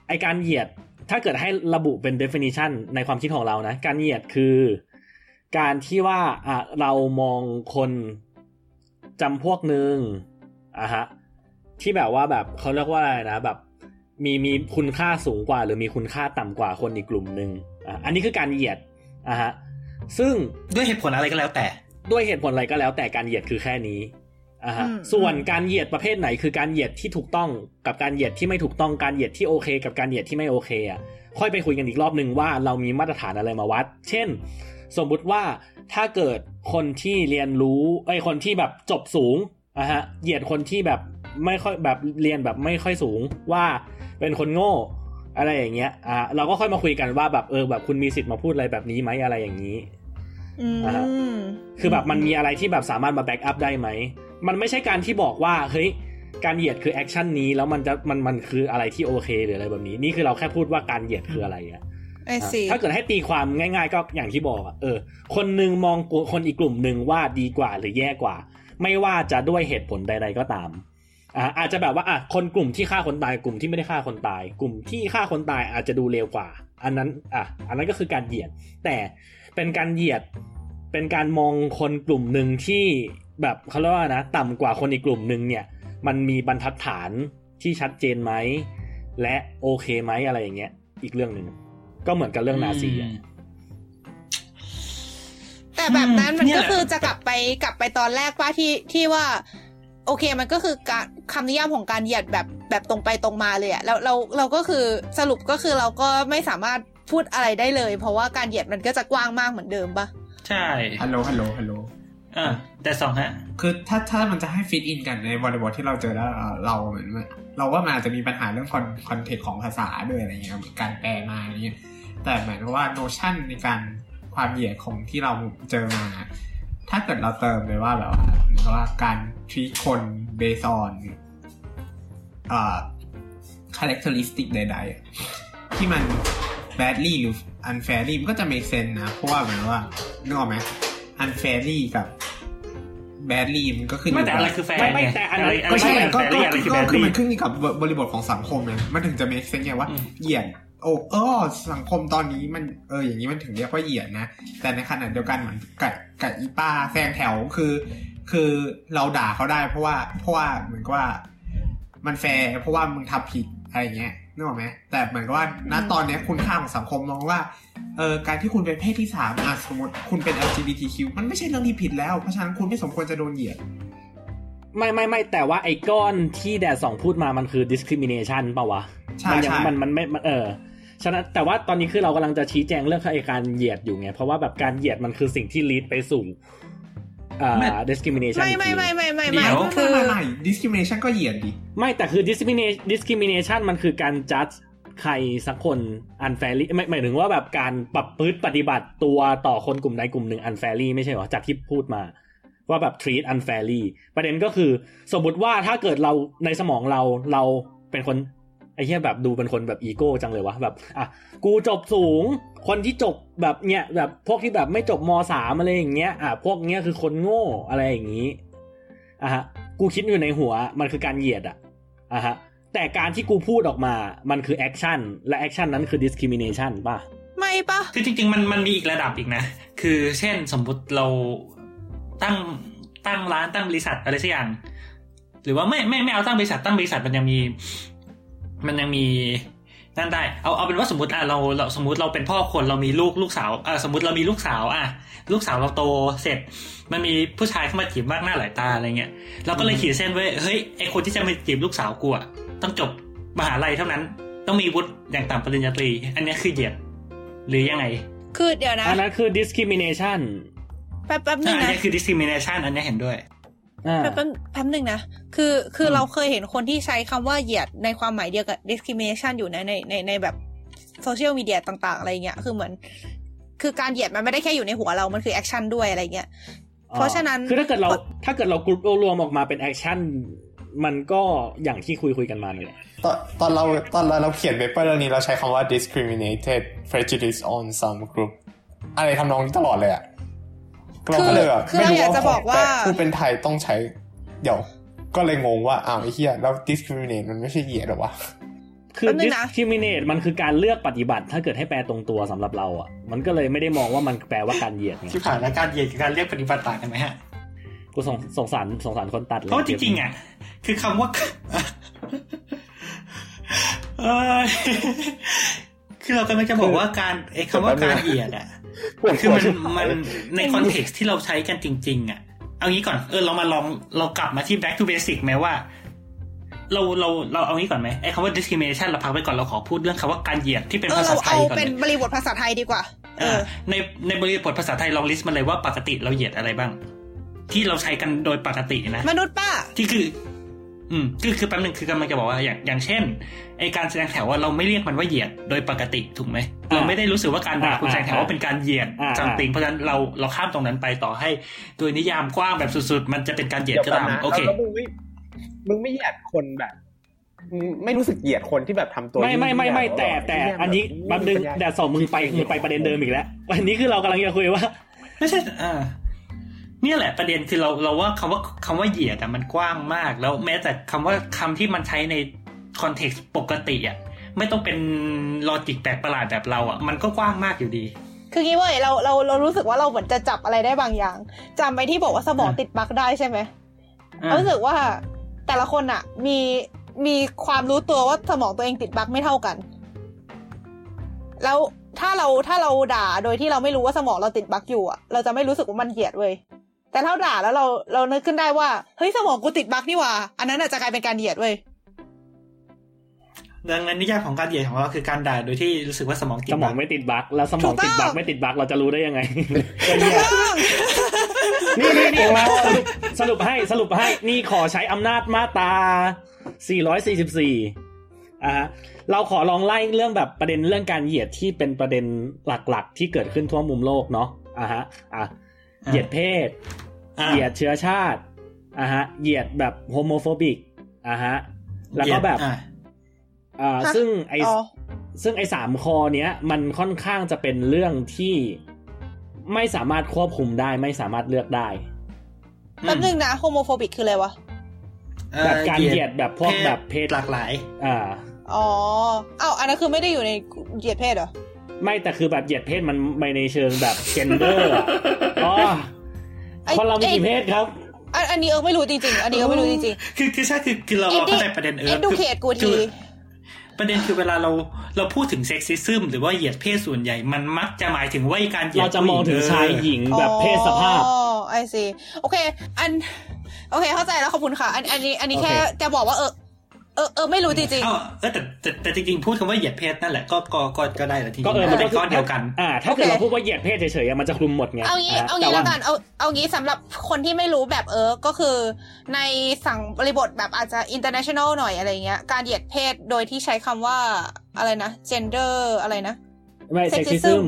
ไอ้การเหยียดถ้าเกิดให้ระบุเป็น definition ในความคิดของเรานะการเหยียดคือการที่ว่าเรามองคนจำพวกนึงฮะที่แบบว่าแบบเขาเรียกว่าอะไรนะแบบมีคุณค่าสูงกว่าหรือมีคุณค่าต่ำกว่าคนอีกกลุ่มนึงอันนี้คือการเหยียดฮะซึ่งด้วยเหตุผลอะไรก็แล้วแต่ด้วยเหตุผลอะไรก็แล้วแต่การเหยียดคือแค่นี้ส่วนการเหยียดประเภทไหนคือการเหยียดที่ถูกต้องกับการเหยียดที่ไม่ถูกต้องการเหยียดที่โอเคกับการเหยียดที่ไม่โอเคอ่ะค่อยไปคุยกันอีกรอบนึงว่าเรามีมาตรฐานอะไรมาวัดเช่นสมมุติว่าถ้าเกิดคนที่เรียนรู้คนที่แบบจบสูงเหยียดคนที่แบบไม่ค่อยแบบเรียนแบบไม่ค่อยสูงว่าเป็นคนโง่อะไรอย่างเงี้ยเราก็ค่อยมาคุยกันว่าแบบแบบคุณมีสิทธิ์มาพูดอะไรแบบนี้มั้ยอะไรอย่างนี้คือแบบมันมีอะไรที่แบบสามารถมาแบ็กอัพได้ไหมมันไม่ใช่การที่บอกว่าเฮ้ยการเหยียดคือแอคชั่นนี้แล้วมันจะมันคืออะไรที่โอเคหรืออะไรแบบนี้นี่คือเราแค่พูดว่าการเหยียดคืออะไรอะถ้าเกิดให้ตีความง่ายๆก็อย่างที่บอกคนนึงมองคนอีกกลุ่มนึงว่าดีกว่าหรือแย่กว่าไม่ว่าจะด้วยเหตุผลใดๆก็ตามอาจจะแบบว่าคนกลุ่มที่ฆ่าคนตายกลุ่มที่ไม่ได้ฆ่าคนตายกลุ่มที่ฆ่าคนตายอาจจะดูเลวกว่าอันนั้นก็คือการเหยียดแต่เป็นการเหยียดเป็นการมองคนกลุ่มนึงที่แบบเขาเรียกว่านะต่ำกว่าคนอีกกลุ่มนึงเนี่ยมันมีบรรทัดฐานที่ชัดเจนไหมและโอเคไหมอะไรอย่างเงี้ยอีกเรื่องนึงก็เหมือนกับเรื่องนาซีแต่แบบนั้นมันก็คือจะกลับไปตอนแรกว่าที่ว่าโอเคมันก็คือการคำนิยามของการเหยียดแบบตรงไปตรงมาเลยอะแล้วเราก็คือสรุปก็คือเราก็ไม่สามารถพูดอะไรได้เลยเพราะว่าการเหยียดมันก็จะกว้างมากเหมือนเดิมปะใช่ฮัลโหลแต่สองฮะคือถ้ามันจะให้ฟิตอินกันในบริบทที่เราเจอแล้วเราเหมือนเราว่ามันอาจจะมีปัญหาเรื่องคอนเทกต์ของภาษาด้วยอะไรเงี้ยเหมือนการแปลมาอะไรเงี้ยแต่หมายถึงว่าโนชั่นในการความเหยียดของที่เราเจอมาถ้าเกิดเราเติมไปว่าแบบว่าการtreat คนเบสออนcharacteristic ใดๆที่มัน badly หรือ unfairly มันก็จะ make sense นะเพราะว่าเหมือนว่านึกออกไหม unfairly กับ badly มันก็ขึ้นอยู่แต่อะไรคือ fair ไม่แต่อะไรก็ใช่ก็มันขึ้นอยู่กับบริบทของสังคมนะมันถึงจะ make sense ไงว่าเหยียดสังคมตอนนี้มันอย่างนี้มันถึงเรียกว่าเหยียดนะแต่ในขณะเดียวกันเหมือนกับอีป้าแซงแถวคือเราด่าเขาได้เพราะว่าเหมือนกับว่ามันแฟร์เพราะว่ามึงทำผิดอะไรเงี้ย นึกออกไหมแต่เหมือนกับว่าณตอนนี้คุณค่าของสังคมมองว่าการที่คุณเป็นเพศที่3สมมติคุณเป็น LGBTQ มันไม่ใช่เรื่องที่ผิดแล้วเพราะฉะนั้นคุณไม่สมควรจะโดนเหยียดไม่แต่ว่าไอ้ก้อนที่แดดสองพูดมามันคือ discrimination ป่ะวะใช่มันไม่ฉะนั้นแต่ว่าตอนนี้คือเรากำลังจะชี้แจงเรื่องการเหยียดอยู่ไงเพราะว่าแบบการเหยียดมันคือสิ่งที่ lead ไปสู่discrimination ไม่คืออะไร discrimination ก็เหยียดดิไม่แต่คือ discrimination มันคือการ judge ใครสักคน unfairly ไม่หมายถึงว่าแบบการประพฤติปฏิบัติตัวต่อคนกลุ่มใดกลุ่มหนึ่ง unfairly ไม่ใช่หรอจากที่พูดมาว่าแบบ treat unfairly ประเด็นก็คือสมมติว่าถ้าเกิดเราในสมองเราเป็นคนไอ้เหี้ยแบบดูเป็นคนแบบอีโก้จังเลยวะแบบอ่ะกูจบสูงคนที่จบแบบเนี้ยแบบพวกที่แบบไม่จบม.3 อะไรอย่างเงี้ยอ่ะพวกเนี้ยคือคนโง่อะไรอย่างงี้อ่ะฮะกูคิดอยู่ในหัวมันคือการเหยียดอ่ะอ่ะฮะแต่การที่กูพูดออกมามันคือแอคชั่นและแอคชั่นนั้นคือ discrimination ป่ะไม่ป่ะคือจริงๆมันมีอีกระดับอีกนะคือเช่นสมมุติเราตั้งร้านตั้งบริษัทอะไรสักอย่างหรือว่าไม่เอาตั้งบริษัทมันยังมีนั่นได้เอาเป็นว่าสมมุติเราสมมุติเราเป็นพ่อคนเรามีลูกสาวสมมุติเรามีลูกสาวลูกสาวเราโตเสร็จมันมีผู้ชายเข้ามาจีบมากหน้าหลายตาอะไรเงี้ยเราก็เลยขีดเส้นไว้เฮ้ยไอคนที่จะมาจีบลูกสาวกูอะต้องจบมหาลัยเท่านั้นต้องมีวุฒิอย่างต่ำปริญญาตรีอันนี้คือเหยียดหรือยังไงคือเดี๋ยวนะอันนั้นคือ discrimination แป๊บนึงนะอันนี้คือ discrimination อันนี้เห็นด้วยแป๊บนึงนะคือเราเคยเห็นคนที่ใช้คำว่าเหยียดในความหมายเดียวกับ discrimination อยู่นะในแบบโซเชียลมีเดียต่างๆอะไรเงี้ยคือเหมือนคือการเหยียดมันไม่ได้แค่อยู่ในหัวเรามันคือแอคชั่นด้วยอะไรเงี้ยเพราะฉะนั้นคือถ้าเกิดเรากรุ๊ปรวมออกมาเป็นแอคชั่นมันก็อย่างที่คุยกันมาเลยตอนเราเขียนเปเปอร์เรื่องนี้เราใช้คำว่า discriminated prejudice on some group อะไรทำนองนี้ตลอดเลยอะเราก็เลยแบบไม่รู้ว่าผู้เป็นไทยต้องใช้เดี๋ยวก็เลยงงว่าอ้าวไอ้เหี้ยแล้ว discriminate มันไม่ใช่เหยียดหรอวะคือ discriminate มันคือการเลือกปฏิบัติถ้าเกิดให้แปลตรงตัวสำหรับเราอ่ะมันก็เลยไม่ได้มองว่ามันแปลว่าการเหยียดไงที่ผ่านแล้วการเหยียดกับการเลือกปฏิบัติต่างกันมั้ยฮะกูสงสารคนตัดเลยเพราะจริงๆอ่ะคือคำว่าคือเรากำลังจะบอกว่าการไอ้คำว่าการเหยียดอ่ะคือมันในคอนเท็กซ์ที่เราใช้กันจริงๆอ่ะเอางี้ก่อนเรามาลองเรากลับมาที่ back to basic ไหมว่าเราเอางี้ก่อนไหมไอ้คำว่า discrimination เราพักไปก่อนเราขอพูดเรื่องคำว่าการเหยียดที่เป็นภาษาไทยก่อนเราเอาเป็นบริบทภาษาไทยดีกว่าในบริบทภาษาไทยลองลิสต์มาเลยว่าปกติเราเหยียดอะไรบ้างที่เราใช้กันโดยปกตินะมนุษย์ป้าที่คือคือแป๊บนึงคือกำลังจะบอกว่าอย่างเช่นไอการแสดงแถวว่าเราไม่เรียกมันว่าเหยียดโดยปกติถูกไหมเราไม่ได้รู้สึกว่าการด่าคนแสดงแถวว่าเป็นการเหยียดจำเป็นเพราะฉะนั้นเราข้ามตรงนั้นไปต่อให้โดยนิยามกว้างแบบสุดๆมันจะเป็นการเหยียดก็ตามโอเคมึงไม่เหยียดคนแบบไม่รู้สึกเหยียดคนที่แบบทำตัวไม่แต่อันนี้แป๊บนึงแต่สองมึงไปประเด็นเดิมอีกแล้วอันนี้คือเรากำลังจะคุยว่าไม่ใช่เนี่ยแหละประเด็นคือเราว่าคำว่าเหยียดอ่ะมันกว้างมากแล้วแม้แต่คำที่มันใช้ในคอนเทกซ์ปกติอ่ะไม่ต้องเป็นลอจิกแปลกประหลาดแบบเราอ่ะมันก็กว้างมากอยู่ดีคืองี้เว้ยเรารู้สึกว่าเราเหมือนจะจับอะไรได้บางอย่างจำไปที่บอกว่าสมองติดบั๊กได้ใช่ไหมรู้สึกว่าแต่ละคนอ่ะมีความรู้ตัวว่าสมองตัวเองติดบั๊กไม่เท่ากันแล้วถ้าเราด่าโดยที่เราไม่รู้ว่าสมองเราติดบั๊กอยู่อ่ะเราจะไม่รู้สึกว่ามันเหยียดเว้ยแต่ถ้าด่าแล้วเรานึกขึ้นได้ว่าเฮ้ยสมองกูติดบั๊กนี่หว่าอันนั้นอาจจะกลายเป็นการเหยียดเว้ยดังนั้นนิยามของการเหยียดของเราคือการด่าโดยที่รู้สึกว่าสมองติดบั๊กสมองไม่ติดบั๊กแล้วสมองติดบั๊กไม่ติดบั๊กเราจะรู้ได้ยังไงนี่มาสรุปให้นี่ขอใช้อำนาจมาตรา444เราขอลองไล่เรื่องแบบประเด็นเรื่องการเหยียดที่เป็นประเด็นหลักๆที่เกิดขึ้นทั่วมุมโลกเนาะเหยียดเพศเหยียดเชื้อชาติเหยียดแบบโฮโมโฟบิกแล้วก็แบบซึ่งไอ้3ข้อเนี้ยมันค่อนข้างจะเป็นเรื่องที่ไม่สามารถควบคุมได้ไม่สามารถเลือกได้แป๊บนึงนะโฮโมโฟบิกคืออะไรวะแบบการเหยียดแบบพวกแบบเพศหลากหลายอ๋ออ้าวอันนั้นคือไม่ได้อยู่ในเหยียดเพศเหรอไม่แต่คือแบบเหยียดเพศมันไม่ในเชิงแบบเจนเดอร์อ๋อคนเรามีกี่เพศครับอันนี้ไม่รู้จริงๆคือเราเข้าใจประเด็นเออดูเขตกูที ประเด็นคือเวลาเราพูดถึงเซ็กซิซึมหรือว่าเหยียดเพศส่วนใหญ่มันมักจะหมายถึงว่าการเหยียดเราจะมองถึงชายหญิงแบบเพศสภาพอ๋อไอซีโอเคอันโอเคเข้าใจแล้วขอบคุณค่ะอันนี้แค่จะบอกว่าเออไม่รู้จริงๆแต่จริงๆพูดคำว่าเหยียดเพศนั่นแหละก็ได้แหละทีนี้มันเป็นก้อนเดียวกันถ้าเกิดเราพูดว่าเหยียดเพศเฉยๆมันจะคลุมหมดไงเอางี้แล้วกันเอางี้สำหรับคนที่ไม่รู้แบบก็คือในสังบริบทแบบอาจจะ international หน่อยอะไรเงี้ยการเหยียดเพศโดยที่ใช้คำว่าอะไรนะ gender อะไรนะ sexism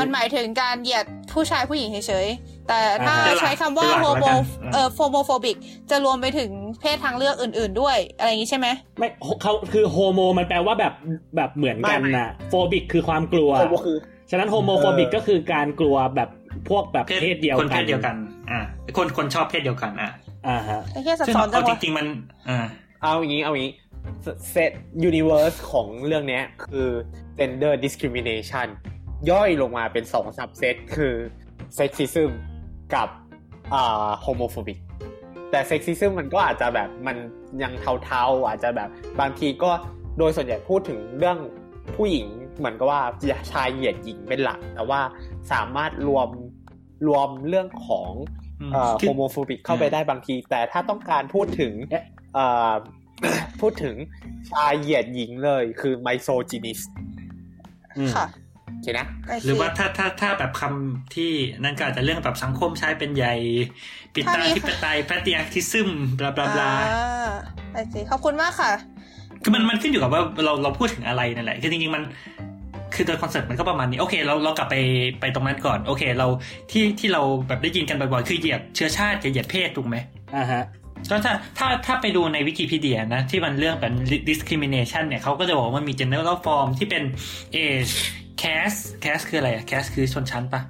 มันหมายถึงการเหยียดผู้ชายผู้หญิงเฉยๆแต่ถ้าใช้คำว่า homophobic จะรวมไปถึงเพศทางเลือกอื่นๆด้วยอะไรอย่างนี้ใช่ไหมไม่เขาคือโฮโมมันแปลว่าแบบเหมือนกันนะโฟบิกคือความกลัวฉะนั้นโฮโมโฟบิกก็คือการกลัวแบบพวกแบบเพศเดียวกันคนเพศเดียวกันคนชอบเพศเดียวกันฮะซึ่งเอาจริงๆมันเอาอย่างนี้เซตยูนิเวอร์สของเรื่องนี้คือ gender discrimination ย่อยลงมาเป็น2 subset คือ sexism กับhomophobicแต่เซ็กซิซึมมันก็อาจจะแบบมันยังเทาๆอาจจะแบบบางทีก็โดยส่วนใหญ่พูดถึงเรื่องผู้หญิงเหมือนกับว่าชายเหยียดหญิงเป็นหลักแต่ว่าสามารถรวมเรื่องของโฮโมโฟบิกเข้าไปได้บางทีแต่ถ้าต้องการพูดถึงชายเหยียดหญิงเลยคือไมโซจินิสค่ะใช่นะหรือว่าถ้าแบบคำที่นั่นก็อาจจะเรื่องแบบสังคมชายเป็นใหญ่ปิตาธิปไตยแพทริอาร์คิซึมบลาบลาบลาโอเคขอบคุณมากค่ะคือมันขึ้นอยู่กับว่าเราพูดถึงอะไรนั่นแหละคือจริงๆมันคือโดยคอนเซ็ปต์มันก็ประมาณนี้โอเคเรากลับไปตรงนั้นก่อนโอเคเราที่เราแบบได้ยินกันบ่อยๆคือเหยียดเชื้อชาติเหยียดเพศถูกไหมฮะก็ถ้าไปดูในวิกิพีเดียนะที่มันเรื่องแบบ discrimination เนี่ยเขาก็จะบอกว่ามันมี general form ที่เป็น ageแคสคืออะไรอะแคสคือชนชั้นปะ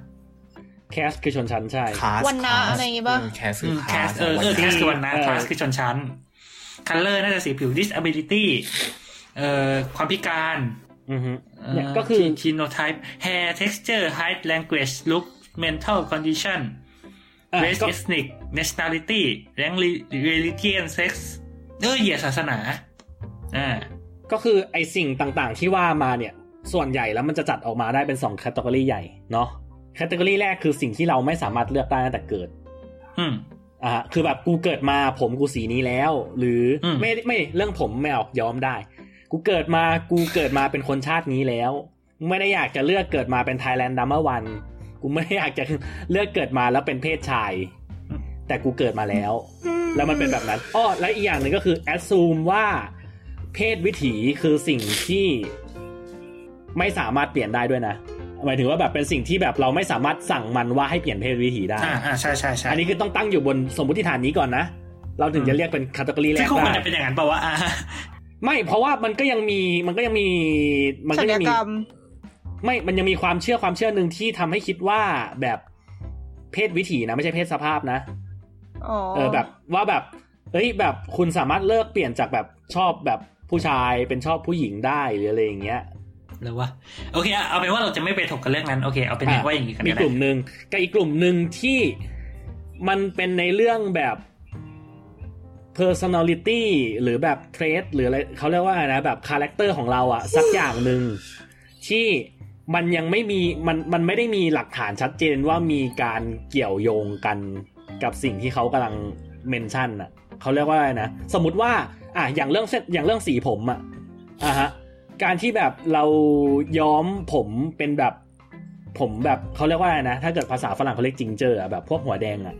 แคสคือชนชั้นใช่วันนาอะไรอย่างงี้ป่ะแคสคือวันนาคลาสคือชนชั้น color น่าจะสีผิว disability ความพิการเนี่ยก็คือ genotype hair texture height language look mental condition race ethnic nationality rank religion sex เหยียดศาสนาก็คือไอสิ่งต่างๆที่ว่ามาเนี่ยส่วนใหญ่แล้วมันจะจัดออกมาได้เป็น2แคตตากรีใหญ่เนาะแคตตากรีแรกคือสิ่งที่เราไม่สามารถเลือกได้ตั้งแต่เกิดคือแบบกูเกิดมาผมกูสีนี้แล้วหรือไม่เรื่องผมไม่เอาย้อมได้กูเกิดมาเป็นคนชาตินี้แล้วไม่ได้อยากจะเลือกเกิดมาเป็นไทยแลนด์ดัมเบลวันกูไม่ได้อยากจะเลือกเกิดมาแล้วเป็นเพศชายแต่กูเกิดมาแล้วแล้วมันเป็นแบบนั้นอ้อและอีกอย่างนึงก็คือแอสซูมว่าเพศวิถีคือสิ่งที่ไม่สามารถเปลี่ยนได้ด้วยนะหมายถึงว่าแบบเป็นสิ่งที่แบบเราไม่สามารถสั่งมันว่าให้เปลี่ยนเพศวิถีได้ใช่ใช่ใช่อันนี้คือต้องตั้งอยู่บนสมมติฐานนี้ก่อนนะเราถึงจะเรียกเป็นแคตตากรีแรกได้ซึ่งมันจะเป็นอย่างนั้นเปล่าวะไม่เพราะว่ามันก็ยังมีไม่มันยังมีความเชื่อนึงที่ทำให้คิดว่าแบบเพศวิถีนะไม่ใช่เพศสภาพนะแบบว่าแบบเฮ้ยแบบคุณสามารถเลิกเปลี่ยนจากแบบชอบแบบผู้ชายเป็นชอบผู้หญิงได้หรืออะไรอย่างเงี้ยหรือว่าโอเคเอาเป็นว่าเราจะไม่ไปถกกันเรื่องนั้นโอเคเอาเป็นว่าอย่างนี้กันนะมีกลุ่มนึงกับอีกกลุ่มนึงที่มันเป็นในเรื่องแบบ personality หรือแบบ trait หรืออะไรเขาเรียกว่านะแบบ character ของเราอะสักอย่างนึงที่มันยังไม่มีมันไม่ได้มีหลักฐานชัดเจนว่ามีการเกี่ยวโยงกันกับสิ่งที่เขากำลัง mention อะเขาเรียกว่าอะไรนะสมมติว่าอย่างเรื่องสีผมอะฮะการที่แบบเราย้อมผมเป็นแบบผมแบบเขาเรียกว่าอะไรนะถ้าเกิดภาษาฝรั่งเขาเรียกจิงเจอร์แบบพวกหัวแดงอ่ะ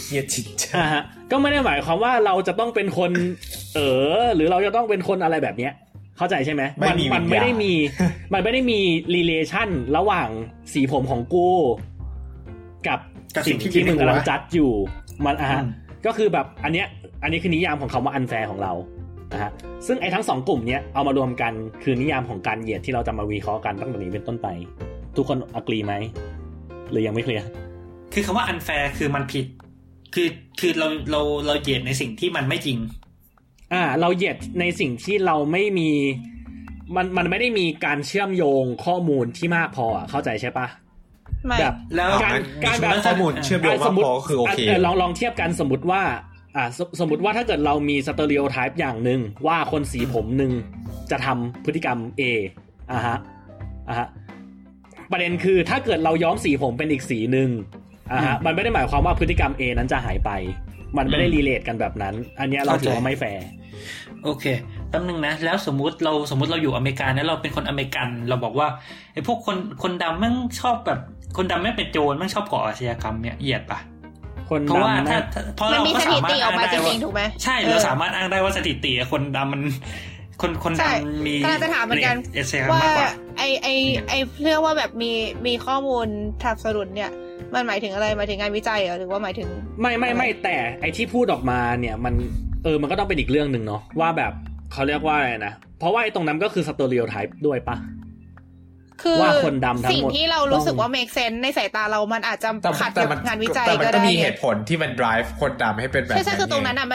เฮียจิงเจอร์ฮะก็ไม่ได้หมายความว่าเราจะต้องเป็นคนหรือเราจะต้องเป็นคนอะไรแบบเนี้ยเข้าใจใช่ไหมมันไม่ได้มีมันไม่ได้มี relation ระหว่างสีผมของกูกับสิ่งที่มึงกำลังจัดอยู่มันก็คือแบบอันนี้คือนิยามของคำว่า unfair ของเราซึ่งไอ้ทั้ง2กลุ่มเนี้ยเอามารวมกันคือนิยามของการเหยียดที่เราจะมาวิเคราะห์กันตั้งแต่นี้เป็นต้นไปทุกคนอักลีไหมหรือยังไม่เคลียร์คือคำว่า unfair คือมันผิดคือเราเหยียดในสิ่งที่มันไม่จริงเราเหยียดในสิ่งที่เราไม่มีมันไม่ได้มีการเชื่อมโยงข้อมูลที่มากพอเข้าใจใช่ปะแบบแล้วการแบบข้อมูลเชื่อมโยงมากพอคือโอเคลองเทียบกันสมมติว่า สมมติว่าถ้าเกิดเรามีสเตอริโอไทป์อย่างหนึ่งว่าคนสีผมหนึ่งจะทำพฤติกรรม A อ่ะฮะประเด็นคือถ้าเกิดเราย้อมสีผมเป็นอีกสีหนึ่งมันไม่ได้หมายความว่าพฤติกรรม A นั้นจะหายไปมันไม่ได้รีเลทกันแบบนั้นอันนี้เราถือว่าไม่แฟร์โอเคแป๊บนึงนะแล้วสมมติเราอยู่อเมริกันแล้วเราเป็นคนอเมริกันเราบอกว่าไอ้พวกคนดำแม่งชอบแบบคนดำแม่งเป็นโจรแม่งชอบก่ออาชญากรรมเนี่ยเหยียดป่ะเพราะว่าถ้าเพราะเราก็สามารถอ้างได้ว่าใช่เราสามารถอ้างได้ว่าสถิติคนดำมันคนดำมีการจะถามเหมือนกันว่าไอ้เรื่องว่าแบบมีข้อมูลทับสรุปเนี่ยมันหมายถึงอะไรหมายถึงงานวิจัยหรือว่าหมายถึงไม่แต่ไอ้ที่พูดออกมาเนี่ยมันมันก็ต้องเป็นอีกเรื่องนึงเนาะว่าแบบเขาเรียกว่าอะไรนะเพราะว่าไอ้ตรงนั้นก็คือสเตอริโอไทป์ด้วยปะคือว่าคนดำทั้งหมดสิ่งที่เรารู้สึกว่า make sense ในสายตาเรามันอาจจะขัดกับงานวิจัยก็ได้แต่มันก็มีเหตุผลที่มัน drive คนดำให้เป็นแบบนั้นใช่ๆคือตรงนั้นน่ะ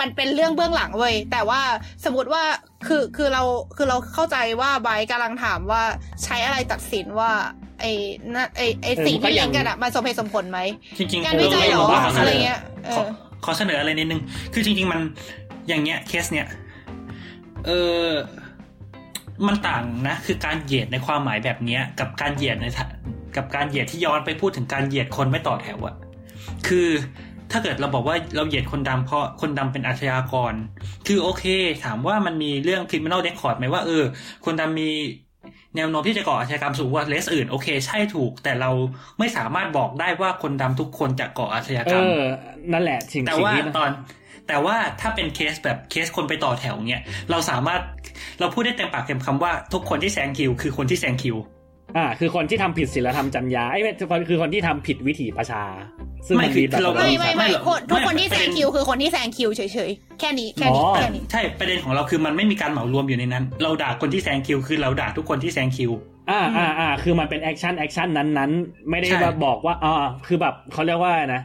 มันเป็นเรื่องเบื้องหลังเว้ยแต่ว่าสมมติว่าคือเราเข้าใจว่าไบค์กำลังถามว่าใช้อะไรตัดสินว่าไอ้สิ่งที่เล่นกันอ่ะมันสมเหตุสมผลไหมงานวิจัยหรออะไรเงี้ยขอเสนออะไรนิดนึงคือจริงๆมันอย่างเงี้ยเคสเนี้ยมันต่างนะคือการเหยียดในความหมายแบบนี้กับการเหยียดในกับการเหยียดที่ย้อนไปพูดถึงการเหยียดคนไม่ต่อแถวอะคือถ้าเกิดเราบอกว่าเราเหยียดคนดำเพราะคนดำเป็นอาชญากรคือโอเคถามว่ามันมีเรื่อง criminal record ไหมว่าคนดำมีแนวโน้มที่จะก่ออาชญากรรมสูงกว่าเลสอื่นโอเคใช่ถูกแต่เราไม่สามารถบอกได้ว่าคนดำทุกคนจะก่ออาชญากรรมนั่นแหละจริงๆแต่ว่าถ้าเป็นเคสแบบเคสคนไปต่อแถวเงี้ยเราพูดได้เต็มปากเต็มคำว่าทุกคนที่แซงคิวคือคนที่แซงคิวคือคนที่ทำผิดศีลธรรมจรรยาคือคนที่ทำผิดวิถีประชาซึ่งมันดีแบบไม่ทุกคนที่แซงคิวคือคนที่แซงคิวเฉยๆแค่นี้ใช่ประเด็นของเราคือมันไม่มีการเหมารวมอยู่ในนั้นเราด่าคนที่แซงคิวคือเราด่าทุกคนที่แซงคิวคือมันเป็นแอคชั่นนั้นๆไม่ได้บอกว่าคือแบบเขาเรียกว่านะ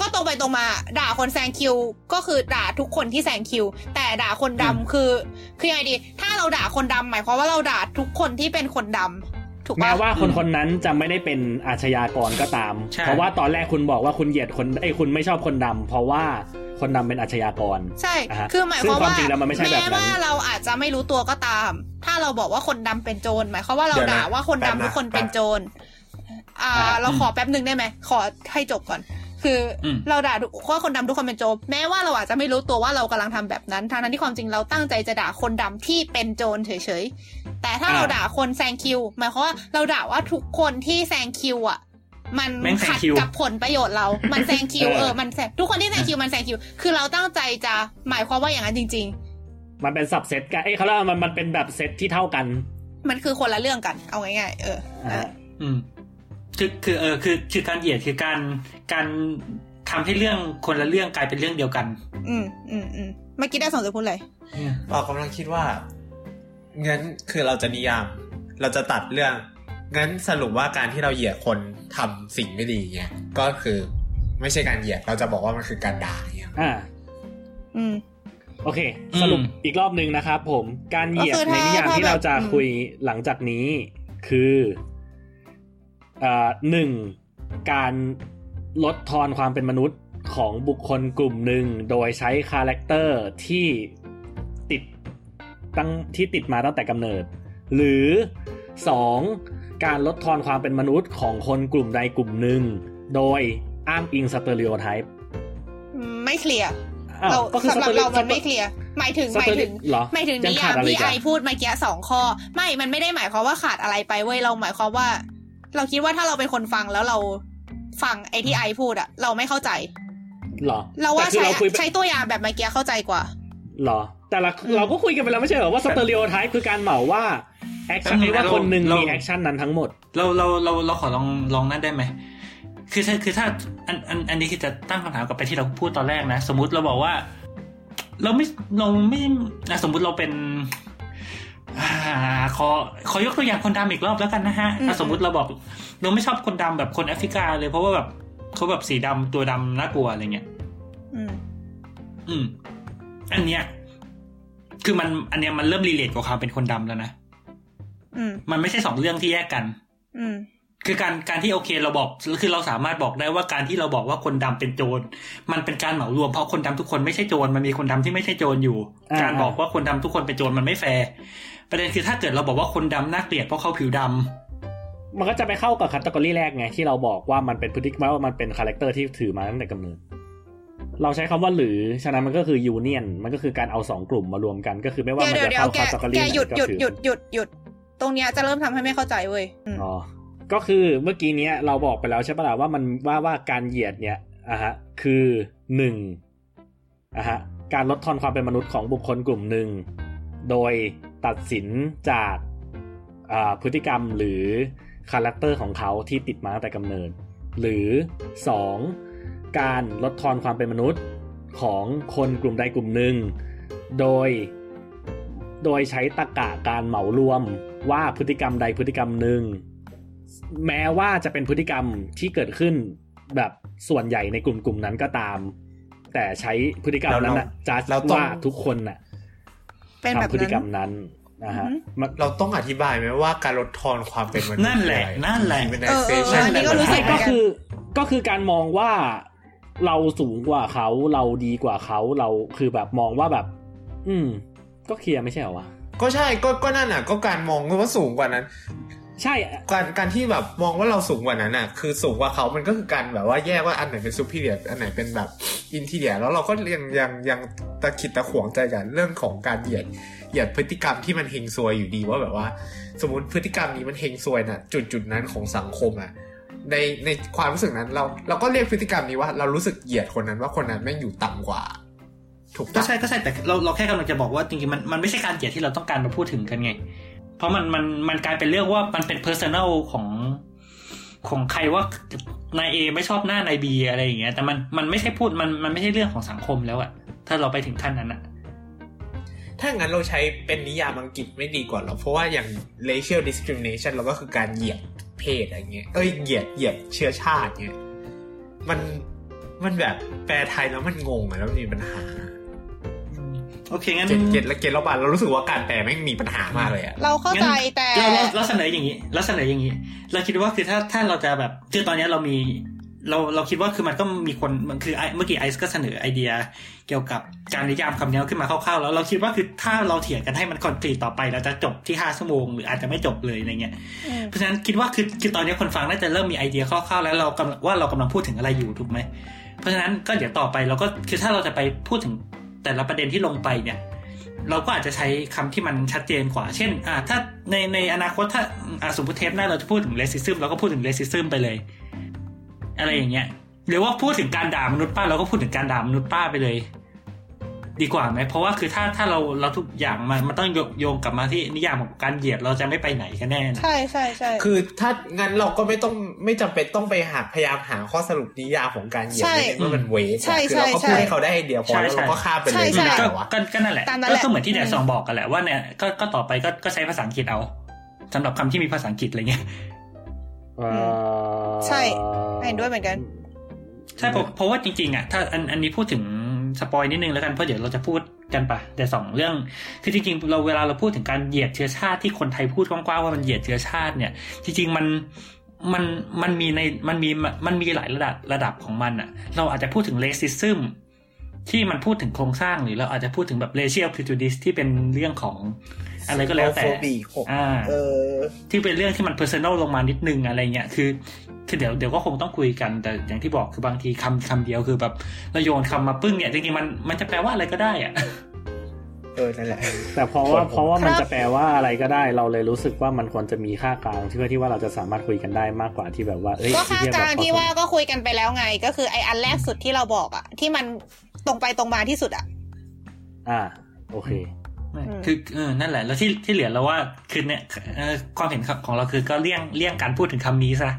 ก็ตรงไปตรงมาด่าคนแซงคิวก็คือด่าทุกคนที่แซงคิวแต่ด่าคนดำคือยังไงดีถ้าเราด่าคนดำหมายความว่าเราด่าทุกคนที่เป็นคนดำถูกป่ะแม้ว่าคนๆนั้นจะไม่ได้เป็นอาชญากรก็ตามเพราะว่าตอนแรกคุณบอกว่าคุณเหยียดคนคุณไม่ชอบคนดำเพราะว่าคนดำเป็นอาชญากรใช่คือหมายความว่าแม้ว่าเราอาจจะไม่รู้ตัวก็ตามถ้าเราบอกว่าคนดำเป็นโจรหมายความว่าเราด่าว่าคนดำทุกคนเป็นโจรเราขอแป๊บนึงได้ไหมขอให้จบก่อนคือเราด่าว่าคนดำทุกคนเป็นโจรแม้ว่าเราอาจจะไม่รู้ตัวว่าเรากำลังทำแบบนั้นทั้งนั้นที่ความจริงเราตั้งใจจะด่าคนดำที่เป็นโจรเฉยๆแต่ถ้าเราด่าคนแซงคิวหมายความว่าเราด่าว่าทุกคนที่แซงคิวอ่ะมันขัดกับผลประโยชน์เรามันแซงคิวมันแซงทุกคนที่แซงคิวมันแซงคิวคือเราตั้งใจจะหมายความว่าอย่างนั้นจริงๆมันเป็นสับเซตกันเขาเรียกว่ามันเป็นแบบเซตที่เท่ากันมันคือคนละเรื่องกันเอาง่ายๆคือการเหยียดคือการทำให้เรื่องคนละเรื่องกลายเป็นเรื่องเดียวกันเมื่อกี้ได้สองจะพูดอะไรเรากำลังคิดว่างั้นคือเราจะนิยามเราจะตัดเรื่องงั้นสรุปว่าการที่เราเหยียดคนทำสิ่งไม่ดีเงี้ยก็คือไม่ใช่การเหยียดเราจะบอกว่ามันคือการด่าเงี้ยโอเคสรุปอีกรอบนึงนะครับผมการเหยียดในนิยามที่เราจะคุยหลังจากนี้คือหนึ่งการลดทอนความเป็นมนุษย์ของบุคคลกลุ่มหนึ่งโดยใช้คาแรคเตอร์ที่ติดมาตั้งแต่กำเนิดหรือสองการลดทอนความเป็นมนุษย์ของคนกลุ่มใดกลุ่มหนึ่งโดยอ้างอิงสเตอริโอไทป์ไม่เคลียร์เราสำหรับเรามันไม่เคลียร์หมายถึงนิยามที่ไอพูดเมื่อกี้สองข้อมันไม่ได้หมายความว่าขาดอะไรไปเว้ยเราหมายความว่าเราคิดว่าถ้าเราเป็นคนฟังแล้วเราฟังไอที่ไอพูดอะเราไม่เข้าใจหรอเราว่าใช้ตัวอย่างแบบเมื่อกี้เข้าใจกว่าหรอแต่เราก็คุยกันไปแล้วไม่ใช่เหรอว่าสเตอริโอไทป์คือการเหมาว่าแอคชั่นว่าคนหนึ่งมีแอคชั่นนั้นทั้งหมดเราขอลองนั่นได้ไหมคือถ้าอันนี้คือจะตั้งคำถามกลับไปที่เราพูดตอนแรกนะสมมติเราบอกว่าเราไม่สมมติเราเป็นขอยกตัวอย่างคนดำอีกรอบแล้วกันนะฮะสมมติเราบอกเราไม่ชอบคนดำแบบคนแอฟริกาเลยเพราะว่าแบบเขาแบบสีดำตัวดำน่ากลัวอะไรเงี้ยอันเนี้ยคือมันอันเนี้ยมันเริ่มรีเลทกับความเป็นคนดำแล้วนะมันไม่ใช่สองเรื่องที่แยกกัน คือการที่โอเคเราบอกคือเราสามารถบอกได้ว่าการที่เราบอกว่าคนดำเป็นโจรมันเป็นการเหมารวมเพราะคนดำทุกคนไม่ใช่โจรมันมีคนดำที่ไม่ใช่โจรอยู่การบอกว่าคนดำทุกคนเป็นโจรมันไม่แฟร์ประเด็นคือถ้าเกิดเราบอกว่าคนดำน่าเกลียดเพราะเขาผิวดำมันก็จะไปเข้ากับแคตตากอรี่แรกไงที่เราบอกว่ามันเป็นพฤติกรรมว่ามันเป็นคาแรคเตอร์ที่ถือมาตั้งแต่กำเนิดเราใช้คำว่าหรือฉะนั้นมันก็คือยูเนียนมันก็คือการเอาสองกลุ่มมารวมกันก็คือไม่ว่ามันจะเข้าแคตตากอรี่ไหนก็คือหยุดตรงเนี้ยจะเริ่มทำให้ไม่เข้าใจเว้ยอ๋อก็คือเมื่อกี้เนี้ยเราบอกไปแล้วใช่ป่ะล่ะว่ามันว่าการเหยียดเนี่ยคือ1การลดทอนความเป็นมนุษย์ของบุคคลกลุ่มหนึ่งโดยตัดสินจากพฤติกรรมหรือคาแรคเตอร์ของเขาที่ติดมาตั้งแต่กำเนิดหรือ2การลดทอนความเป็นมนุษย์ของคนกลุ่มใดกลุ่มหนึ่งโดยใช้ตรรกะการเหมารวมว่าพฤติกรรมใดพฤติกรรมหนึ่งแม้ว่าจะเป็นพฤติกรรมที่เกิดขึ้นแบบส่วนใหญ่ในกลุ่มนั้นก็ตามแต่ใช้พฤติกรรมนั้นน่ะจัดว่าทุกคนน่ะเป็นแบบพฤติกรรมนั้นนะฮะเราต้องอธิบายมั้ยว่าการลดทอนความเป็นมนุษย์นั่นแหละนี่ก็รู้สึกก็คือการมองว่าเราสูงกว่าเขาเราดีกว่าเขาเราคือแบบมองว่าแบบก็เคลียร์ไม่ใช่เหรอวะก็ใช่ก็นั่นน่ะก็การมองว่าสูงกว่านั้นใช่การที่แบบมองว่าเราสูงกว่านั้นน่ะคือสูงกว่าเขามันก็คือการแบบว่าแยกว่าอันไหนเป็นซูเปอร์เรียอันไหนเป็นแบบอินทีเรียแล้วเราก็ยังตะขิดตะขวงใจกันเรื่องของการเหยียดพฤติกรรมที่มันเฮงซวยอยู่ดีว่าแบบว่าสมมุติพฤติกรรมนี้มันเฮงซวยน่ะจุดนั้นของสังคมอ่ะในความรู้สึกนั้นเราก็เรียกพฤติกรรมนี้ว่าเรารู้สึกเหยียดคนนั้นว่าคนนั้นแม่งอยู่ต่ำกว่าถูกต้องก็ใช่แต่เราแค่กำลังจะบอกว่าจริงๆมันไม่ใช่การเหยียดที่เราต้องการมาพูดถึงกันไงเพราะมันกลายเป็นเรื่องว่ามันเป็น personal ของใครว่านาย A ไม่ชอบหน้านาย B อะไรอย่างเงี้ยแต่มันไม่ใช่พูดมันไม่ใช่เรื่องของสังคมแล้วอะถ้าเราไปถึงขั้นนั้นอะถ้างั้นเราใช้เป็นนิยามอังกฤษไม่ดีกว่าหรอเพราะว่าอย่าง racial discrimination เราก็คือการเหยียดเพศอะไรเงี้ยเหยียดเชื้อชาติเงี้ยมันแบบแปลไทยแล้วมันงงอะแล้วมีปัญหาโอเคงั้นเกณฑ์เราบาดเรารู้สึกว่าการแปลไม่มีปัญหามากเลยอ่ะเราเข้าใจแต่เราเสนออย่างนี้เราคิดว่าคือถ้าเราจะแบบคือตอนนี้เรามีเราคิดว่าคือมันก็มีคนคือเมื่อกี้ไอซ์ก็เสนอไอเดียเกี่ยวกับการนิยามคำนี้ขึ้นมาคร่าวๆแล้วเราคิดว่าคือถ้าเราเถียงกันให้มันคอนกรีตต่อไปเราจะจบที่5ชั่วโมงหรืออาจจะไม่จบเลยอะไรเงี้ยเพราะฉะนั้นคิดว่าคือตอนนี้คนฟังน่าจะเริ่มมีไอเดียคร่าวๆแล้วเรากำลังพูดถึงอะไรอยู่ถูกไหมเพราะฉะนั้นก็เดี๋ยวต่อไปเราก็คือถ้าเราจะไปพูดถึงแต่ละประเด็นที่ลงไปเนี่ยเราก็อาจจะใช้คำที่มันชัดเจนกว่าเช่นถ้าในอนาคตถ้าสมมติเทปหน้าเราจะพูดถึงเรสซิซึมเราก็พูดถึงเรสซิซึมไปเลยอะไรอย่างเงี้ยหรือว่าพูดถึงการด่ามนุษย์ป้าเราก็พูดถึงการด่ามนุษย์ป้าไปเลยดีกว่าไหมเพราะว่าคือถ้าเราทุกอย่างมันต้องโยงกลับมาที่นิยามของการเหยียดเราจะไม่ไปไหนกันแน่ใช่ใช่ใช่คือถ้างั้นเราก็ไม่จำเป็นต้องไปพยายามหาข้อสรุปนิยามของการเหยียดเพราะมันเวทคือเราก็พูดให้เขาได้เดียวพอแล้วเราก็ข้ามไปเลยก็นั่นแหละก็เหมือนที่แดดสองบอกกันแหละว่าเนี่ยก็ต่อไปก็ใช้ภาษาอังกฤษเอาสำหรับคำที่มีภาษาอังกฤษอะไรเงี้ยใช่เห็นด้วยเหมือนกันใช่เพราะว่าจริงๆอ่ะถ้าอันนี้พูดถึงสปอยนิดนึงแล้วกันเพราะเดี๋ยวเราจะพูดกันไปแต่2เรื่องคือจริงๆเราเวลาเราพูดถึงการเหยียดเชื้อชาติที่คนไทยพูดกว้างๆว่ามันเหยียดเชื้อชาติเนี่ยจริงๆมันมีในมันมีหลายระดับของมันอ่ะเราอาจจะพูดถึง racism ที่มันพูดถึงโครงสร้างหรือเราอาจจะพูดถึงแบบ racial prejudice ที่เป็นเรื่องของอะไรก็แล้วแต่ที่เป็นเรื่องที่มัน personal ลงมานิดนึงอะไรเงี้ยคือเดี๋ยวก็คงต้องคุยกันแต่อย่างที่บอกคือบางทีคำเดียวคือแบบเราโยนคำมาปึ้งเนี่ยจริงๆมันจะแปลว่าอะไรก็ได้อะนั่นแหละแต่เพราะว่ามันจะแปลว่าอะไรก็ได้เราเลยรู้สึกว่ามันควรจะมีค่ากลางเพื่อที่ว่าเราจะสามารถคุยกันได้มากกว่าที่แบบว่าก็ค่ากลางที่ว่าก็คุยกันไปแล้วไงก็คือไอ้อันแรกสุดที่เราบอกอะที่มันตรงไปตรงมาที่สุดอะโอเคคือนั่นแหละแล้วที่เหลือเราว่าคือเนี่ยความเห็นของเราคือก็เลี่ยงการพูดถึงคำนี้ซะ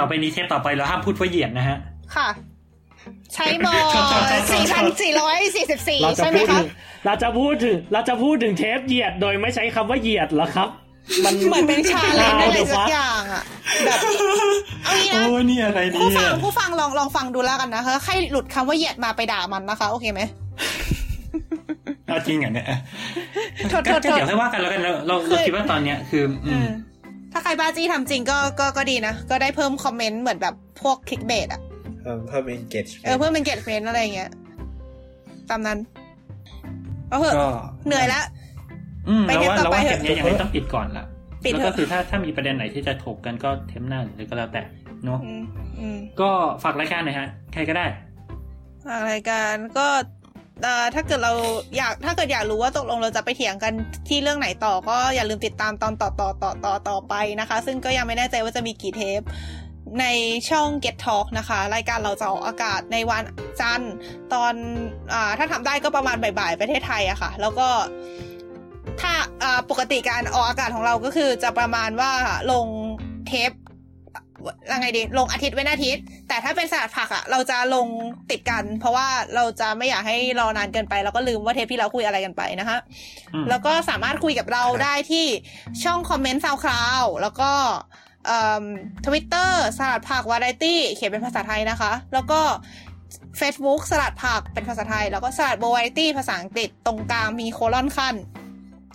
ต่อไปนี้เทปต่อไปเราห้ามพูดว่าเหยียดนะฮะค่ะใช้มอ4444ใช่ไหมครับเราจะพูดถึงเทปเหยียดโดยไม่ใช้คำว่าเหยียดหรอครับมันเหมือนเป็นชาเลนจ์อะไรสักอย่างอ่ะแบบเอางี้นะผู้ฟังลองฟังดูแล้วกันนะคะใครหลุดคำว่าเหยียดมาไปด่ามันนะคะโอเคไหมจริงอ่ะเนี่ยก็เดี๋ยวให้ว่ากันแล้วกันเราคิดว่าตอนเนี้ยคือถ้าใคร บ้าจี้ทำจริงก็ดีนะก็ได้เพิ่มคอมเมนต์เหมือนแบบพวกคลิกเบสอ่ะเพิ่ม engagement เพิ่ม engagement อะไรอย่างเงี้ยตามนั้นเอาเถอะเหนื่อยละไปเทปต่อไปเถอะยังไงต้องปิดก่อนละแล้วก็คือถ้ามีประเด็นไหนที่จะถกกันก็เทปหน้าหรือก็แล้วแต่เนาะก็ฝากรายการหน่อยฮะใครก็ได้ฝากรายการก็ถ้าเกิดอยากรู้ว่าตกลงเราจะไปเถียงกันที่เรื่องไหนต่อก็อย่าลืมติดตามตอนต่อไปนะคะซึ่งก็ยังไม่แน่ใจว่าจะมีกี่เทปในช่อง Get Talk นะคะรายการเราจะออกอากาศในวันจันทร์ตอนถ้าทำได้ก็ประมาณบ่ายๆประเทศไทยอะค่ะแล้วก็ถ้าปกติการออกอากาศของเราก็คือจะประมาณว่าลงเทปยังไงดีลงอาทิตย์เว้นอาทิตย์แต่ถ้าเป็นสลัดผักอะเราจะลงติดกันเพราะว่าเราจะไม่อยากให้รอนานเกินไปแล้วก็ลืมว่าเทปที่เราคุยอะไรกันไปนะคะแล้วก็สามารถคุยกับเราได้ที่ช่องคอมเมนต์ SoundCloud แล้วก็Twitter สลัดผัก Variety เขียนเป็นภาษาไทยนะคะแล้วก็ Facebook สลัดผักเป็นภาษาไทยแล้วก็สลัด Variety ภาษาอังกฤษตรงกลางมีโคลอนขั้น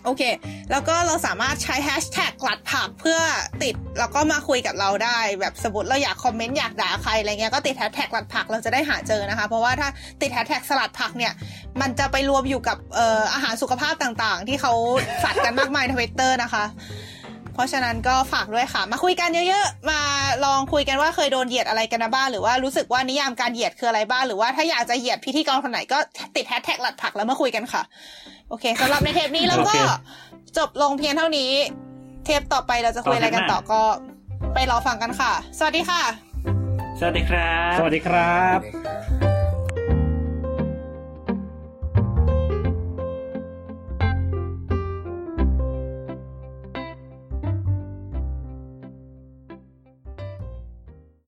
โอเคแล้วก็เราสามารถใช้แฮชแท็กกลัดผักเพื่อติดแล้วก็มาคุยกับเราได้แบบสมมุติเราอยากคอมเมนต์อยากด่าใครอะไรเงี้ยก็ติดแฮชแท็กกลัดผักเราจะได้หาเจอนะคะเพราะว่าถ้าติดแฮชแท็กสลัดผักเนี่ยมันจะไปรวมอยู่กับอาหารสุขภาพต่างๆที่เขาสัตว์กันมากมายใน Twitter นะคะเพราะฉะนั้นก็ฝากด้วยค่ะมาคุยกันเยอะๆมาลองคุยกันว่าเคยโดนเหยียดอะไรกันบ้างหรือว่ารู้สึกว่านิยามการเหยียดคืออะไรบ้างหรือว่าถ้าอยากจะเหยียดพิธีกรคนไหนก็ติดแฮชแท็กกลัดผักแล้วมาคุยกันค่ะโอเคสำหรับในเทปนี้แล้วก็จบลงเพียงเท่านี้เทปต่อไปเราจะคุยอะไรกันต่อก็ไปรอฟังกันค่ะสวัสดีค่ะสวัสดีครับ